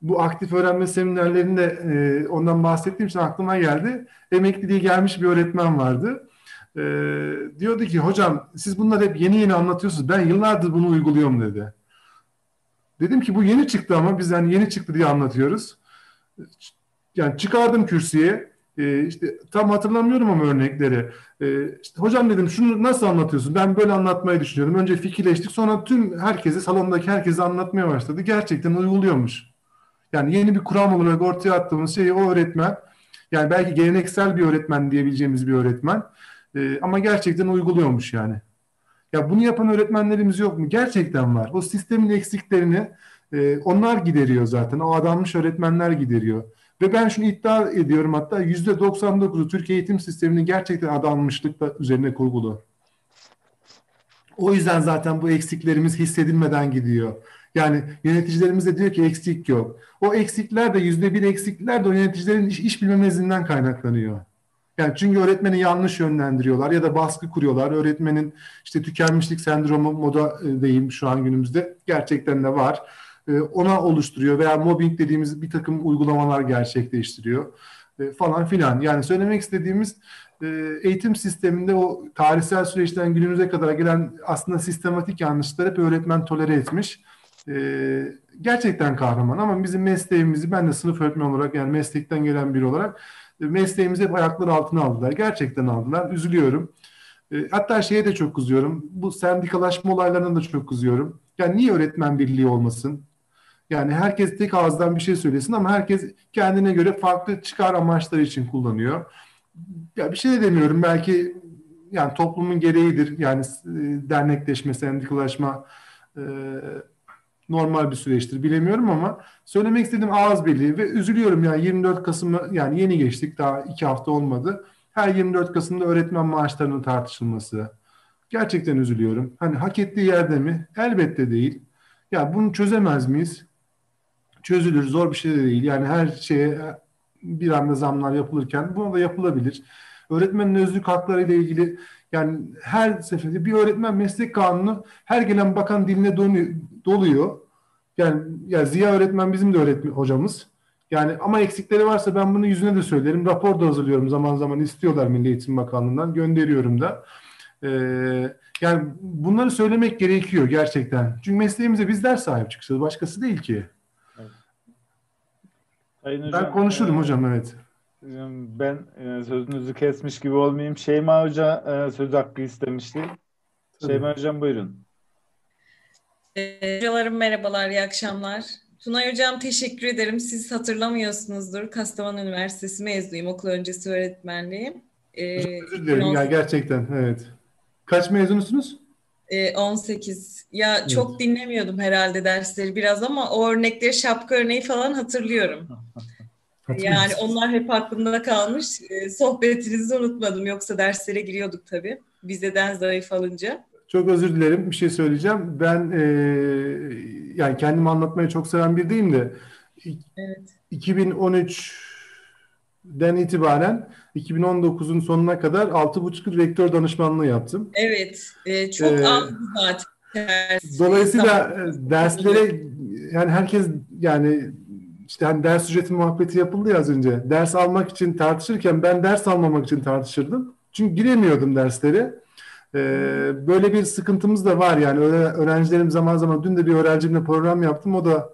Bu aktif öğrenme seminerlerinde e, ondan bahsettiğim için aklıma geldi. Emekliliğe gelmiş bir öğretmen vardı. Ee, diyordu ki hocam siz bunları hep yeni yeni anlatıyorsunuz. Ben yıllardır bunu uyguluyorum dedi. Dedim ki bu yeni çıktı ama biz yani yeni çıktı diye anlatıyoruz. Yani çıkardım kürsüye. Ee, işte tam hatırlamıyorum ama örnekleri. Ee, işte, hocam dedim şunu nasıl anlatıyorsun? Ben böyle anlatmayı düşünüyorum. Önce fikirleştik, sonra tüm herkese, salondaki herkese anlatmaya başladı. Gerçekten uyguluyormuş. Yani yeni bir kuram olarak ortaya attığımız şeyi o öğretmen, yani belki geleneksel bir öğretmen diyebileceğimiz bir öğretmen ee, ama gerçekten uyguluyormuş yani. Ya bunu yapan öğretmenlerimiz yok mu? Gerçekten var. O sistemin eksiklerini e, onlar gideriyor zaten. O adanmış öğretmenler gideriyor. Ve ben şunu iddia ediyorum, hatta yüzde doksan dokuzu Türk eğitim sisteminin gerçekten adanmışlıkla üzerine kurgulu. O yüzden zaten bu eksiklerimiz hissedilmeden gidiyor. Yani yöneticilerimiz de diyor ki eksik yok. O eksikler de yüzde bir eksikler de o yöneticilerin iş, iş bilmemezliğinden kaynaklanıyor. Yani çünkü öğretmeni yanlış yönlendiriyorlar ya da baskı kuruyorlar. Öğretmenin işte tükenmişlik sendromu moda değil şu an günümüzde, gerçekten de var. Ona oluşturuyor veya mobbing dediğimiz bir takım uygulamalar gerçekleştiriyor falan filan. Yani söylemek istediğimiz eğitim sisteminde o tarihsel süreçten günümüze kadar gelen aslında sistematik yanlışları hep öğretmen tolere etmiş. Gerçekten kahraman ama bizim mesleğimizi, ben de sınıf öğretmeni olarak yani meslekten gelen biri olarak mesleğimizi hep ayakları altına aldılar. Gerçekten aldılar. Üzülüyorum. Hatta şeye de çok kızıyorum. Bu sendikalaşma olaylarına da çok kızıyorum. Yani niye öğretmen birliği olmasın? Yani herkes tek ağızdan bir şey söylesin ama herkes kendine göre farklı çıkar amaçları için kullanıyor. Ya bir şey de demiyorum, belki yani toplumun gereğidir. Yani dernekleşme, sendikalaşma e, normal bir süreçtir, bilemiyorum ama söylemek istediğim ağız birliği ve üzülüyorum yani yirmi dört Kasım'ı yani yeni geçtik, daha iki hafta olmadı. Her yirmi dört Kasım'da öğretmen maaşlarının tartışılması. Gerçekten üzülüyorum. Hani hak ettiği yerde mi? Elbette değil. Ya bunu çözemez miyiz? Çözülür. Zor bir şey de değil. Yani her şeye bir anda zamlar yapılırken buna da yapılabilir. Öğretmenin özlük hakları ile ilgili yani her seferinde bir öğretmen meslek kanunu her gelen bakan diline doluyor. Yani ya Ziya öğretmen bizim de öğretmen hocamız. Yani ama eksikleri varsa ben bunu yüzüne de söylerim. Rapor da hazırlıyorum zaman zaman, istiyorlar Milli Eğitim Bakanlığı'ndan. Gönderiyorum da. Ee, yani bunları söylemek gerekiyor gerçekten. Çünkü mesleğimize bizler sahip çıkacağız. Başkası değil ki. Evet. Ben hocam, konuşurum e, hocam evet. Ben sözünüzü kesmiş gibi olmayayım. Şeyma Hoca söz hakkı istemişti. Şeyma Hocam buyurun. Hocalarım merhabalar, iyi akşamlar. Tunay Hocam teşekkür ederim. Siz hatırlamıyorsunuzdur. Kastamonu Üniversitesi mezunuyum. Okul öncesi öğretmenliğim. Ee, özür dilerim on sekiz... ya gerçekten. Evet. Kaç mezunusunuz? Ee, on sekiz. Ya evet. Çok dinlemiyordum herhalde dersleri biraz ama o örnekleri, şapka örneği falan hatırlıyorum. Yani onlar hep aklımda kalmış. Ee, sohbetinizi unutmadım. Yoksa derslere giriyorduk tabii. Vizeden zayıf alınca. Çok özür dilerim. Bir şey söyleyeceğim. Ben e, yani kendimi anlatmayı çok seven bir değilim de evet. iki bin on üçten itibaren iki bin on dokuzun sonuna kadar altı buçuk yıl rektör danışmanlığı yaptım. Evet. E, çok ee, az zaten. Dolayısıyla tam derslere yani herkes yani işte hani ders ücreti muhabbeti yapıldı ya az önce. Ders almak için tartışırken ben ders almamak için tartışırdım. Çünkü giremiyordum derslere. Böyle bir sıkıntımız da var yani. Öğrencilerim zaman zaman, dün de bir öğrencimle program yaptım, o da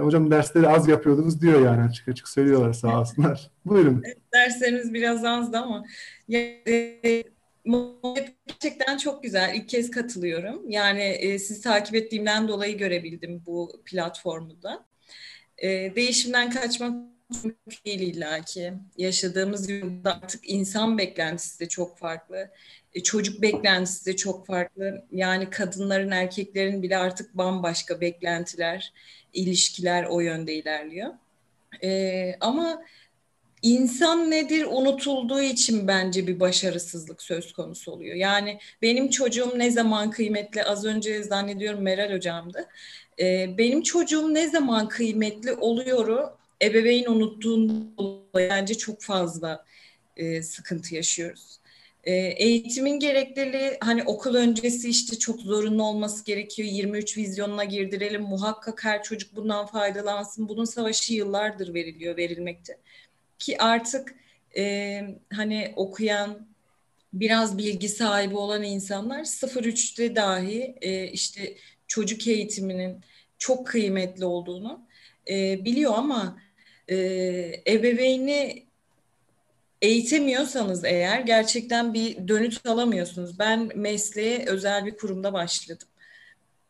hocam dersleri az yapıyordunuz diyor yani, açık açık söylüyorlar sağ olsunlar. Buyurun. Evet, derslerimiz biraz azdı ama yani, gerçekten çok güzel. İlk kez katılıyorum. Yani e, sizi takip ettiğimden dolayı görebildim bu platformu da. E, değişimden kaçmak değil illa ki. Yaşadığımız yılda artık insan beklentisi de çok farklı. Çocuk beklentisi de çok farklı. Yani kadınların, erkeklerin bile artık bambaşka beklentiler, ilişkiler o yönde ilerliyor. Ee, ama insan nedir unutulduğu için bence bir başarısızlık söz konusu oluyor. Yani benim çocuğum ne zaman kıymetli, az önce zannediyorum Meral Hocam'dı. Ee, benim çocuğum ne zaman kıymetli oluyoru ebeveyn unuttuğunda bence çok fazla e, sıkıntı yaşıyoruz. Eğitimin gerekliliği, hani okul öncesi işte çok zorunlu olması gerekiyor. yirmi üç vizyonuna girdirelim. Muhakkak her çocuk bundan faydalansın. Bunun savaşı yıllardır veriliyor, verilmekte. Ki artık e, hani okuyan, biraz bilgi sahibi olan insanlar sıfır üçte dahi e, işte çocuk eğitiminin çok kıymetli olduğunu e, biliyor ama e, ebeveyni eğitemiyorsanız eğer gerçekten bir dönüt alamıyorsunuz. Ben mesleğe özel bir kurumda başladım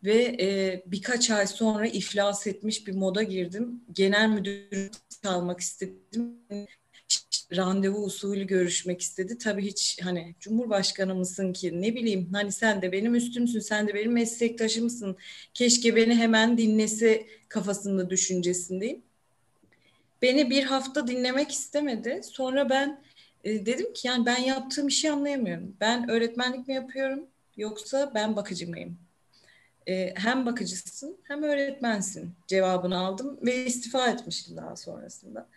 ve e, birkaç ay sonra iflas etmiş bir moda girdim. Genel müdürü almak istedim. İşte, randevu usulü görüşmek istedi. Tabii hiç hani Cumhurbaşkanı mısın ki, ne bileyim, hani sen de benim üstümsün, sen de benim meslektaşımsın. Keşke beni hemen dinlese kafasında düşüncesindeyim. Beni bir hafta dinlemek istemedi. Sonra ben e, dedim ki yani ben yaptığım işi anlayamıyorum. Ben öğretmenlik mi yapıyorum yoksa ben bakıcı mıyım? E, hem bakıcısın hem öğretmensin cevabını aldım ve istifa etmiştim daha sonrasında.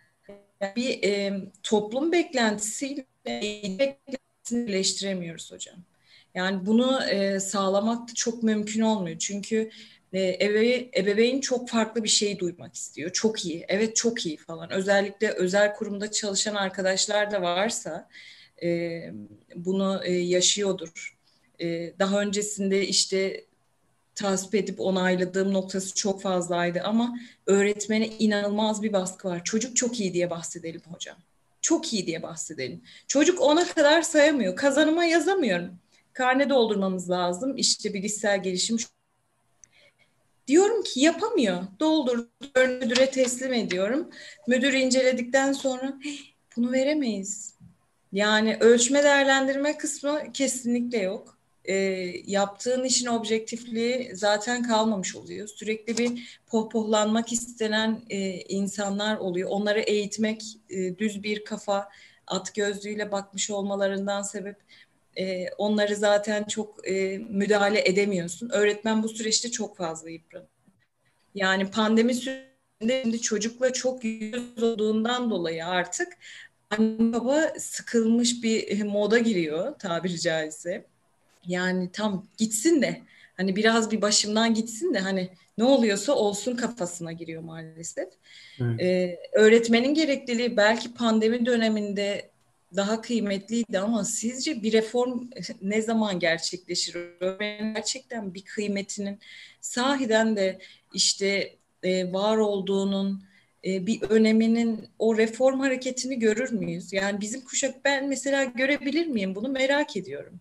Yani bir e, toplum beklentisiyle eğitim beklentisini birleştiremiyoruz hocam. Yani bunu e, sağlamak da çok mümkün olmuyor. Çünkü Ebe, ebeveyn çok farklı bir şey duymak istiyor. Çok iyi, evet çok iyi falan. Özellikle özel kurumda çalışan arkadaşlar da varsa e, bunu e, yaşıyordur. E, daha öncesinde işte tasvip edip onayladığım noktası çok fazlaydı ama öğretmene inanılmaz bir baskı var. Çocuk çok iyi diye bahsedelim hocam. Çok iyi diye bahsedelim. Çocuk ona kadar sayamıyor. Kazanıma yazamıyorum. Karne doldurmamız lazım. İşte bilişsel gelişim. Diyorum ki yapamıyor. Doldur, müdüre teslim ediyorum. Müdür inceledikten sonra bunu veremeyiz. Yani ölçme değerlendirme kısmı kesinlikle yok. E, yaptığın işin objektifliği zaten kalmamış oluyor. Sürekli bir pohpohlanmak istenen e, insanlar oluyor. Onları eğitmek e, düz bir kafa, at gözlüğüyle bakmış olmalarından sebep... Ee, onları zaten çok e, müdahale edemiyorsun. Öğretmen bu süreçte çok fazla yıpranıyor. Yani pandemi sürecinde şimdi çocukla çok yüz olduğundan dolayı artık anne baba sıkılmış bir moda giriyor tabiri caizse. Yani tam gitsin de hani biraz bir başımdan gitsin de hani ne oluyorsa olsun kafasına giriyor maalesef. Evet. Ee, öğretmenin gerekliliği belki pandemi döneminde daha kıymetliydi ama sizce bir reform ne zaman gerçekleşir? Gerçekten bir kıymetinin sahiden de işte var olduğunun bir öneminin, o reform hareketini görür müyüz? Yani bizim kuşak, ben mesela görebilir miyim bunu, merak ediyorum.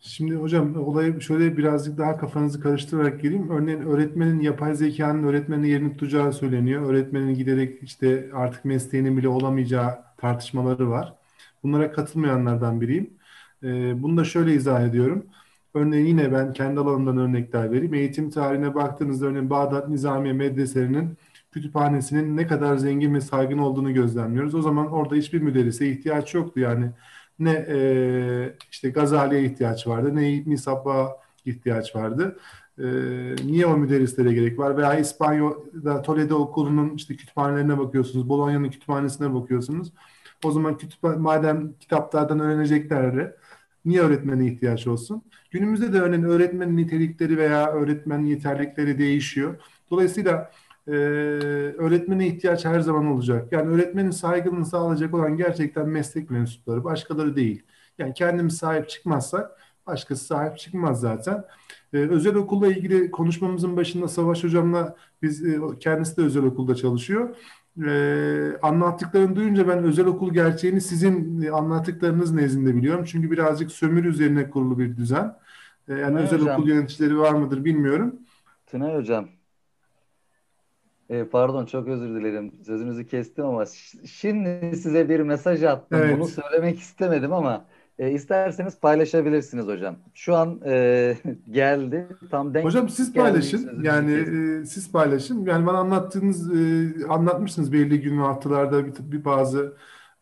Şimdi hocam olayı şöyle birazcık daha kafanızı karıştırarak gireyim. Örneğin öğretmenin, yapay zekanın öğretmenin yerini tutacağı söyleniyor. Öğretmenin giderek işte artık mesleğinin bile olamayacağı tartışmaları var. Bunlara katılmayanlardan biriyim. Bunu da şöyle izah ediyorum. Örneğin yine ben kendi alanımdan örnekler vereyim. Eğitim tarihine baktığınızda örneğin Bağdat Nizamiye Medreselerinin kütüphanesinin ne kadar zengin ve saygın olduğunu gözlemliyoruz. O zaman orada hiçbir müderrise ihtiyaç yoktu. Yani ne e, işte Gazali'ye ihtiyaç vardı, ne İbn-i Sabbah'a ihtiyaç vardı. E, niye o müderrislere gerek var? Veya İspanya'da Toledo Okulu'nun işte kütüphanelerine bakıyorsunuz, Bologna'nın kütüphanesine bakıyorsunuz. O zaman kütüphane, madem kitaplardan öğrenecekler, niye öğretmene ihtiyaç olsun? Günümüzde de örneğin öğretmenin nitelikleri veya öğretmenin yeterlikleri değişiyor. Dolayısıyla Ee, öğretmene ihtiyaç her zaman olacak. Yani öğretmenin saygınlığını sağlayacak olan gerçekten meslek mensupları, başkaları değil. Yani kendimiz sahip çıkmazsak başkası sahip çıkmaz zaten. Ee, özel okulla ilgili konuşmamızın başında Savaş Hocam'la, biz, kendisi de özel okulda çalışıyor. Ee, anlattıklarını duyunca ben özel okul gerçeğini sizin anlattıklarınız nezdinde biliyorum. Çünkü birazcık sömürü üzerine kurulu bir düzen. Ee, yani özel hocam, okul yöneticileri var mıdır bilmiyorum. Tuna Hocam. Pardon, çok özür dilerim. Sözünüzü kestim ama şimdi size bir mesaj attım. Evet. Bunu söylemek istemedim ama e, isterseniz paylaşabilirsiniz hocam. Şu an e, geldi. Tam denk. Hocam siz paylaşın. Yani e, siz paylaşın. Yani bana anlattığınız, e, anlatmışsınız belli gün ve haftalarda bir, bir bazı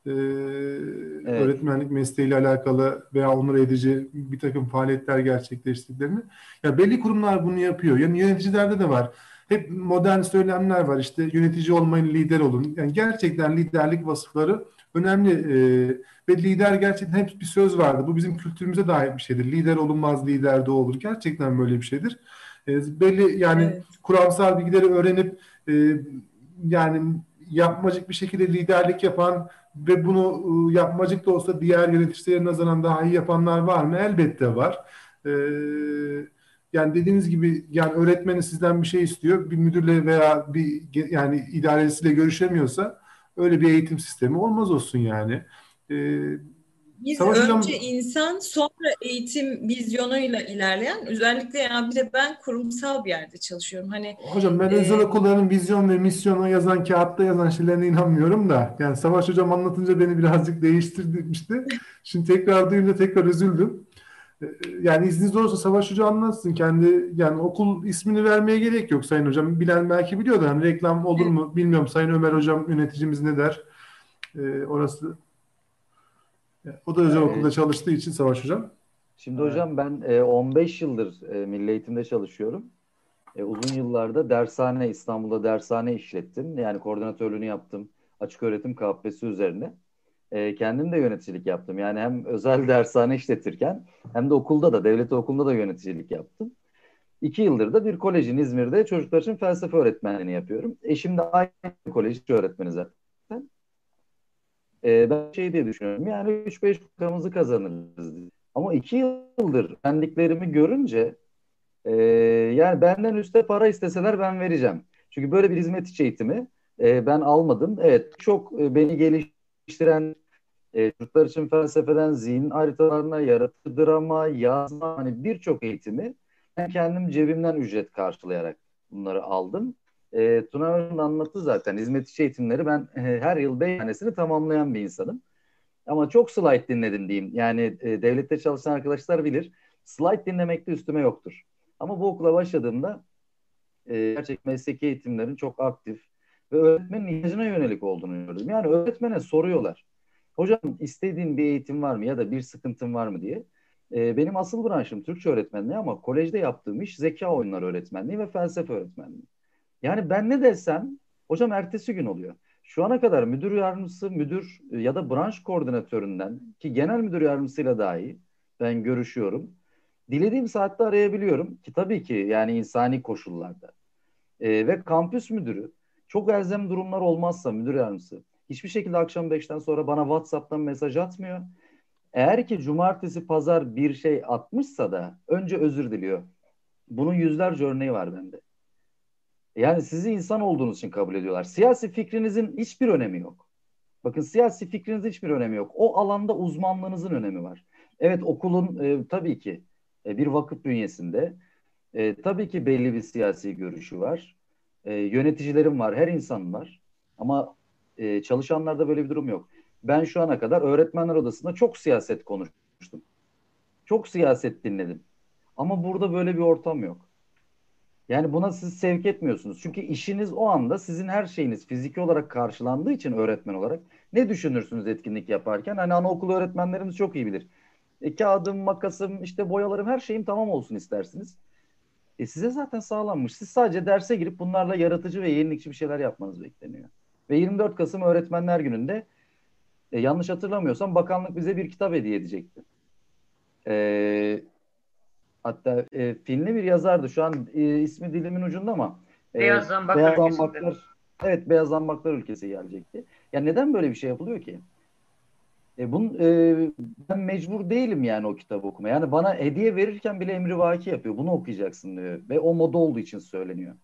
e, evet. öğretmenlik mesleğiyle alakalı veya onur edici bir takım faaliyetler gerçekleştirdiklerini. Ya belli kurumlar bunu yapıyor. Yani yöneticilerde de var. Hep modern söylemler var, işte yönetici olmayın, lider olun. Yani gerçekten liderlik vasıfları önemli ee, ve lider gerçekten hep bir söz vardı. Bu bizim kültürümüze dair bir şeydir. Lider olunmaz, lider de olur. Gerçekten böyle bir şeydir. Ee, belli yani evet. kuramsal bilgileri öğrenip e, yani yapmacık bir şekilde liderlik yapan ve bunu e, yapmacık da olsa diğer yöneticilere nazaran daha iyi yapanlar var mı? Elbette var. Evet. Yani dediğiniz gibi, yani öğretmeni sizden bir şey istiyor. Bir müdürle veya bir yani idaresiyle görüşemiyorsa öyle bir eğitim sistemi olmaz olsun yani. Ee, biz önce hocam... insan, sonra eğitim vizyonuyla ilerleyen, özellikle yani bir de ben kurumsal bir yerde çalışıyorum. Hani hocam ben e... özel okulların vizyon ve misyonu yazan, kağıtta yazan şeylerine inanmıyorum da. Yani Savaş Hocam anlatınca beni birazcık değiştirmişti. Şimdi tekrar duyunca tekrar üzüldüm. Yani izniniz olursa Savaş Hoca anlatsın kendi, yani okul ismini vermeye gerek yok Sayın Hocam. Bilen belki biliyor da, hani reklam olur mu bilmiyorum. Sayın Ömer Hocam yöneticimiz ne der? Ee, orası o da özel evet. okulda çalıştığı için Savaş Hocam. Şimdi evet. hocam ben on beş yıldır Milli Eğitim'de çalışıyorum. Uzun yıllarda dershane, İstanbul'da dershane işlettim. Yani koordinatörlüğünü yaptım. Açık öğretim K P S S üzerine. Kendim de yöneticilik yaptım. Yani hem özel dershane işletirken hem de okulda da, devlet okulunda da yöneticilik yaptım. İki yıldır da bir kolejin İzmir'de çocuklar için felsefe öğretmenliğini yapıyorum. Eşim de aynı kolejci öğretmeni zaten. E, ben şey diye düşünüyorum, yani üç beş kuramızı kazanırız diye. Ama iki yıldır öğrendiklerimi görünce e, yani benden üstte para isteseler ben vereceğim. Çünkü böyle bir hizmet içi eğitimi e, ben almadım. Evet, çok beni geliştiren, E, çocuklar için felsefeden zihin haritalarına, yaratıcı drama, yazma, hani birçok eğitimi ben kendim cebimden ücret karşılayarak bunları aldım. E, Tuna Hocam anlattı zaten, hizmet içi eğitimleri ben e, her yıl beş tanesini tamamlayan bir insanım. Ama çok slide dinledim diyeyim. Yani e, devlette çalışan arkadaşlar bilir, slide dinlemekte üstüme yoktur. Ama bu okula başladığımda e, gerçek mesleki eğitimlerin çok aktif ve öğretmenin ihtiyacına yönelik olduğunu gördüm. Yani öğretmene soruyorlar. Hocam istediğin bir eğitim var mı ya da bir sıkıntın var mı diye. Ee, benim asıl branşım Türkçe öğretmenliği ama kolejde yaptığım iş zeka oyunları öğretmenliği ve felsefe öğretmenliği. Yani ben ne desem hocam ertesi gün oluyor. Şu ana kadar müdür yardımcısı, müdür ya da branş koordinatöründen, ki genel müdür yardımcısıyla dahi ben görüşüyorum. Dilediğim saatte arayabiliyorum, ki tabii ki yani insani koşullarda. Ee, ve kampüs müdürü, çok elzem durumlar olmazsa müdür yardımcısı hiçbir şekilde akşam beşten sonra bana WhatsApp'tan mesaj atmıyor. Eğer ki cumartesi, pazar bir şey atmışsa da önce özür diliyor. Bunun yüzlerce örneği var bende. Yani sizi insan olduğunuz için kabul ediyorlar. Siyasi fikrinizin hiçbir önemi yok. Bakın, siyasi fikrinizin hiçbir önemi yok. O alanda uzmanlığınızın önemi var. Evet, okulun e, tabii ki e, bir vakıf bünyesinde e, tabii ki belli bir siyasi görüşü var. E, yöneticilerim var, her insan var. Ama e, çalışanlarda böyle bir durum yok. Ben şu ana kadar öğretmenler odasında çok siyaset konuşmuştum. Çok siyaset dinledim. Ama burada böyle bir ortam yok. Yani buna siz sevk etmiyorsunuz. Çünkü işiniz o anda, sizin her şeyiniz fiziki olarak karşılandığı için öğretmen olarak ne düşünürsünüz etkinlik yaparken? Hani anaokulu öğretmenlerimiz çok iyi bilir. E, kağıdım, makasım, işte boyalarım, her şeyim tamam olsun istersiniz. E, size zaten sağlanmış. Siz sadece derse girip bunlarla yaratıcı ve yenilikçi bir şeyler yapmanız bekleniyor. Ve yirmi dört Kasım Öğretmenler Günü'nde e, yanlış hatırlamıyorsam bakanlık bize bir kitap hediye edecekti. Eee... Hatta e, Finli bir yazardı. Şu an e, ismi dilimin ucunda ama e, Beyaz Zambaklar, Beyaz Zambaklar evet Beyaz Zambaklar ülkesi gelecekti. Yani neden böyle bir şey yapılıyor ki? E, bunun, e, ben mecbur değilim yani o kitabı okumaya. Yani bana hediye verirken bile emrivaki yapıyor. Bunu okuyacaksın diyor. Ve o moda olduğu için söyleniyor.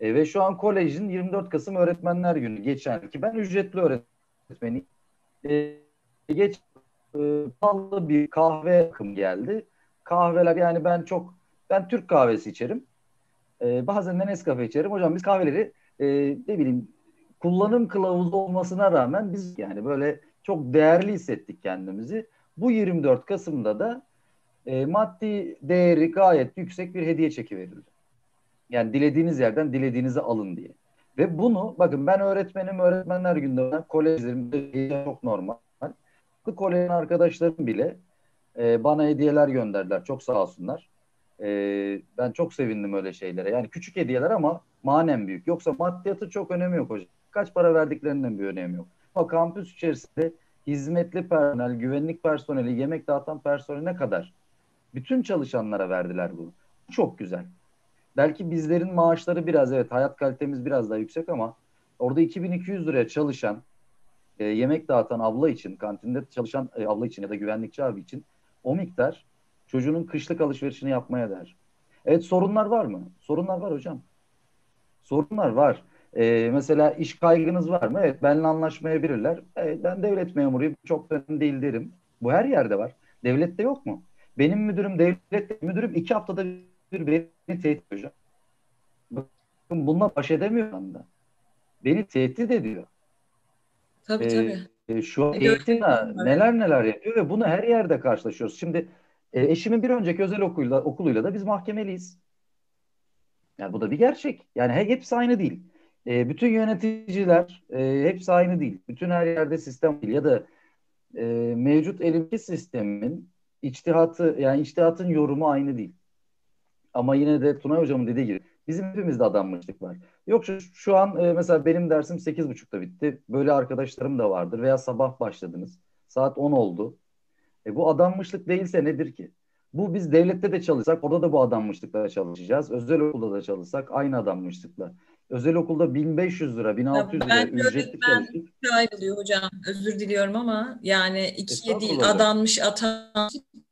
E, ve şu an kolejin yirmi dört Kasım Öğretmenler Günü geçen ki ben ücretli öğretmeniyim. E, geç e, pahalı bir kahve akım geldi. Kahveler yani ben çok, ben Türk kahvesi içerim. Ee, bazen de Nescafe içerim. Hocam biz kahveleri e, ne bileyim kullanım kılavuzu olmasına rağmen biz yani böyle çok değerli hissettik kendimizi. Bu yirmi dört Kasım'da da e, maddi değeri gayet yüksek bir hediye çeki verildi. Yani dilediğiniz yerden dilediğinizi alın diye. Ve bunu bakın ben öğretmenim, öğretmenler günde kolejlerimde çok normal. Bu kolejin arkadaşlarım bile bana hediyeler gönderdiler. Çok sağ olsunlar. Ben çok sevindim öyle şeylere. Yani küçük hediyeler ama manen büyük. Yoksa maddiyatı çok önemi yok hocam. Kaç para verdiklerinin bir önemi yok. Ama kampüs içerisinde hizmetli personel, güvenlik personeli, yemek dağıtan personeline kadar bütün çalışanlara verdiler bunu. Çok güzel. Belki bizlerin maaşları biraz, evet hayat kalitemiz biraz daha yüksek ama orada iki bin iki yüz liraya çalışan, yemek dağıtan abla için, kantinde çalışan abla için ya da güvenlikçi abi için o miktar çocuğunun kışlık alışverişini yapmaya değer. Evet, sorunlar var mı? Sorunlar var hocam. Sorunlar var. Ee, mesela iş kaygınız var mı? Evet, benimle anlaşmayabilirler. Evet, ben devlet memuruyum. Çok önemli değil derim. Bu her yerde var. Devlette yok mu? Benim müdürüm, devlet müdürüm iki haftada bir beni tehdit ediyor. Bakın bununla baş edemiyor anda. Beni tehdit ediyor. Tabii tabii. Ee, şu an eğitimle neler neler yapıyor ve bunu her yerde karşılaşıyoruz. Şimdi e, eşimin bir önceki özel okuluyla, okuluyla da biz mahkemeliyiz. Yani bu da bir gerçek. Yani he, hepsi aynı değil. E, bütün yöneticiler e, hepsi aynı değil. Bütün her yerde sistem değil. Ya da e, mevcut elimki sistemin içtihatı, yani içtihatın yorumu aynı değil. Ama yine de Tunay Hocam'ın dediği gibi bizim hepimizde adanmışlık var. Yok şu, şu an e, mesela benim dersim sekiz buçukta bitti. Böyle arkadaşlarım da vardır. Veya sabah başladınız. Saat on oldu. E, bu adanmışlık değilse nedir ki? Bu biz devlette de çalışsak orada da bu adanmışlıkla çalışacağız. Özel okulda da çalışsak aynı adanmışlıkla. Özel okulda bin beş yüz lira, bin altı yüz lira ücretli çalıştık. Ben ayrılıyor hocam. Özür diliyorum ama yani ikiye değil adanmış atan,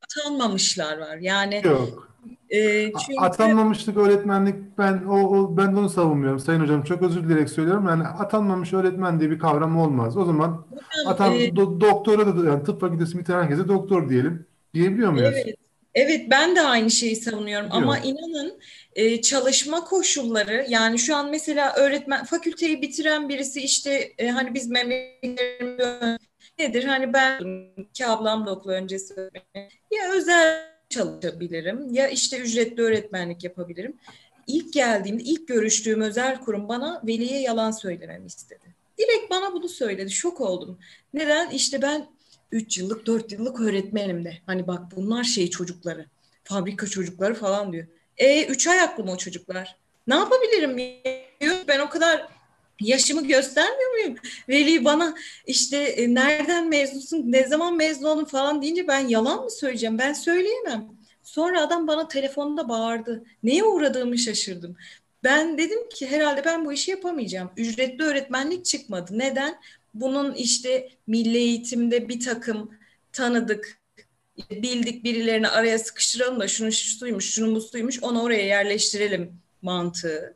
atanmamışlar var. Yani yok. E, çünkü... Atanmamışlık öğretmenlik, ben o, o ben bunu savunmuyorum sayın hocam, çok özür dileyerek söylüyorum. Yani atanmamış öğretmen diye bir kavram olmaz. O zaman atan e... do, doktora da yani tıp fakültesi biten herkese doktor diyelim diyebiliyor muyuz? Evet. Evet, ben de aynı şeyi savunuyorum. Biliyor. Ama inanın e, çalışma koşulları, yani şu an mesela öğretmen fakülteyi bitiren birisi işte e, hani biz memleketlerimizde nedir? Hani ben ki ablam da okul öncesi öğretmen. Ya özel çalışabilirim ya işte ücretli öğretmenlik yapabilirim. İlk geldiğimde ilk görüştüğüm özel kurum bana veliye yalan söylememi istedi. Direkt bana bunu söyledi. Şok oldum. Neden? İşte ben üç yıllık, dört yıllık öğretmenim de. Hani bak bunlar şey çocukları, fabrika çocukları falan diyor. E üç ay aklım o çocuklar. Ne yapabilirim diyor. Ben o kadar yaşımı göstermiyor muyum? Veli bana işte e, nereden mezunsun, ne zaman mezun olun falan deyince ben yalan mı söyleyeceğim? Ben söyleyemem. Sonra adam bana telefonda bağırdı. Neye uğradığımı şaşırdım. Ben dedim ki herhalde ben bu işi yapamayacağım. Ücretli öğretmenlik çıkmadı. Neden? Bunun işte milli eğitimde bir takım tanıdık, bildik birilerini araya sıkıştıralım da şunu şuymuş, şunu musluymuş, onu oraya yerleştirelim mantığı.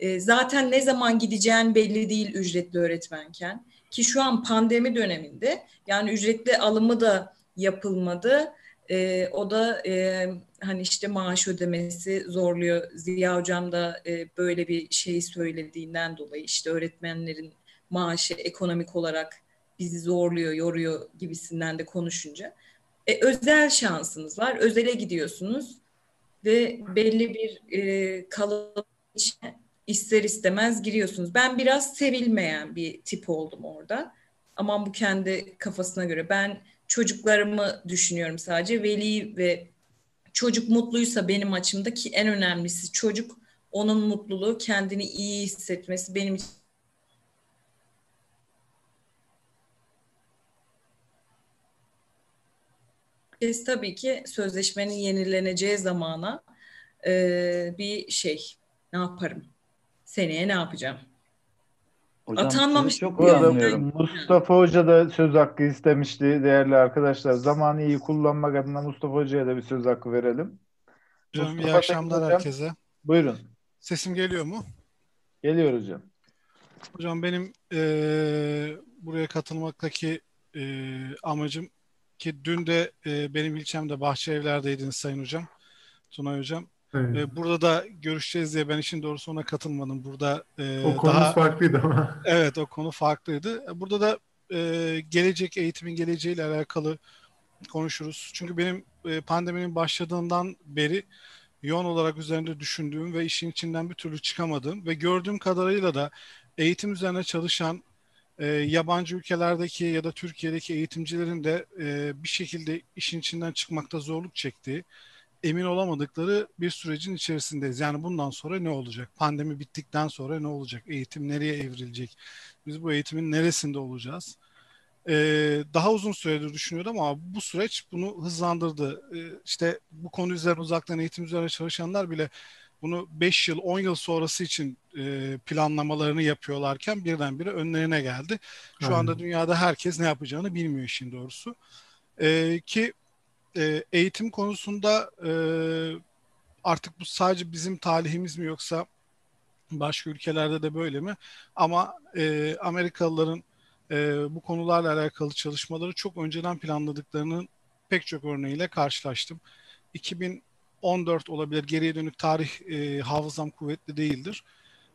e, zaten ne zaman gideceğin belli değil ücretli öğretmenken. Ki şu an pandemi döneminde yani ücretli alımı da yapılmadı. E, o da e, hani işte maaş ödemesi zorluyor. Ziya Hocam da e, böyle bir şey söylediğinden dolayı işte öğretmenlerin maaşı ekonomik olarak bizi zorluyor, yoruyor gibisinden de konuşunca. E, özel şansınız var. Özele gidiyorsunuz ve belli bir e, kalıp içine ister istemez giriyorsunuz. Ben biraz sevilmeyen bir tip oldum orada. Aman bu kendi kafasına göre. Ben çocuklarımı düşünüyorum sadece. Veli ve çocuk mutluysa benim açımda, ki en önemlisi çocuk, onun mutluluğu, kendini iyi hissetmesi benim için. Tabii ki sözleşmenin yenileneceği zamana e, bir şey, ne yaparım? Seneye ne yapacağım? Hocam, atanmamış. Çok Mustafa Hoca da söz hakkı istemişti değerli arkadaşlar. Zamanı iyi kullanmak adına Mustafa Hoca'ya da bir söz hakkı verelim. Hocam, Mustafa, iyi akşamlar hocam. Herkese. Buyurun. Sesim geliyor mu? Geliyor hocam. Hocam benim e, buraya katılmaktaki e, amacım, ki dün de e, benim ilçemde Bahçelievler'deydiniz Sayın Hocam, Tunay Hocam. Evet. E, burada da görüşeceğiz diye ben işin doğrusu ona katılmadım. Burada e, o konu daha farklıydı ama. Evet, o konu farklıydı. Burada da e, gelecek, eğitimin geleceğiyle alakalı konuşuruz. Çünkü benim e, pandeminin başladığından beri yoğun olarak üzerinde düşündüğüm ve işin içinden bir türlü çıkamadığım ve gördüğüm kadarıyla da eğitim üzerine çalışan E, yabancı ülkelerdeki ya da Türkiye'deki eğitimcilerin de e, bir şekilde işin içinden çıkmakta zorluk çektiği, emin olamadıkları bir sürecin içerisindeyiz. Yani bundan sonra ne olacak? Pandemi bittikten sonra ne olacak? Eğitim nereye evrilecek? Biz bu eğitimin neresinde olacağız? E, daha uzun süredir düşünüyordum ama bu süreç bunu hızlandırdı. E, işte bu konu üzerine, uzaktan eğitim üzerine çalışanlar bile bunu beş yıl, on yıl sonrası için e, planlamalarını yapıyorlarken birdenbire önlerine geldi. Şu Aynen. anda dünyada herkes ne yapacağını bilmiyor işin doğrusu. E, ki e, eğitim konusunda e, artık bu sadece bizim talihimiz mi yoksa başka ülkelerde de böyle mi? Ama e, Amerikalıların e, bu konularla alakalı çalışmaları çok önceden planladıklarının pek çok örneğiyle karşılaştım. iki bin on dört olabilir. Geriye dönük tarih e, hafızam kuvvetli değildir.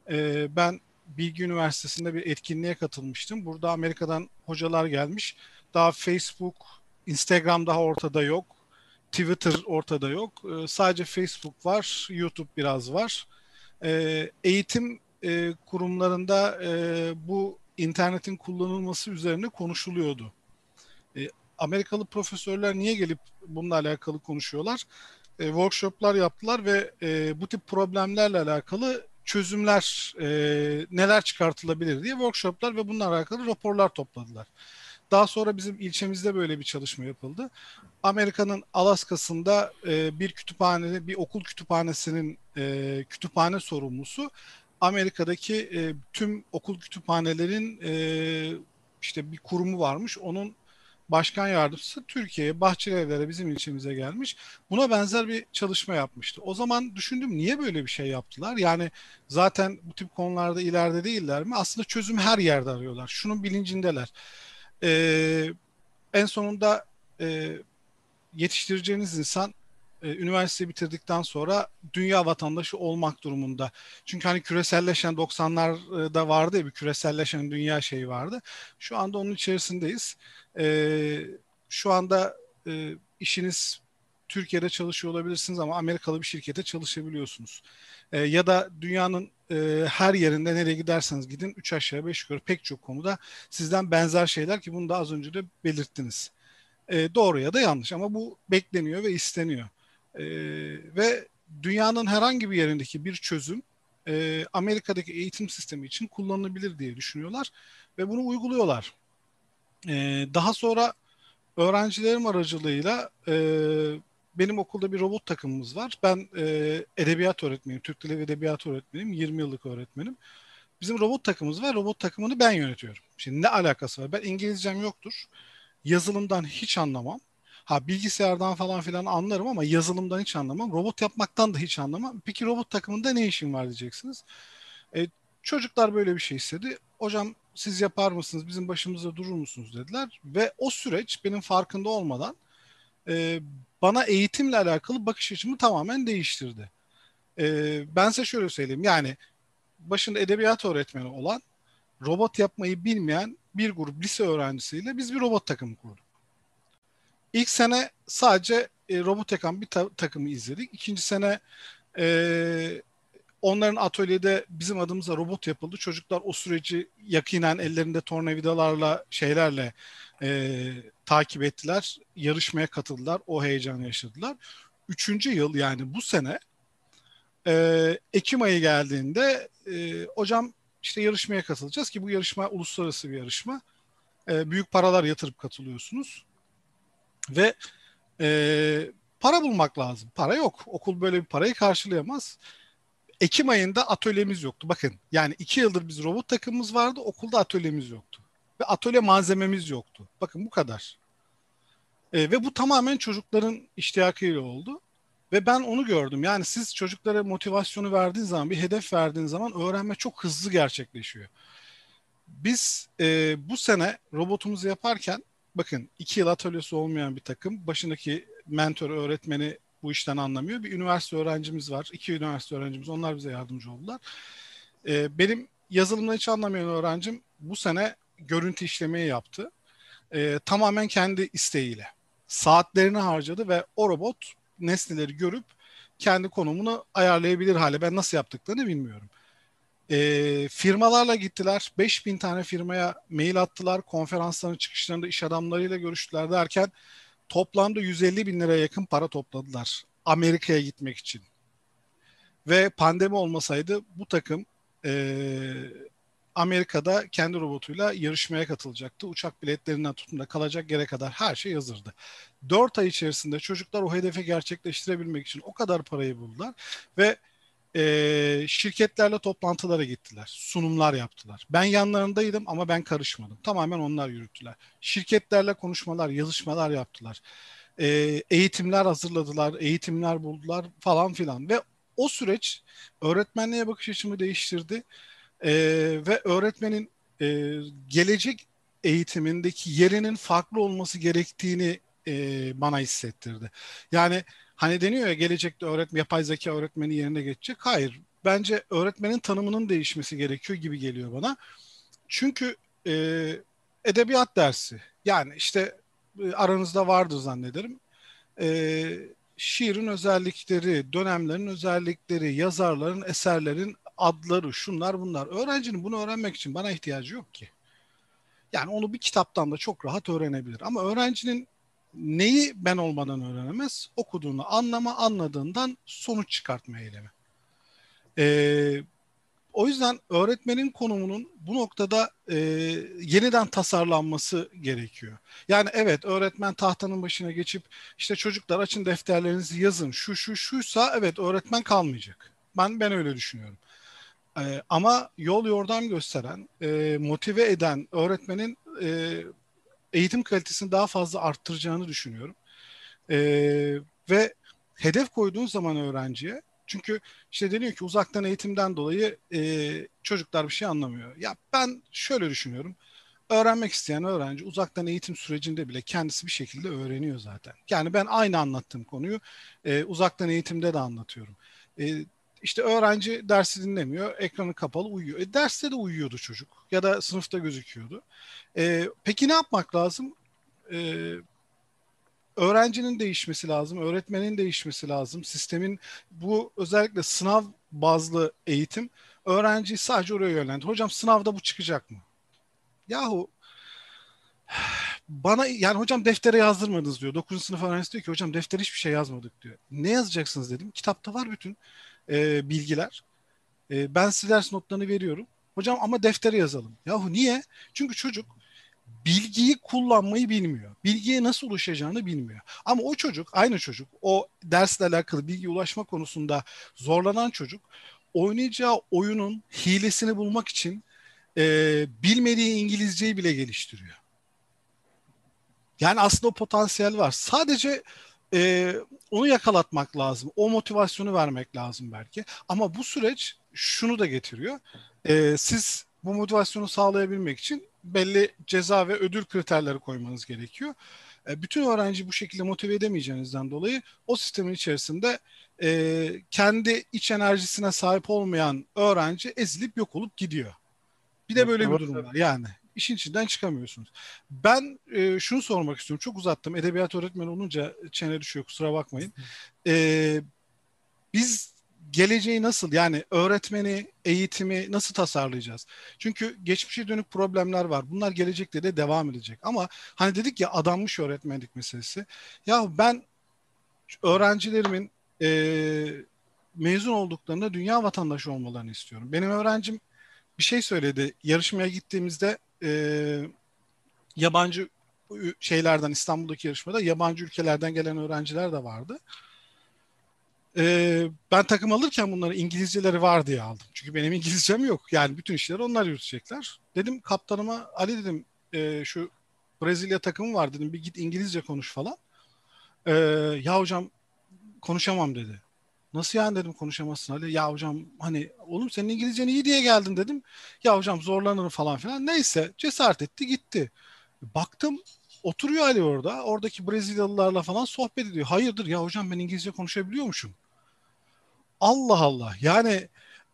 E, ben Bilgi Üniversitesi'nde bir etkinliğe katılmıştım. Burada Amerika'dan hocalar gelmiş. Daha Facebook, Instagram daha ortada yok. Twitter ortada yok. E, sadece Facebook var, YouTube biraz var. E, eğitim e, kurumlarında e, bu internetin kullanılması üzerine konuşuluyordu. E, Amerikalı profesörler niye gelip bununla alakalı konuşuyorlar? Workshoplar yaptılar ve e, bu tip problemlerle alakalı çözümler, e, neler çıkartılabilir diye workshoplar ve bununla alakalı raporlar topladılar. Daha sonra bizim ilçemizde böyle bir çalışma yapıldı. Amerika'nın Alaska'sında e, bir kütüphane, bir okul kütüphanesinin e, kütüphane sorumlusu, Amerika'daki e, tüm okul kütüphanelerin e, işte bir kurumu varmış, onun başkan yardımcısı Türkiye'ye, Bahçelievler'e, bizim ilçemize gelmiş. Buna benzer bir çalışma yapmıştı. O zaman düşündüm, niye böyle bir şey yaptılar? Yani zaten bu tip konularda ileride değiller mi? Aslında çözüm her yerde arıyorlar. Şunun bilincindeler. Ee, en sonunda e, yetiştireceğiniz insan e, üniversiteyi bitirdikten sonra dünya vatandaşı olmak durumunda. Çünkü hani küreselleşen doksanlarda vardı ya, bir küreselleşen dünya şeyi vardı. Şu anda onun içerisindeyiz. Ee, şu anda e, işiniz, Türkiye'de çalışıyor olabilirsiniz ama Amerikalı bir şirkete çalışabiliyorsunuz. Ee, ya da dünyanın e, her yerinde, nereye giderseniz gidin, üç aşağı beş yukarı pek çok konuda sizden benzer şeyler, ki bunu da az önce de belirttiniz. Ee, doğru ya da yanlış ama bu bekleniyor ve isteniyor. Ee, ve dünyanın herhangi bir yerindeki bir çözüm e, Amerika'daki eğitim sistemi için kullanılabilir diye düşünüyorlar ve bunu uyguluyorlar. Daha sonra öğrencilerim aracılığıyla benim okulda bir robot takımımız var. Ben edebiyat öğretmeniyim, Türk Dili ve Edebiyatı öğretmeniyim, yirmi yıllık öğretmenim. Bizim robot takımımız var, robot takımını ben yönetiyorum. Şimdi ne alakası var? Ben İngilizcem yoktur, yazılımdan hiç anlamam. Ha, bilgisayardan falan filan anlarım ama yazılımdan hiç anlamam, robot yapmaktan da hiç anlamam. Peki robot takımında ne işin var diyeceksiniz. E, çocuklar böyle bir şey istedi. Hocam siz yapar mısınız, bizim başımıza durur musunuz dediler. Ve o süreç benim farkında olmadan e, bana eğitimle alakalı bakış açımı tamamen değiştirdi. E, ben size şöyle söyleyeyim, yani başında edebiyat öğretmeni olan, robot yapmayı bilmeyen bir grup lise öğrencisiyle biz bir robot takımı kurduk. İlk sene sadece e, robot yakan bir ta- takımı izledik. İkinci sene e, onların atölyede bizim adımıza robot yapıldı. Çocuklar o süreci yakinen ellerinde tornavidalarla, şeylerle e, takip ettiler. Yarışmaya katıldılar. O heyecanı yaşadılar. Üçüncü yıl, yani bu sene e, Ekim ayı geldiğinde e, hocam işte yarışmaya katılacağız ki bu yarışma uluslararası bir yarışma. E, büyük paralar yatırıp katılıyorsunuz. Ve e, para bulmak lazım. Para yok. Okul böyle bir parayı karşılayamaz. Ekim ayında atölyemiz yoktu. Bakın, yani iki yıldır biz robot takımımız vardı. Okulda atölyemiz yoktu. Ve atölye malzememiz yoktu. Bakın bu kadar. E, ve bu tamamen çocukların iştiyakıyla oldu. Ve ben onu gördüm. Yani siz çocuklara motivasyonu verdiğiniz zaman, bir hedef verdiğiniz zaman öğrenme çok hızlı gerçekleşiyor. Biz e, bu sene robotumuzu yaparken, bakın iki yıl atölyesi olmayan bir takım, başındaki mentor öğretmeni bu işten anlamıyor. Bir üniversite öğrencimiz var, iki üniversite öğrencimiz, onlar bize yardımcı oldular. Ee, benim yazılımla hiç anlamayan öğrencim bu sene görüntü işlemeyi yaptı. Ee, tamamen kendi isteğiyle. Saatlerini harcadı ve o robot nesneleri görüp kendi konumunu ayarlayabilir hale. Ben nasıl yaptıklarını bilmiyorum. E, firmalarla gittiler, beş bin tane firmaya mail attılar, konferansların çıkışlarında iş adamlarıyla görüştüler derken toplamda yüz elli bin liraya yakın para topladılar Amerika'ya gitmek için. Ve pandemi olmasaydı bu takım e, Amerika'da kendi robotuyla yarışmaya katılacaktı. Uçak biletlerinden tutun da kalacak yere kadar her şey hazırdı. dört ay içerisinde çocuklar o hedefi gerçekleştirebilmek için o kadar parayı buldular ve E, şirketlerle toplantılara gittiler. Sunumlar yaptılar. Ben yanlarındaydım ama ben karışmadım. Tamamen onlar yürüttüler. Şirketlerle konuşmalar, yazışmalar yaptılar. E, eğitimler hazırladılar, eğitimler buldular falan filan. Ve o süreç öğretmenliğe bakış açımı değiştirdi. E, ve öğretmenin e, gelecek eğitimindeki yerinin farklı olması gerektiğini e, bana hissettirdi. Yani hani deniyor ya, gelecekte öğretmen, yapay zeka öğretmeni yerine geçecek. Hayır, bence öğretmenin tanımının değişmesi gerekiyor gibi geliyor bana. Çünkü e, edebiyat dersi, yani işte aranızda vardır zannederim. E, şiirin özellikleri, dönemlerin özellikleri, yazarların, eserlerin adları, şunlar bunlar. Öğrencinin bunu öğrenmek için bana ihtiyacı yok ki. Yani onu bir kitaptan da çok rahat öğrenebilir. Ama öğrencinin neyi ben olmadan öğrenemez? Okuduğunu anlama, anladığından sonuç çıkartma eylemi. Ee, o yüzden öğretmenin konumunun bu noktada e, yeniden tasarlanması gerekiyor. Yani evet, öğretmen tahtanın başına geçip işte çocuklar açın defterlerinizi yazın, şu şu şuysa, evet öğretmen kalmayacak. Ben ben öyle düşünüyorum. Ee, ama yol yordam gösteren, e, motive eden öğretmenin e, eğitim kalitesini daha fazla arttıracağını düşünüyorum. Ee, ve hedef koyduğun zaman öğrenciye, çünkü işte deniyor ki uzaktan eğitimden dolayı e, çocuklar bir şey anlamıyor. Ya ben şöyle düşünüyorum, öğrenmek isteyen öğrenci uzaktan eğitim sürecinde bile kendisi bir şekilde öğreniyor zaten. Yani ben aynı anlattığım konuyu e, uzaktan eğitimde de anlatıyorum. E, İşte öğrenci dersi dinlemiyor, ekranı kapalı uyuyor. E, derste de uyuyordu çocuk ya da sınıfta gözüküyordu. E, peki ne yapmak lazım? E, öğrencinin değişmesi lazım, öğretmenin değişmesi lazım. Sistemin, bu özellikle sınav bazlı eğitim, öğrenciyi sadece oraya yönlendiriyor. Hocam sınavda bu çıkacak mı? Yahu bana, yani hocam deftere yazdırmadınız diyor. dokuzuncu sınıf öğrencisi diyor ki hocam deftere hiçbir şey yazmadık diyor. Ne yazacaksınız dedim. Kitapta var bütün E, bilgiler. E, ben size ders notlarını veriyorum. Hocam ama deftere yazalım. Yahu niye? Çünkü çocuk bilgiyi kullanmayı bilmiyor. Bilgiye nasıl ulaşacağını bilmiyor. Ama o çocuk, aynı çocuk, o dersle alakalı bilgiye ulaşma konusunda zorlanan çocuk, oynayacağı oyunun hilesini bulmak için e, bilmediği İngilizceyi bile geliştiriyor. Yani aslında o potansiyel var. Sadece e, onu yakalatmak lazım. O motivasyonu vermek lazım belki. Ama bu süreç şunu da getiriyor. E, siz bu motivasyonu sağlayabilmek için belli ceza ve ödül kriterleri koymanız gerekiyor. E, bütün öğrenci bu şekilde motive edemeyeceğinizden dolayı o sistemin içerisinde e, kendi iç enerjisine sahip olmayan öğrenci ezilip yok olup gidiyor. Bir de böyle bir durum var yani. İşin içinden çıkamıyorsunuz. Ben e, şunu sormak istiyorum. Çok uzattım. Edebiyat öğretmeni olunca çene düşüyor. Kusura bakmayın. E, biz geleceği nasıl, yani öğretmeni, eğitimi nasıl tasarlayacağız? Çünkü geçmişe dönük problemler var. Bunlar gelecekte de devam edecek. Ama hani dedik ya, adanmış öğretmenlik meselesi. Ya ben öğrencilerimin e, mezun olduklarında dünya vatandaşı olmalarını istiyorum. Benim öğrencim bir şey söyledi. Yarışmaya gittiğimizde e, yabancı şeylerden, İstanbul'daki yarışmada yabancı ülkelerden gelen öğrenciler de vardı. E, ben takım alırken bunları, İngilizceleri var diye aldım. Çünkü benim İngilizcem yok. Yani bütün işleri onlar yürütecekler. Dedim kaptanıma, Ali dedim e, şu Brezilya takımı var dedim. Bir git İngilizce konuş falan. E, ya hocam konuşamam dedi. Nasıl yani dedim konuşamazsın Ali. Ya hocam hani oğlum senin İngilizcen iyi diye geldin dedim. Ya hocam zorlanırım falan filan. Neyse cesaret etti gitti. Baktım oturuyor Ali orada. Oradaki Brezilyalılarla falan sohbet ediyor. Hayırdır ya hocam ben İngilizce konuşabiliyormuşum. Allah Allah. Yani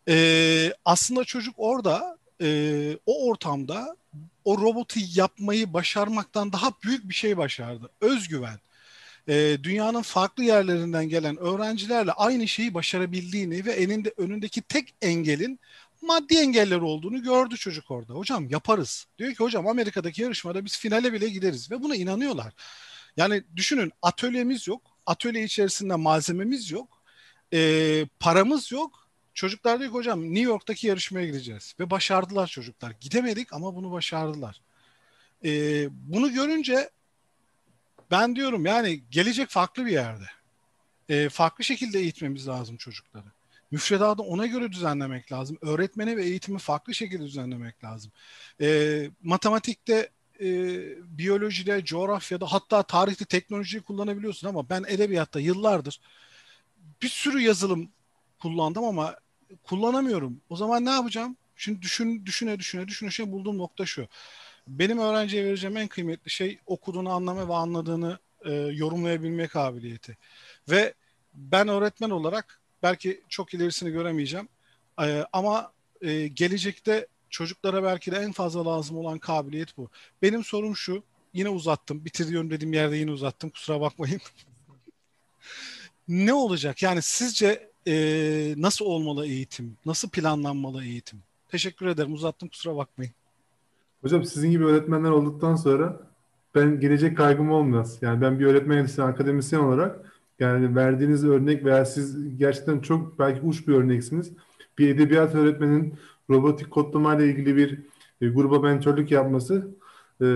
e, aslında çocuk orada e, o ortamda o robotu yapmayı başarmaktan daha büyük bir şey başardı. Özgüven. Dünyanın farklı yerlerinden gelen öğrencilerle aynı şeyi başarabildiğini ve elinde, önündeki tek engelin maddi engeller olduğunu gördü çocuk orada. Hocam yaparız. Diyor ki hocam Amerika'daki yarışmada biz finale bile gideriz ve buna inanıyorlar. Yani düşünün, atölyemiz yok, atölye içerisinde malzememiz yok, e, paramız yok. Çocuklar diyor ki hocam New York'taki yarışmaya gideceğiz ve başardılar çocuklar. Gidemedik ama bunu başardılar. E, bunu görünce ben diyorum yani gelecek farklı bir yerde. E, farklı şekilde eğitmemiz lazım çocukları. Müfredatı ona göre düzenlemek lazım. Öğretmeni ve eğitimi farklı şekilde düzenlemek lazım. E, matematikte, e, biyolojide, coğrafyada, hatta tarihte teknolojiyi kullanabiliyorsun ama ben edebiyatta yıllardır bir sürü yazılım kullandım ama kullanamıyorum. O zaman ne yapacağım? Şimdi düşün, düşüne düşüne düşüne şey bulduğum nokta şu. Benim öğrenciye vereceğim en kıymetli şey okuduğunu anlama ve anladığını e, yorumlayabilme kabiliyeti. Ve ben öğretmen olarak belki çok ilerisini göremeyeceğim e, ama e, gelecekte çocuklara belki de en fazla lazım olan kabiliyet bu. Benim sorum şu, yine uzattım, bitiriyorum dediğim yerde yine uzattım, kusura bakmayın. Ne olacak? Yani sizce e, nasıl olmalı eğitim? Nasıl planlanmalı eğitim? Teşekkür ederim, uzattım, kusura bakmayın. Hocam sizin gibi öğretmenler olduktan sonra ben gelecek kaygım olmaz. Yani ben bir öğretmen yetişen akademisyen olarak, yani verdiğiniz örnek veya siz gerçekten çok belki uç bir örneksiniz. Bir edebiyat öğretmenin robotik kodlamayla ilgili bir e, gruba mentörlük yapması e,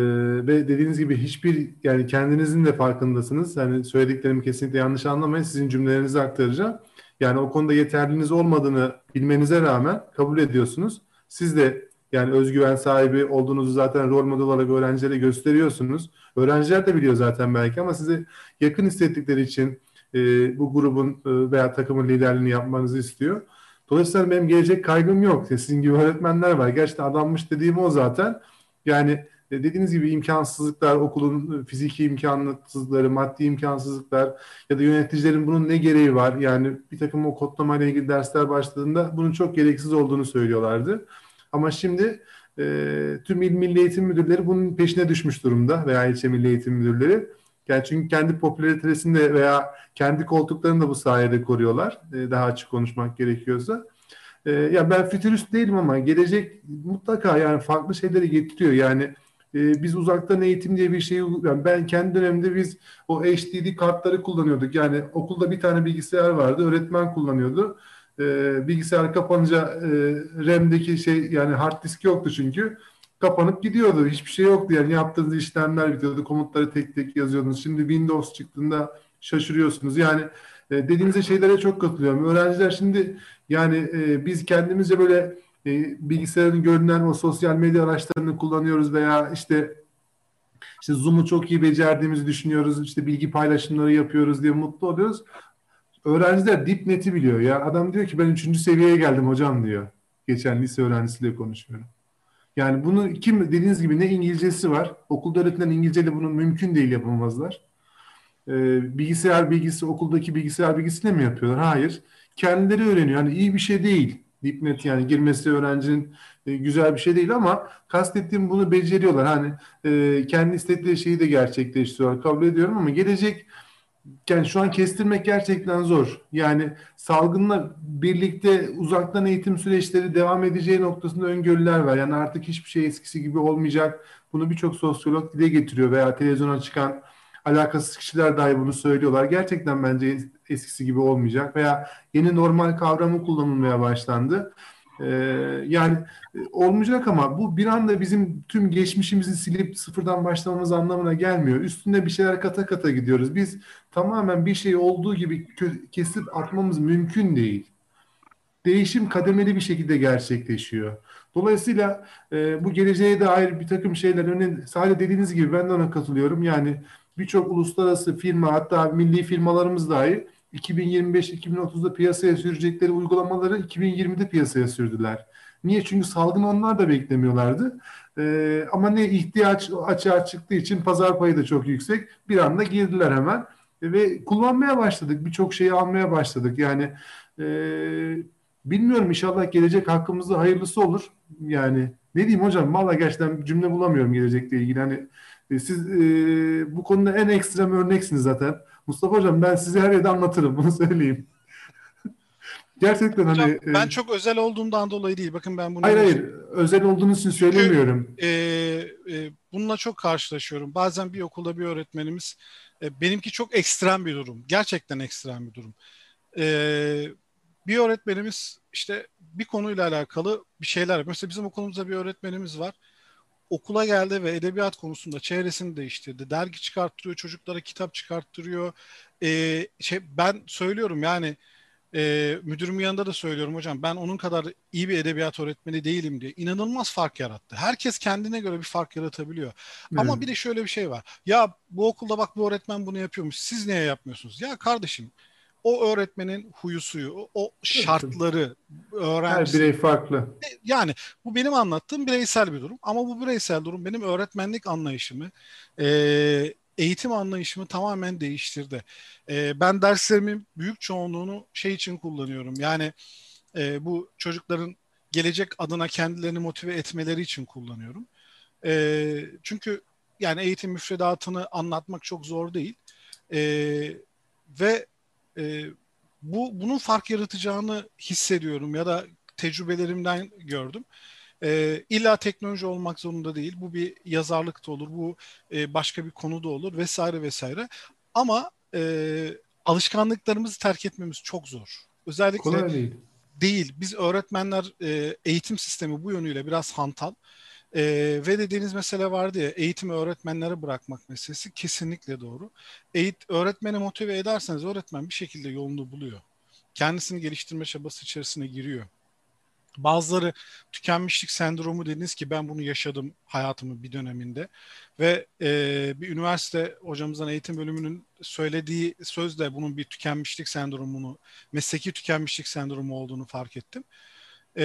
ve dediğiniz gibi hiçbir, yani kendinizin de farkındasınız. Yani söylediklerimi kesinlikle yanlış anlamayın. Sizin cümlelerinizi aktaracağım. Yani o konuda yeterliliğiniz olmadığını bilmenize rağmen kabul ediyorsunuz. Siz de yani özgüven sahibi olduğunuzu zaten rol model olarak öğrencilere gösteriyorsunuz. Öğrenciler de biliyor zaten belki ama size yakın hissettikleri için e, bu grubun e, veya takımın liderliğini yapmanızı istiyor. Dolayısıyla benim gelecek kaygım yok. Sizin gibi öğretmenler var. Gerçekten adanmış dediğim o zaten. Yani dediğiniz gibi imkansızlıklar, okulun fiziki imkansızlıkları, maddi imkansızlıklar ya da yöneticilerin bunun ne gereği var? Yani bir takım o kodlamayla ilgili dersler başladığında bunun çok gereksiz olduğunu söylüyorlardı. Ama şimdi e, tüm il milli eğitim müdürleri bunun peşine düşmüş durumda veya ilçe milli eğitim müdürleri. Yani çünkü kendi popülaritesini de veya kendi koltuklarını da bu sayede koruyorlar. E, daha açık konuşmak gerekiyorsa. E, ya ben fütürist değilim ama gelecek mutlaka yani farklı şeyleri getiriyor. Yani e, biz uzaktan eğitim diye bir şeyi, yani ben kendi dönemimde biz o H D D kartları kullanıyorduk. Yani okulda bir tane bilgisayar vardı, öğretmen kullanıyordu. Bilgisayar kapanınca R A M'deki şey, yani hard disk yoktu çünkü. Kapanıp gidiyordu. Hiçbir şey yoktu. Yani yaptığınız işlemler bitiyordu. Komutları tek tek yazıyordunuz. Şimdi Windows çıktığında şaşırıyorsunuz. Yani dediğinize şeylere çok katılıyorum. Öğrenciler şimdi yani biz kendimizce böyle bilgisayarın görünen o sosyal medya araçlarını kullanıyoruz veya işte İşte Zoom'u çok iyi becerdiğimizi düşünüyoruz, işte bilgi paylaşımları yapıyoruz diye mutlu oluyoruz. Öğrenciler dipneti biliyor. Ya adam diyor ki ben üçüncü seviyeye geldim hocam diyor. Geçen lise öğrencisiyle konuşuyorum. Yani bunu kim dediğiniz gibi ne İngilizcesi var. Okulda öğretilen İngilizceyle bunu mümkün değil, yapamazlar. Ee, bilgisayar bilgisi, okuldaki bilgisayar bilgisiyle mi yapıyorlar? Hayır. Kendileri öğreniyor. Yani iyi bir şey değil. Dipnet yani girmesi öğrencinin e, güzel bir şey değil ama kastettiğim bunu beceriyorlar. Hani e, kendi istedikleri şeyi de gerçekleştiriyorlar. Kabul ediyorum ama gelecek, yani şu an kestirmek gerçekten zor. Yani salgınla birlikte uzaktan eğitim süreçleri devam edeceği noktasında öngörüler var. Yani artık hiçbir şey eskisi gibi olmayacak. Bunu birçok sosyolog dile getiriyor veya televizyona çıkan alakasız kişiler dahi bunu söylüyorlar. Gerçekten bence eskisi gibi olmayacak veya yeni normal kavramı kullanılmaya başlandı. Ee, yani olmayacak ama bu bir anda bizim tüm geçmişimizi silip sıfırdan başlamamız anlamına gelmiyor. Üstüne bir şeyler kata kata gidiyoruz. Biz tamamen bir şey olduğu gibi kesip atmamız mümkün değil. Değişim kademeli bir şekilde gerçekleşiyor. Dolayısıyla e, bu geleceğe dair bir takım şeyler önemli. Sadece dediğiniz gibi ben de ona katılıyorum. Yani birçok uluslararası firma, hatta milli firmalarımız dahi iki bin yirmi beş iki bin otuzda piyasaya sürecekleri uygulamaları iki bin yirmide piyasaya sürdüler. Niye? Çünkü salgın onlar da beklemiyorlardı. Ee, ama ne ihtiyaç açığa çıktığı için pazar payı da çok yüksek. Bir anda girdiler hemen e, ve kullanmaya başladık. Birçok şeyi almaya başladık. Yani e, bilmiyorum, inşallah gelecek hakkımızda hayırlısı olur. Yani ne diyeyim hocam? Vallahi gerçekten cümle bulamıyorum gelecekle ilgili. Hani e, siz e, bu konuda en ekstrem örneksiniz zaten. Mustafa Hocam, ben size her yerde anlatırım, bunu söyleyeyim. Gerçekten hocam, hani... Ben e... çok özel olduğumdan dolayı değil. Bakın ben bunu... Hayır hayır, özel olduğunuz için söylemiyorum. Çünkü, e, e, bununla çok karşılaşıyorum. Bazen bir okulda bir öğretmenimiz, e, benimki çok ekstrem bir durum. Gerçekten ekstrem bir durum. E, bir öğretmenimiz işte bir konuyla alakalı bir şeyler... Mesela bizim okulumuzda bir öğretmenimiz var. Okula geldi ve edebiyat konusunda çevresini değiştirdi. Dergi çıkarttırıyor, çocuklara kitap çıkarttırıyor. Ee, şey, ben söylüyorum yani, e, müdürümün yanında da söylüyorum hocam, ben onun kadar iyi bir edebiyat öğretmeni değilim diye. İnanılmaz fark yarattı. Herkes kendine göre bir fark yaratabiliyor. Evet. Ama bir de şöyle bir şey var. Ya bu okulda bak bu öğretmen bunu yapıyormuş, siz niye yapmıyorsunuz? Ya kardeşim, o öğretmenin huyu suyu, o şartları, öğrencisi. Her birey farklı. Yani bu benim anlattığım bireysel bir durum. Ama bu bireysel durum benim öğretmenlik anlayışımı, eğitim anlayışımı tamamen değiştirdi. Ben derslerimin büyük çoğunluğunu şey için kullanıyorum. Yani bu çocukların gelecek adına kendilerini motive etmeleri için kullanıyorum. Çünkü yani eğitim müfredatını anlatmak çok zor değil. Ve Ee, bu bunun fark yaratacağını hissediyorum ya da tecrübelerimden gördüm. Ee, illa teknoloji olmak zorunda değil. Bu bir yazarlık da olur, bu e, başka bir konu da olur vesaire vesaire. Ama e, alışkanlıklarımızı terk etmemiz çok zor. Özellikle kolay değil. değil. Biz öğretmenler e, eğitim sistemi bu yönüyle biraz hantal. Ee, ve dediğiniz mesele vardı ya, eğitimi öğretmenlere bırakmak meselesi kesinlikle doğru. Eğit, öğretmeni motive ederseniz öğretmen bir şekilde yolunu buluyor. Kendisini geliştirme çabası içerisine giriyor. Bazıları tükenmişlik sendromu dediniz ki ben bunu yaşadım hayatımın bir döneminde. Ve e, bir üniversite hocamızdan, eğitim bölümünün söylediği sözle bunun bir tükenmişlik sendromunu, mesleki tükenmişlik sendromu olduğunu fark ettim. E,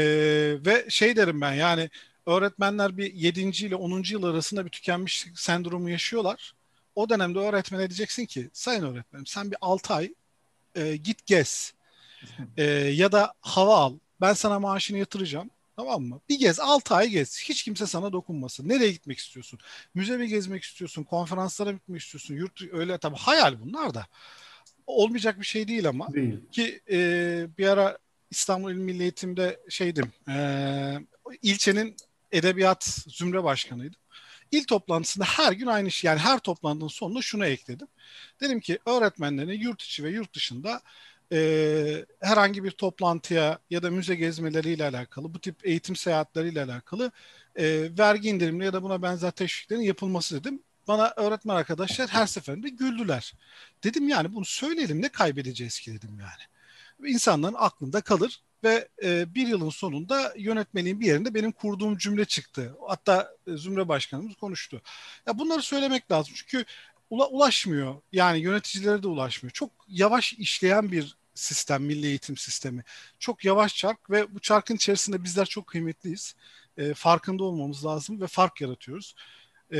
ve şey derim ben yani, öğretmenler bir yedinci ile onuncu yıl arasında bir tükenmişlik sendromu yaşıyorlar. O dönemde öğretmene diyeceksin ki sayın öğretmenim sen bir altı ay e, git gez e, ya da hava al. Ben sana maaşını yatıracağım, tamam mı? Bir gez, altı ay gez. Hiç kimse sana dokunmasın. Nereye gitmek istiyorsun? Müze mi gezmek istiyorsun? Konferanslara gitmek istiyorsun? Yurt, öyle tabii hayal bunlar da. Olmayacak bir şey değil ama. Değil. Ki e, bir ara İstanbul İl Milli Eğitim'de şeydim, e, ilçenin edebiyat zümre başkanıydım. İl toplantısında her gün aynı şey, yani her toplantının sonunda şunu ekledim. Dedim ki öğretmenlerine yurt içi ve yurt dışında e, herhangi bir toplantıya ya da müze gezmeleriyle alakalı, bu tip eğitim seyahatleriyle alakalı e, vergi indirimli ya da buna benzer teşviklerin yapılması dedim. Bana öğretmen arkadaşlar her seferinde güldüler. Dedim yani bunu söyleyelim, ne kaybedeceğiz ki dedim yani. İnsanların aklında kalır. ve e, bir yılın sonunda yönetmeliğin bir yerinde benim kurduğum cümle çıktı. Hatta e, Zümre Başkanımız konuştu. Ya bunları söylemek lazım çünkü ula, ulaşmıyor. Yani yöneticilere de ulaşmıyor. Çok yavaş işleyen bir sistem, milli eğitim sistemi. Çok yavaş çark ve bu çarkın içerisinde bizler çok kıymetliyiz. E, farkında olmamız lazım ve fark yaratıyoruz. E,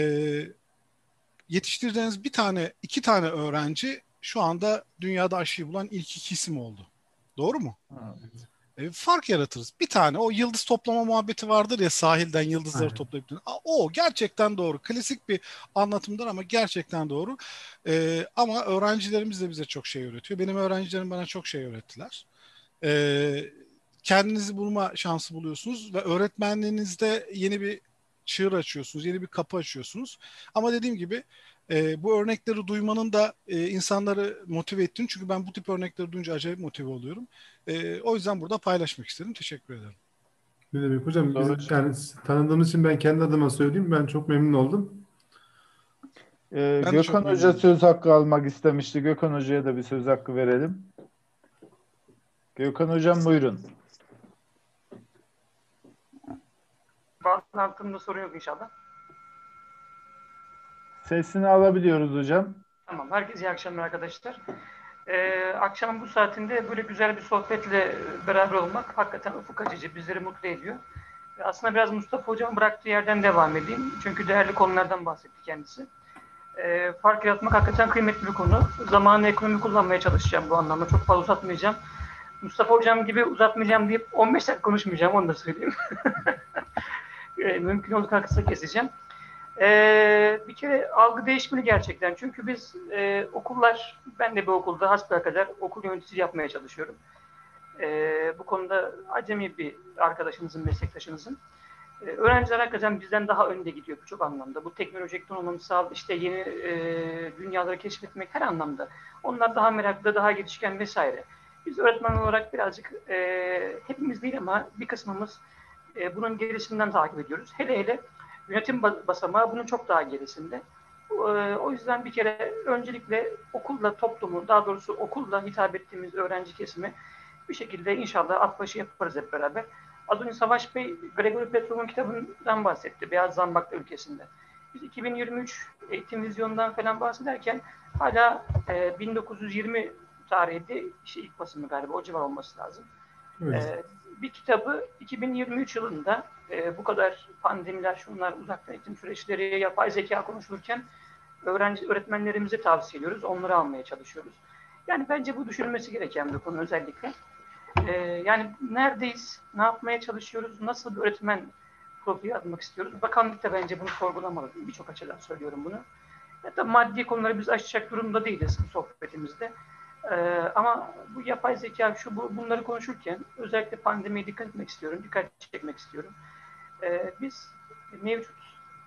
yetiştirdiğiniz bir tane, iki tane öğrenci şu anda dünyada aşıyı bulan ilk iki isim oldu. Doğru mu? Evet. E, fark yaratırız. Bir tane o yıldız toplama muhabbeti vardır ya, sahilden yıldızları evet. toplayıp. O gerçekten doğru. Klasik bir anlatımdır ama gerçekten doğru. E, ama öğrencilerimiz de bize çok şey öğretiyor. Benim öğrencilerim bana çok şey öğrettiler. E, kendinizi bulma şansı buluyorsunuz ve öğretmenliğinizde yeni bir çığır açıyorsunuz, yeni bir kapı açıyorsunuz. Ama dediğim gibi e, bu örnekleri duymanın da e, insanları motive ettiğini, çünkü ben bu tip örnekleri duyunca acayip motive oluyorum. E, o yüzden burada paylaşmak istedim. Teşekkür ederim. Ne demek hocam? Biz, yani, tanıdığımız için ben kendi adıma söyleyeyim. Ben çok memnun oldum. Ee, Gökhan Hoca söz hakkı almak istemişti. Gökhan Hoca'ya da bir söz hakkı verelim. Gökhan Hocam buyurun. Bağlantımda sorun yok inşallah. Sesini alabiliyoruz hocam. Tamam. Herkese iyi akşamlar arkadaşlar. Ee, akşam bu saatinde böyle güzel bir sohbetle beraber olmak hakikaten ufuk açıcı, bizleri mutlu ediyor. Aslında biraz Mustafa Hocam'ın bıraktığı yerden devam edeyim. Çünkü değerli konulardan bahsetti kendisi. Ee, fark yaratmak hakikaten kıymetli bir konu. Zamanı ekonomi kullanmaya çalışacağım bu anlamda. Çok fazla uzatmayacağım. Mustafa Hocam gibi uzatmayacağım deyip on beş dakika konuşmayacağım, onu da söyleyeyim. Mümkün oldukça kısa keseceğim. Ee, bir kere algı değişmeli gerçekten. Çünkü biz e, okullar, ben de bir okulda hasbelkader okul yöneticisi yapmaya çalışıyorum. E, bu konuda acemi bir arkadaşımızın, meslektaşımızın. E, öğrenciler hakikaten bizden daha önde gidiyor birçok anlamda. Bu teknolojikten olumsal, işte yeni e, dünyaları keşfetmek her anlamda. Onlar daha meraklı, daha gelişken vesaire. Biz öğretmen olarak birazcık e, hepimiz değil ama bir kısmımız e, bunun gelişiminden takip ediyoruz. Hele hele yönetim basamağı bunun çok daha gerisinde. E, o yüzden bir kere öncelikle okulla toplumu, daha doğrusu okulla hitap ettiğimiz öğrenci kesimi bir şekilde inşallah at başı yaparız hep beraber. Az önce Savaş Bey, Gregory Petrov'un kitabından bahsetti. Beyaz Zambaklı ülkesinde. Biz iki bin yirmi üç eğitim vizyonundan falan bahsederken hala e, bin dokuz yüz yirmi tarihinde, işte ilk basımı galiba, o civar olması lazım. Evet. Ee, bir kitabı iki bin yirmi üç yılında e, bu kadar pandemiler, şunlar, uzaktan eğitim süreçleri, yapay zeka konuşulurken öğrenci öğretmenlerimize tavsiye ediyoruz, onları almaya çalışıyoruz. Yani bence bu düşünülmesi gereken bir konu özellikle. Ee, yani neredeyiz, ne yapmaya çalışıyoruz, nasıl bir öğretmen profili atmak istiyoruz? Bakanlık da bence bunu sorgulamalı. Birçok açıdan söylüyorum bunu. Hatta maddi konuları biz açacak durumda değiliz bu sohbetimizde. Ee, ama bu yapay zeka, şu bu, bunları konuşurken özellikle pandemiye dikkat etmek istiyorum, dikkat çekmek istiyorum. Ee, biz mevcut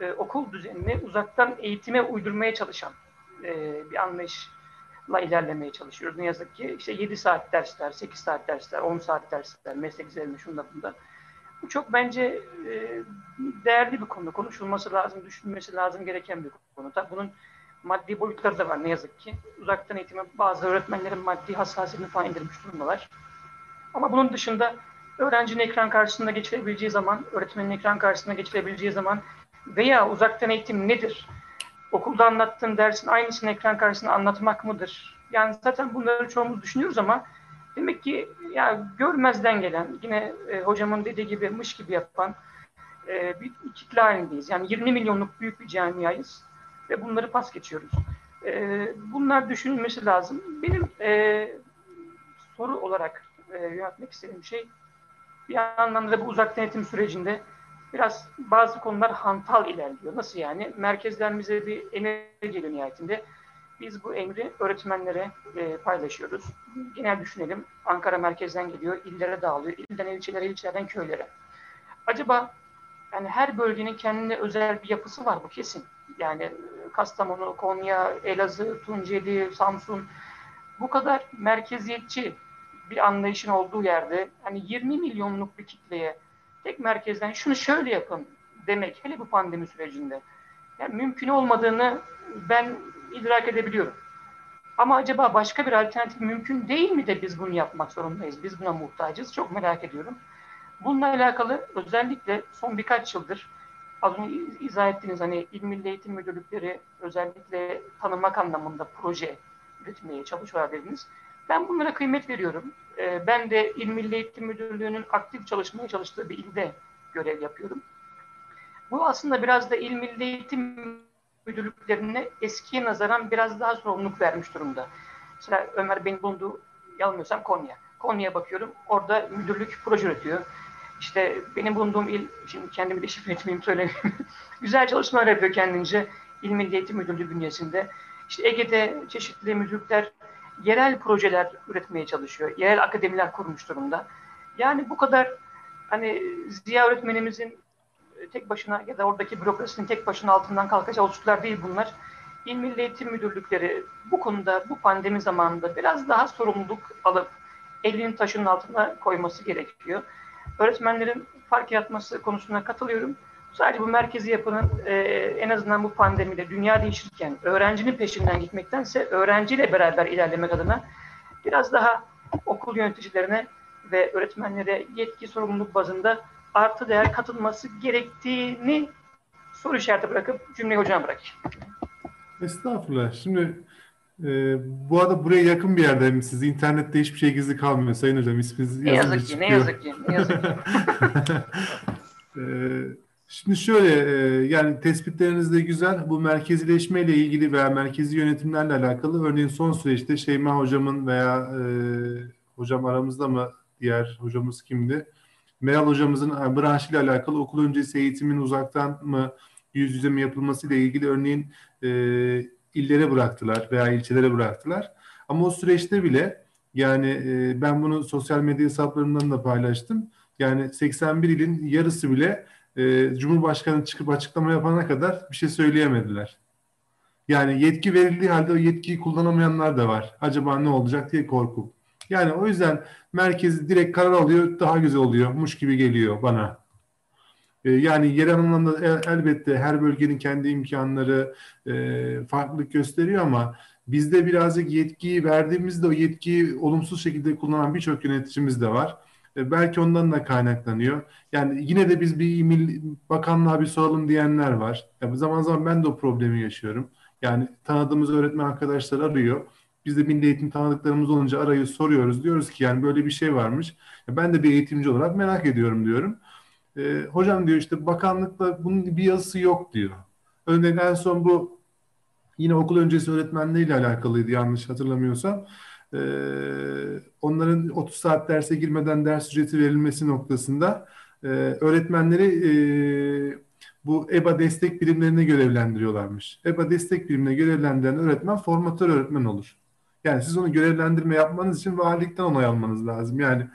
e, okul düzenini uzaktan eğitime uydurmaya çalışan e, bir anlayışla ilerlemeye çalışıyoruz. Ne yazık ki işte yedi saat dersler, sekiz saat dersler, on saat dersler, meslek üzerinde şunda bunda. Bu çok bence e, değerli bir konu, konuşulması lazım, düşünülmesi lazım gereken bir konu. Tabii bunun maddi boyutları da var ne yazık ki. Uzaktan eğitime bazı öğretmenlerin maddi hassasiyetini falan indirmiş durumdalar. Ama bunun dışında öğrencinin ekran karşısında geçirebileceği zaman, öğretmenin ekran karşısında geçirebileceği zaman veya uzaktan eğitim nedir? Okulda anlattığım dersin aynısını ekran karşısında anlatmak mıdır? Yani zaten bunları çoğumuz düşünüyoruz ama demek ki ya görmezden gelen, yine e, hocamın dediği gibi mış gibi yapan e, bir kitle halindeyiz. Yani yirmi milyonluk büyük bir camiayız. Ve bunları pas geçiyoruz. Ee, bunlar düşünülmesi lazım. Benim e, soru olarak e, yöneltmek istediğim şey, bir anlamda bu uzak denetim sürecinde biraz bazı konular hantal ilerliyor. Nasıl yani? Merkezden bize bir emir geliyor nihayetinde. Biz bu emri öğretmenlere e, paylaşıyoruz. Genel düşünelim. Ankara merkezden geliyor, illere dağılıyor. İlden ilçelere, ilçelerden köylere. Acaba yani her bölgenin kendine özel bir yapısı var, bu kesin. Yani Kastamonu, Konya, Elazığ, Tunceli, Samsun, bu kadar merkeziyetçi bir anlayışın olduğu yerde hani yirmi milyonluk bir kitleye tek merkezden şunu şöyle yapın demek, hele bu pandemi sürecinde, yani mümkün olmadığını ben idrak edebiliyorum. Ama acaba başka bir alternatif mümkün değil mi de biz bunu yapmak zorundayız? Biz buna muhtacız. Çok merak ediyorum. Bununla alakalı özellikle son birkaç yıldır az önce izah ettiniz, hani İl Milli Eğitim Müdürlükleri özellikle tanımak anlamında proje üretmeye çalışıyorlar dediniz. Ben bunlara kıymet veriyorum. Ben de İl Milli Eğitim Müdürlüğü'nün aktif çalışmaya çalıştığı bir ilde görev yapıyorum. Bu aslında biraz da İl Milli Eğitim Müdürlüklerine eskiye nazaran biraz daha sorumluluk vermiş durumda. Mesela Ömer Bey'in bulunduğu, yanılmıyorsam Konya. Konya'ya bakıyorum, orada müdürlük proje üretiyor. İşte benim bulunduğum il, şimdi kendimi de şifre etmeyeyim söylemeyeyim. Güzel çalışmalar yapıyor kendince İl Milli Eğitim Müdürlüğü bünyesinde. İşte Ege'de çeşitli müdürlükler, yerel projeler üretmeye çalışıyor. Yerel akademiler kurmuş durumda. Yani bu kadar hani Ziya öğretmenimizin tek başına ya da oradaki bürokrasinin tek başına altından kalkacak oluştuklar değil bunlar. İl Milli Eğitim Müdürlükleri bu konuda, bu pandemi zamanında biraz daha sorumluluk alıp elinin taşının altına koyması gerekiyor. Öğretmenlerin fark yaratması konusuna katılıyorum. Sadece bu merkezi yapının e, en azından bu pandemide dünya değişirken öğrencinin peşinden gitmektense öğrenciyle beraber ilerlemek adına biraz daha okul yöneticilerine ve öğretmenlere yetki sorumluluk bazında artı değer katılması gerektiğini soru işareti bırakıp cümleyi hocam bırakayım. Estağfurullah. Şimdi e, bu arada buraya yakın bir yerdeyim. Siz internette hiçbir şey gizli kalmıyor Sayın Hocam. İsminiz ne yazık ki, ne yazık ki, ne yazık ki. e, Şimdi şöyle, yani tespitleriniz de güzel. Bu merkezileşmeyle ilgili veya merkezi yönetimlerle alakalı, örneğin son süreçte Şeyma hocamın veya e, hocam aramızda mı, diğer hocamız kimdi? Meral hocamızın branşıyla alakalı okul öncesi eğitimin uzaktan mı, yüz yüze mi yapılmasıyla ilgili örneğin e, illere bıraktılar veya ilçelere bıraktılar. Ama o süreçte bile yani e, ben bunu sosyal medya hesaplarımdan da paylaştım. Yani seksen bir ilin yarısı bile Cumhurbaşkanı çıkıp açıklama yapana kadar bir şey söyleyemediler. Yani yetki verildiği halde o yetkiyi kullanamayanlar da var. Acaba ne olacak diye korku. Yani o yüzden merkezi direkt karar alıyor, daha güzel oluyormuş gibi geliyor bana. Yani yerel anlamda elbette her bölgenin kendi imkanları farklılık gösteriyor ama bizde birazcık yetkiyi verdiğimizde o yetkiyi olumsuz şekilde kullanan birçok yöneticimiz de var. Belki ondan da kaynaklanıyor. Yani yine de biz bir bakanlığa bir soralım diyenler var. Ya zaman zaman ben de o problemi yaşıyorum. Yani tanıdığımız öğretmen arkadaşlar arıyor. Biz de milli eğitim tanıdıklarımız olunca arayı soruyoruz. Diyoruz ki yani böyle bir şey varmış. Ya ben de bir eğitimci olarak merak ediyorum diyorum. E, hocam diyor işte bakanlıkla bunun bir yazısı yok diyor. Örneğin en son bu yine okul öncesi öğretmenliğiyle alakalıydı yanlış hatırlamıyorsam. Ee, onların otuz saat derse girmeden ders ücreti verilmesi noktasında e, öğretmenleri e, bu E B A destek birimlerine görevlendiriyorlarmış. E B A destek birimine görevlendiren öğretmen formatör öğretmen olur. Yani siz onu görevlendirme yapmanız için valilikten onay almanız lazım. Yani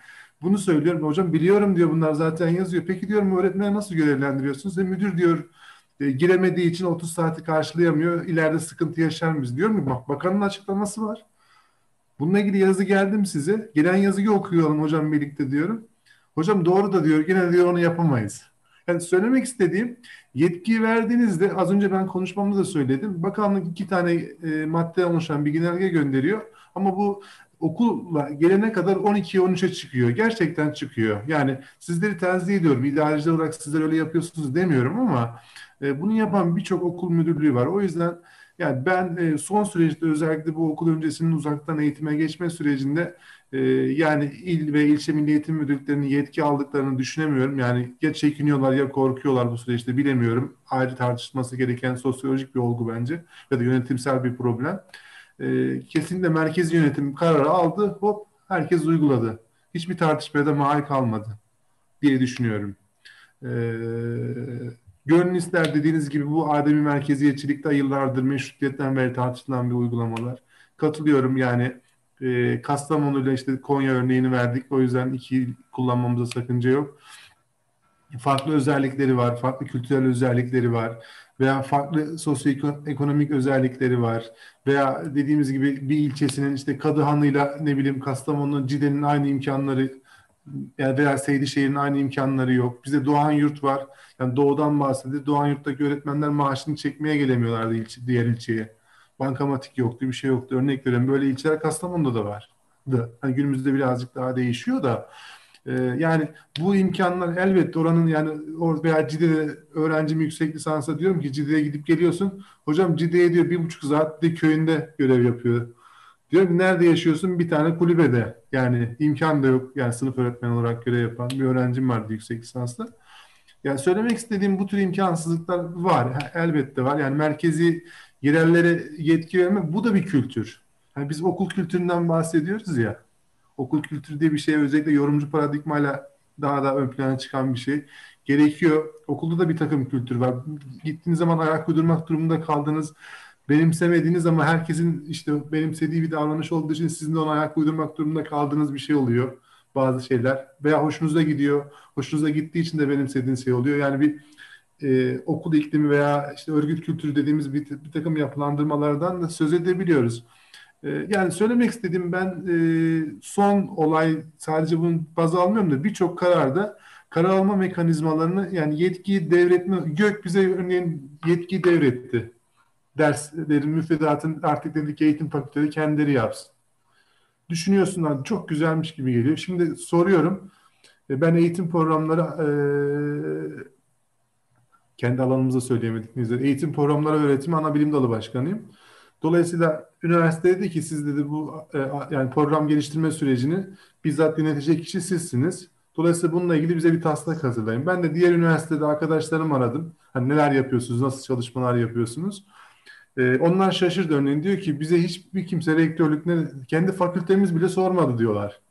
bunu söylüyorum hocam, biliyorum diyor, bunlar zaten yazıyor. Peki diyorum öğretmeni nasıl görevlendiriyorsunuz? E, müdür diyor e, giremediği için otuz saati karşılayamıyor. İleride sıkıntı yaşar mıyız? Diyorum bak, bakanın açıklaması var. Bununla ilgili yazı geldi mi size? Gelen yazıyı okuyalım hocam birlikte diyorum. Hocam doğru da diyor, gene diyor onu yapamayız. Yani söylemek istediğim, yetkiyi verdiğinizde, az önce ben konuşmamda da söyledim. Bakanlık iki tane e, madde oluşan bir genelge gönderiyor. Ama bu okula gelene kadar on ikiye on üçe çıkıyor. Gerçekten çıkıyor. Yani sizleri tenzih ediyorum. İdareciler olarak sizler öyle yapıyorsunuz demiyorum ama e, bunu yapan birçok okul müdürlüğü var. O yüzden... Yani ben son süreçte özellikle bu okul öncesinin uzaktan eğitime geçme sürecinde yani il ve ilçe milli eğitim müdürlüklerinin yetki aldıklarını düşünemiyorum. Yani ya çekiniyorlar ya korkuyorlar bu süreçte, bilemiyorum. Ayrı tartışılması gereken sosyolojik bir olgu bence ya da yönetimsel bir problem. Kesinlikle merkezi yönetim kararı aldı, hop herkes uyguladı. Hiçbir tartışmaya da mahal kalmadı diye düşünüyorum. Evet. Gönül ister dediğiniz gibi bu ademi merkeziyetçilikte yıllardır meşrutiyetten beri tartışılan bir uygulamalar. Katılıyorum yani e, Kastamonu ile işte Konya örneğini verdik. O yüzden iki kullanmamıza sakınca yok. Farklı özellikleri var, farklı kültürel özellikleri var veya farklı sosyoekonomik özellikleri var. Veya dediğimiz gibi bir ilçesinin işte Kadıhanlı'yla ne bileyim Kastamonu'nun Cide'nin aynı imkanları yani veya Seydişehir'in aynı imkanları yok. Bize Doğanyurt var. Yani Doğu'dan bahsediyor. Doğanyurt'taki öğretmenler maaşını çekmeye gelemiyorlardı ilçe, diğer ilçeye. bankamatik yoktu, bir şey yoktu. Örnek veriyorum, böyle ilçeler Kastamonu'da da vardı. Hani günümüzde birazcık daha değişiyor da. Yani bu imkanlar elbette oranın, yani veya Cide'de öğrencim yüksek lisansa diyorum ki Cide'ye gidip geliyorsun. Hocam Cide'ye diyor bir buçuk saatte köyünde görev yapıyor. Diyorum nerede yaşıyorsun? Bir tane kulübede. Yani imkan da yok. Yani sınıf öğretmeni olarak görev yapan bir öğrencim vardı yüksek lisansla. Yani söylemek istediğim bu tür imkansızlıklar var. Elbette var. Yani merkezi yerellere yetki vermek, bu da bir kültür. Yani biz okul kültüründen bahsediyoruz ya. Okul kültürü diye bir şey, özellikle yorumcu paradigmayla daha da ön plana çıkan bir şey gerekiyor. Okulda da bir takım kültür var. Gittiğiniz zaman ayak uydurmak durumunda kaldığınız, benimsemediğiniz ama herkesin işte benimsediği bir davranış olduğu için sizin de ona ayak uydurmak durumunda kaldığınız bir şey oluyor. Bazı şeyler veya hoşunuza gidiyor. Hoşunuza gittiği için de benimsediğiniz şey oluyor. Yani bir e, okul iklimi veya işte örgüt kültürü dediğimiz bir, bir takım yapılandırmalardan da söz edebiliyoruz. Yani söylemek istediğim, ben son olay, sadece bunu baz almıyorum da birçok kararda karar alma mekanizmalarını, yani yetkiyi devretme, gök bize örneğin yetkiyi devretti. Derslerin, müfredatın artık dedik eğitim fakülteleri kendileri yapsın. Düşünüyorsun lan, çok güzelmiş gibi geliyor. Şimdi soruyorum, ben eğitim programları, kendi alanımıza söyleyemedik mi? Eğitim programları öğretimi ana bilim dalı başkanıyım. Dolayısıyla üniversite dedi ki siz dedi bu e, yani program geliştirme sürecini bizzat yönetecek kişi sizsiniz. Dolayısıyla bununla ilgili bize bir taslak hazırlayın. Ben de diğer üniversitede arkadaşlarımı aradım. Hani neler yapıyorsunuz, nasıl çalışmalar yapıyorsunuz? E, onlar şaşırdı örneğin. Diyor ki bize hiçbir kimse rektörlük, ne, kendi fakültemiz bile sormadı diyorlar.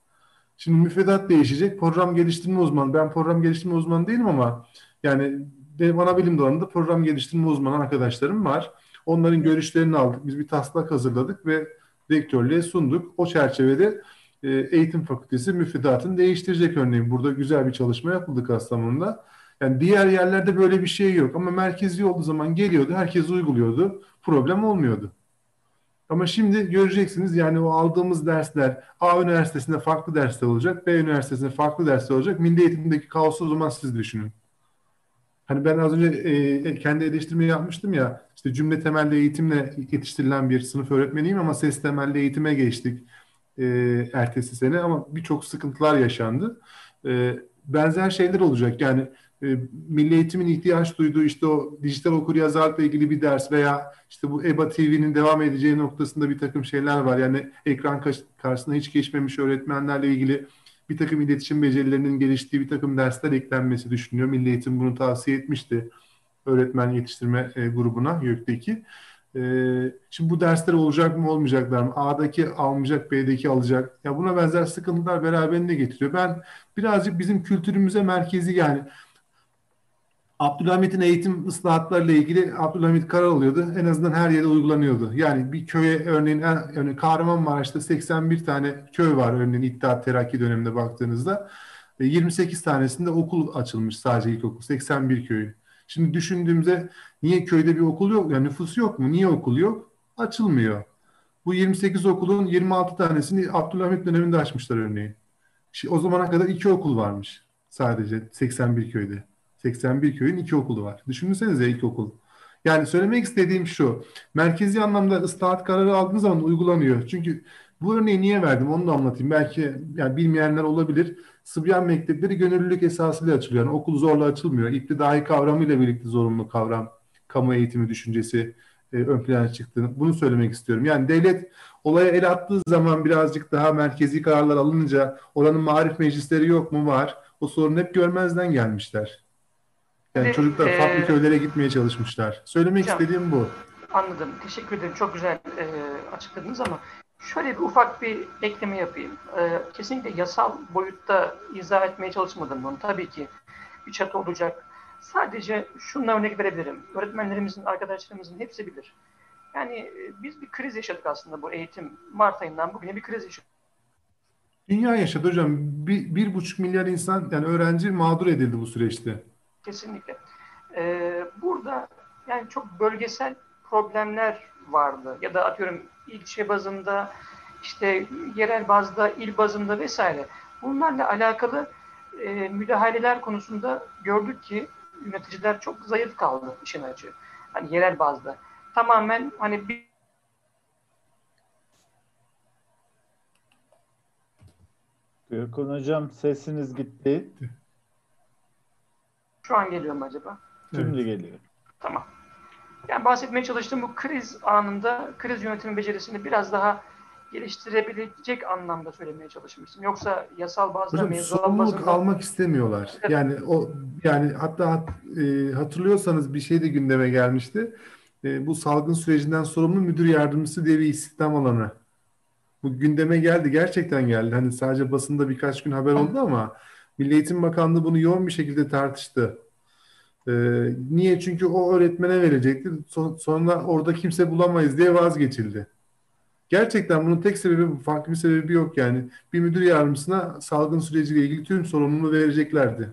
Şimdi müfredat değişecek. Program geliştirme uzmanı. Ben program geliştirme uzmanı değilim ama yani benim ana bilim dalında program geliştirme uzmanı arkadaşlarım var. Onların görüşlerini aldık. Biz bir taslak hazırladık ve rektörlüğe sunduk. O çerçevede eğitim fakültesi müfredatını değiştirecek örneğin. Burada güzel bir çalışma yapıldı Kastamonu'da. Yani diğer yerlerde böyle bir şey yok. Ama merkezi olduğu zaman geliyordu, herkes uyguluyordu. Problem olmuyordu. Ama şimdi göreceksiniz yani o aldığımız dersler A üniversitesinde farklı dersler olacak, B üniversitesinde farklı dersler olacak. Milli eğitimdeki kaosu o zaman siz düşünün. Hani ben az önce e, kendi eleştirmeyi yapmıştım ya, işte cümle temelli eğitimle yetiştirilen bir sınıf öğretmeniyim ama ses temelli eğitime geçtik e, ertesi sene ama birçok sıkıntılar yaşandı. E, benzer şeyler olacak yani e, milli eğitimin ihtiyaç duyduğu işte o dijital okuryazarlıkla ilgili bir ders veya işte bu E B A T V'nin devam edeceği noktasında bir takım şeyler var. Yani ekran karşısına hiç geçmemiş öğretmenlerle ilgili bir takım iletişim becerilerinin geliştiği bir takım dersler eklenmesi düşünülüyor. Milli Eğitim bunu tavsiye etmişti öğretmen yetiştirme e, grubuna, YÖK'teki. E, şimdi bu dersler olacak mı, olmayacaklar mı? A'daki almayacak, B'deki alacak. Ya buna benzer sıkıntılar beraberinde getiriyor. Ben birazcık bizim kültürümüze merkezi, yani Abdülhamit'in eğitim ıslahatlarıyla ilgili Abdülhamit karar alıyordu. En azından her yere uygulanıyordu. Yani bir köye örneğin, örneğin Kahramanmaraş'ta seksen bir tane köy var örneğin İttihat Terakki döneminde baktığınızda. yirmi sekiz tanesinde okul açılmış sadece ilkokul. seksen bir köyü. Şimdi düşündüğümüzde niye köyde bir okul yok? Yani nüfus yok mu? Niye okul yok? Açılmıyor. Bu yirmi sekiz okulun yirmi altı tanesini Abdülhamit döneminde açmışlar örneğin. O zamana kadar iki okul varmış sadece seksen bir köyde. seksen bir köyün iki okulu var. Düşünsenize ilkokul. Yani söylemek istediğim şu. Merkezi anlamda ıslahat kararı aldığınız zaman uygulanıyor. Çünkü bu örneği niye verdim onu da anlatayım. Belki yani bilmeyenler olabilir. Sıbyan mektepleri gönüllülük esasıyla açılıyor. Yani okul zorla açılmıyor. İptidai kavramıyla birlikte zorunlu kavram, kamu eğitimi düşüncesi e, ön plana çıktığını, bunu söylemek istiyorum. Yani devlet olaya el attığı zaman birazcık daha merkezi kararlar alınınca oranın maarif meclisleri yok mu? Var. O sorunu hep görmezden gelmişler. Yani evet, çocuklar e, farklı köylere gitmeye çalışmışlar. Söylemek hocam, istediğim bu. Anladım. Teşekkür ederim. Çok güzel e, açıkladınız ama şöyle bir ufak bir ekleme yapayım. E, kesinlikle yasal boyutta izah etmeye çalışmadım bunu. Tabii ki bir çatı olacak. Sadece şununla örnek verebilirim. Öğretmenlerimizin, arkadaşlarımızın hepsi bilir. Yani biz bir kriz yaşadık aslında bu eğitim. Mart ayından bugüne bir kriz yaşadık. Dünya yaşadı hocam. Bir, bir buçuk milyar insan, yani öğrenci mağdur edildi bu süreçte. Kesinlikle. Ee, burada yani çok bölgesel problemler vardı. Ya da atıyorum ilçe bazında, işte yerel bazda, il bazında vesaire. Bunlarla alakalı e, müdahaleler konusunda gördük ki yöneticiler çok zayıf kaldı işin açığı. Hani yerel bazda. Tamamen hani bir Gürkan Hocam sesiniz gitti. Şu an geliyor mu acaba? Şimdi evet. Geliyor. Tamam. Yani bahsetmeye çalıştığım bu kriz anında kriz yönetimi becerisini biraz daha geliştirebilecek anlamda söylemeye çalışmıştım. Yoksa yasal bazda mevzular bazında almak istemiyorlar. Evet. Yani o yani hatta e, hatırlıyorsanız bir şey de gündeme gelmişti. E, bu salgın sürecinden sorumlu müdür yardımcısı diye bir istihdam alanı. Bu gündeme geldi, gerçekten geldi. Hani sadece basında birkaç gün haber oldu ama Milli Eğitim Bakanlığı bunu yoğun bir şekilde tartıştı. Ee, niye? Çünkü o öğretmene verecekti. Son, sonra orada kimse bulamayız diye vazgeçildi. Gerçekten bunun tek sebebi, farklı bir sebebi yok yani. Bir müdür yardımcısına salgın süreciyle ilgili tüm sorumluluğu vereceklerdi.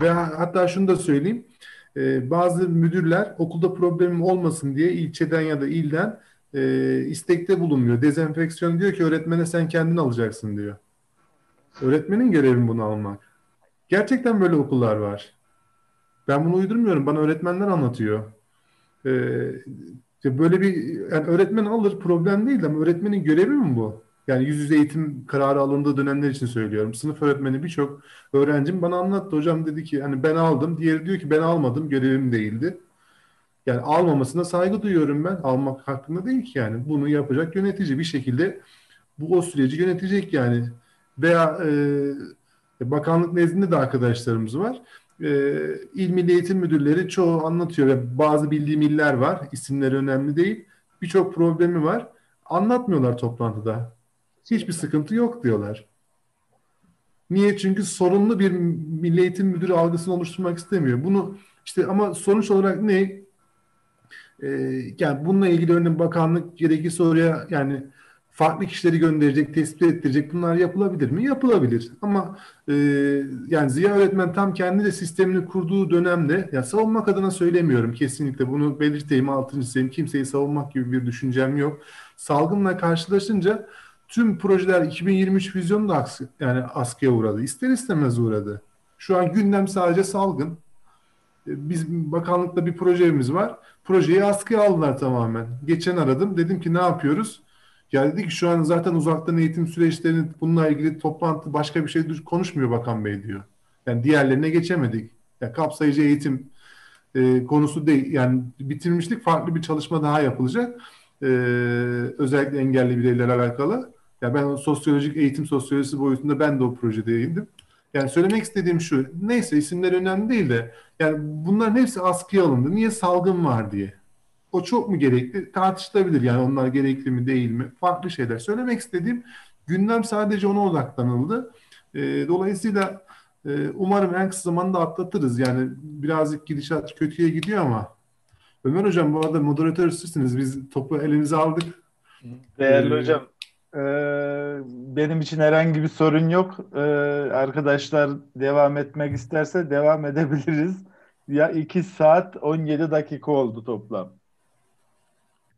Ve hatta şunu da söyleyeyim. Ee, bazı müdürler okulda problemim olmasın diye ilçeden ya da ilden E, istekte bulunmuyor. Dezenfeksiyon diyor ki öğretmene sen kendin alacaksın diyor. Öğretmenin görevi bunu almak. Gerçekten böyle okullar var. Ben bunu uydurmuyorum. Bana öğretmenler anlatıyor. E, böyle bir yani öğretmen alır, problem değil ama öğretmenin görevi mi bu? Yani yüz yüze eğitim kararı alındığı dönemler için söylüyorum. Sınıf öğretmeni birçok öğrencim bana anlattı. Hocam dedi ki hani ben aldım. Diğeri diyor ki ben almadım. Görevim değildi. Yani almamasına saygı duyuyorum ben. Almak hakkında değil ki yani. Bunu yapacak yönetici bir şekilde bu o süreci yönetecek yani. Veya e, bakanlık nezdinde de arkadaşlarımız var. E, İl Milli Eğitim Müdürleri çoğu anlatıyor ve bazı bildiğim iller var. İsimleri önemli değil. Birçok problemi var. Anlatmıyorlar toplantıda. Hiçbir sıkıntı yok diyorlar. Niye? Çünkü sorunlu bir Milli Eğitim Müdürü algısını oluşturmak istemiyor. Bunu işte ama sonuç olarak ne? Yani bununla ilgili örneğin bakanlık gerekirse oraya yani farklı kişileri gönderecek, tespit ettirecek, bunlar yapılabilir mi? Yapılabilir. Ama e, yani Ziya öğretmen tam kendi de sistemini kurduğu dönemde, ya savunmak adına söylemiyorum kesinlikle, bunu belirteyim, altını çizeyim, kimseyi savunmak gibi bir düşüncem yok. Salgınla karşılaşınca tüm projeler iki bin yirmi üç vizyonu da aks yani askıya uğradı. İster istemez uğradı. Şu an gündem sadece salgın. Biz bakanlıkta bir projemiz var. Projeyi askıya aldılar tamamen. Geçen aradım. Dedim ki ne yapıyoruz? Ya dedi ki şu an zaten uzaktan eğitim süreçlerini bununla ilgili toplantı başka bir şey konuşmuyor Bakan Bey diyor. Yani diğerlerine geçemedik. Ya kapsayıcı eğitim e, konusu değil. Yani bitirmiştik. Farklı bir çalışma daha yapılacak. E, özellikle engelli bireylerle alakalı. Ya ben sosyolojik eğitim sosyolojisi boyutunda ben de o projedeydim. Yani söylemek istediğim şu, neyse isimler önemli değil de yani bunların hepsi askıya alındı. Niye? Salgın var diye. O çok mu gerekli? Tartışılabilir yani onlar gerekli mi değil mi? Farklı şeyler. Söylemek istediğim gündem sadece ona odaklanıldı. E, dolayısıyla e, umarım en kısa zamanda atlatırız. Yani birazcık gidişat kötüye gidiyor ama Ömer Hocam bu arada moderatör sizsiniz. Biz topu elimize aldık. Değerli ee, hocam. Benim için herhangi bir sorun yok. Arkadaşlar devam etmek isterse devam edebiliriz. Ya iki saat on yedi dakika oldu toplam.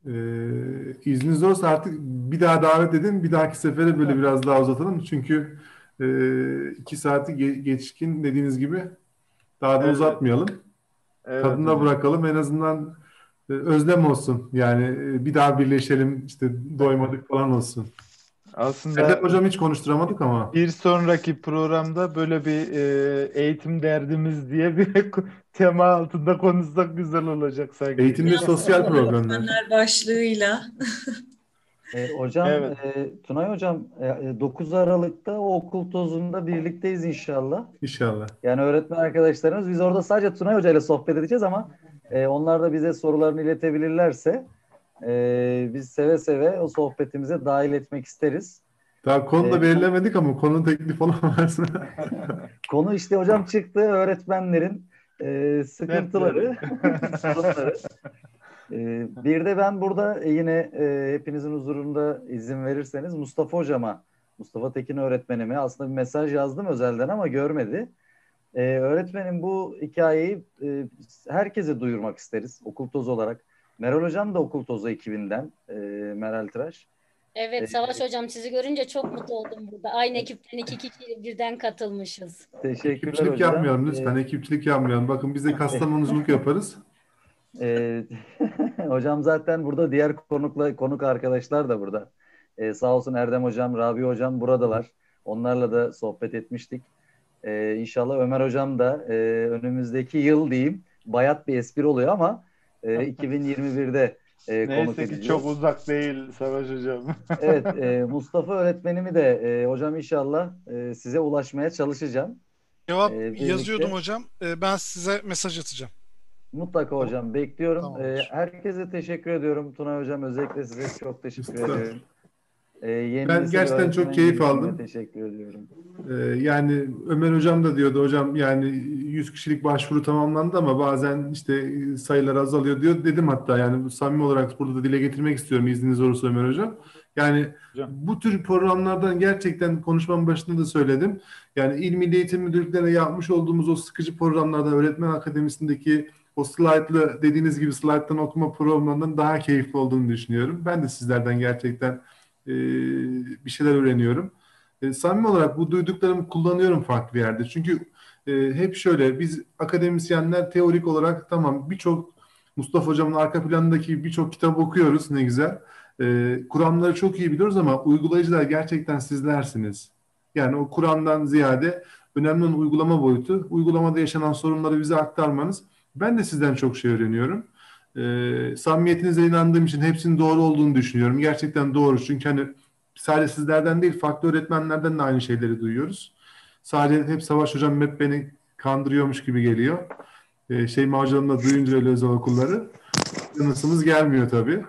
Ee, izniniz olursa artık bir daha davet edin. Bir dahaki sefere böyle biraz daha uzatalım. Çünkü iki saati geçkin dediğiniz gibi daha da evet. uzatmayalım. Evet, tadına evet. bırakalım. En azından özlem olsun. Yani bir daha birleşelim, işte doymadık falan olsun. Aslında Erdem Hocam hiç konuşturamadık ama. Bir sonraki programda böyle bir e, eğitim derdimiz diye bir tema altında konuşsak güzel olacak sanki. Eğitimde ya, sosyal programlar başlığıyla. e, hocam, evet. e, Tunay Hocam e, dokuz Aralık'ta o okul tozunda birlikteyiz inşallah. İnşallah. Yani öğretmen arkadaşlarımız, biz orada sadece Tunay Hoca ile sohbet edeceğiz ama e, onlar da bize sorularını iletebilirlerse Ee, biz seve seve o sohbetimize dahil etmek isteriz. Daha konu da ee, belirlemedik ama konu teklif olamaz. Konu işte hocam çıktı, öğretmenlerin e, sıkıntıları. ee, bir de ben burada yine e, hepinizin huzurunda izin verirseniz Mustafa Hocama, Mustafa Tekin öğretmenime aslında bir mesaj yazdım özelden ama görmedi. Ee, öğretmenim bu hikayeyi e, herkese duyurmak isteriz okul tozu olarak. Meral Hocam da okul tozu ekibinden. E, Meral Tıraş. Evet Savaş ee, Hocam sizi görünce çok mutlu oldum burada. Aynı ekipten iki kişiyle birden katılmışız. Teşekkürler ekipçilik hocam. Ekipçilik yapmayalım lütfen. Ee, ekipçilik yapmayalım. Bakın biz de kastamonuculuk yaparız. E, hocam zaten burada diğer konukla konuk arkadaşlar da burada. E, sağ olsun Erdem Hocam, Rabi Hocam buradalar. Onlarla da sohbet etmiştik. Ee, inşallah Ömer Hocam da e, önümüzdeki yıl diyeyim, bayat bir espri oluyor ama e, iki bin yirmi bir'de e, konuk edeceğiz. Neyse ki çok uzak değil Savaş Hocam. Evet, e, Mustafa öğretmenimi de e, hocam inşallah e, size ulaşmaya çalışacağım. Cevap e, yazıyordum hocam. E, ben size mesaj atacağım. Mutlaka hocam, bekliyorum. Tamam. E, herkese teşekkür ediyorum. Tuna Hocam özellikle size çok teşekkür ediyorum. E, yeni ben gerçekten çok keyif aldım. Teşekkür ediyorum. E, yani Ömer Hocam da diyordu hocam, yani yüz kişilik başvuru tamamlandı ama bazen işte sayılar azalıyor diyor. Dedim hatta, yani samimi olarak burada da dile getirmek istiyorum izniniz olursa Ömer Hocam. Yani hocam, bu tür programlardan gerçekten konuşmanın başında da söyledim. Yani İl Milli Eğitim Müdürlüklerine yapmış olduğumuz o sıkıcı programlardan, öğretmen akademisindeki o slaytlı, dediğiniz gibi slayttan okuma programlarından daha keyifli olduğunu düşünüyorum. Ben de sizlerden gerçekten e, bir şeyler öğreniyorum. E, samimi olarak bu duyduklarımı kullanıyorum farklı yerde. Çünkü e, hep şöyle, biz akademisyenler teorik olarak tamam, birçok Mustafa Hocam'ın arka planındaki birçok kitap okuyoruz, ne güzel. E, kuramları çok iyi biliyoruz ama uygulayıcılar gerçekten sizlersiniz. Yani o kuramdan ziyade önemli olan uygulama boyutu, uygulamada yaşanan sorunları bize aktarmanız. Ben de sizden çok şey öğreniyorum. Ee, samimiyetinize inandığım için hepsinin doğru olduğunu düşünüyorum. Gerçekten doğru. Çünkü hani sadece sizlerden değil, farklı öğretmenlerden de aynı şeyleri duyuyoruz. Sadece hep Savaş Hocam hep beni kandırıyormuş gibi geliyor. Ee, Şeyma Hocam'la duyunca öyle özel okulları. Yanısımız gelmiyor tabii.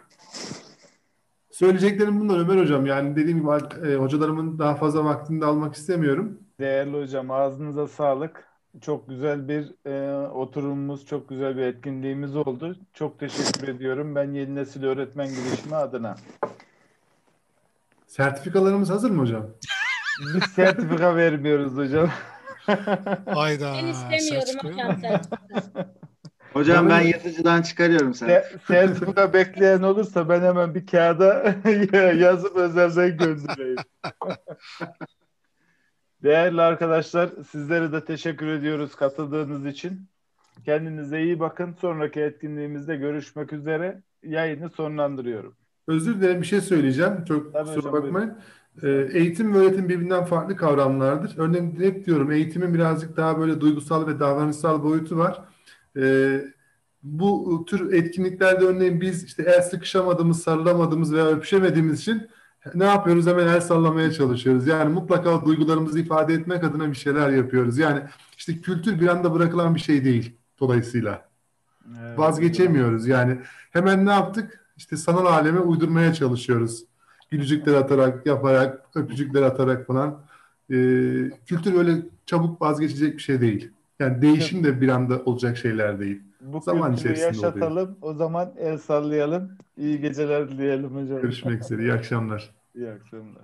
Söyleyeceklerim bunlar Ömer Hocam. Yani dediğim gibi e, hocalarımın daha fazla vaktini de almak istemiyorum. Değerli hocam, ağzınıza sağlık. Çok güzel bir e, oturumumuz, çok güzel bir etkinliğimiz oldu. Çok teşekkür ediyorum. Ben Yeni Nesil Öğretmen Girişimi adına. Sertifikalarımız hazır mı hocam? Biz sertifika vermiyoruz hocam. Hayda. Ben istemiyorum hocam sertifika. Hocam ben yazıcıdan çıkarıyorum sertifika. Sertifika bekleyen olursa ben hemen bir kağıda yazıp özelden göndereyim. Değerli arkadaşlar, sizlere de teşekkür ediyoruz katıldığınız için. Kendinize iyi bakın. Sonraki etkinliğimizde görüşmek üzere. Yayını sonlandırıyorum. Özür dilerim, bir şey söyleyeceğim. Çok kusura bakmayın. Eğitim ve öğretim birbirinden farklı kavramlardır. Örneğin hep diyorum, eğitimin birazcık daha böyle duygusal ve davranışsal boyutu var. E, bu tür etkinliklerde örneğin biz işte el sıkışamadığımız, sarılamadığımız veya öpüşemediğimiz için ne yapıyoruz? Hemen el sallamaya çalışıyoruz. Yani mutlaka duygularımızı ifade etmek adına bir şeyler yapıyoruz. Yani işte kültür bir anda bırakılan bir şey değil. Dolayısıyla evet, vazgeçemiyoruz. Yani hemen ne yaptık? İşte sanal aleme uydurmaya çalışıyoruz. Gülücükler atarak, yaparak, öpücükler atarak falan. Ee, kültür öyle çabuk vazgeçecek bir şey değil. Yani değişim de bir anda olacak şeyler değil. Bu zaman kültürü yaşatalım, oluyor. O zaman el sallayalım. İyi geceler dileyelim hocam. Görüşmek üzere, iyi akşamlar. İyi akşamlar.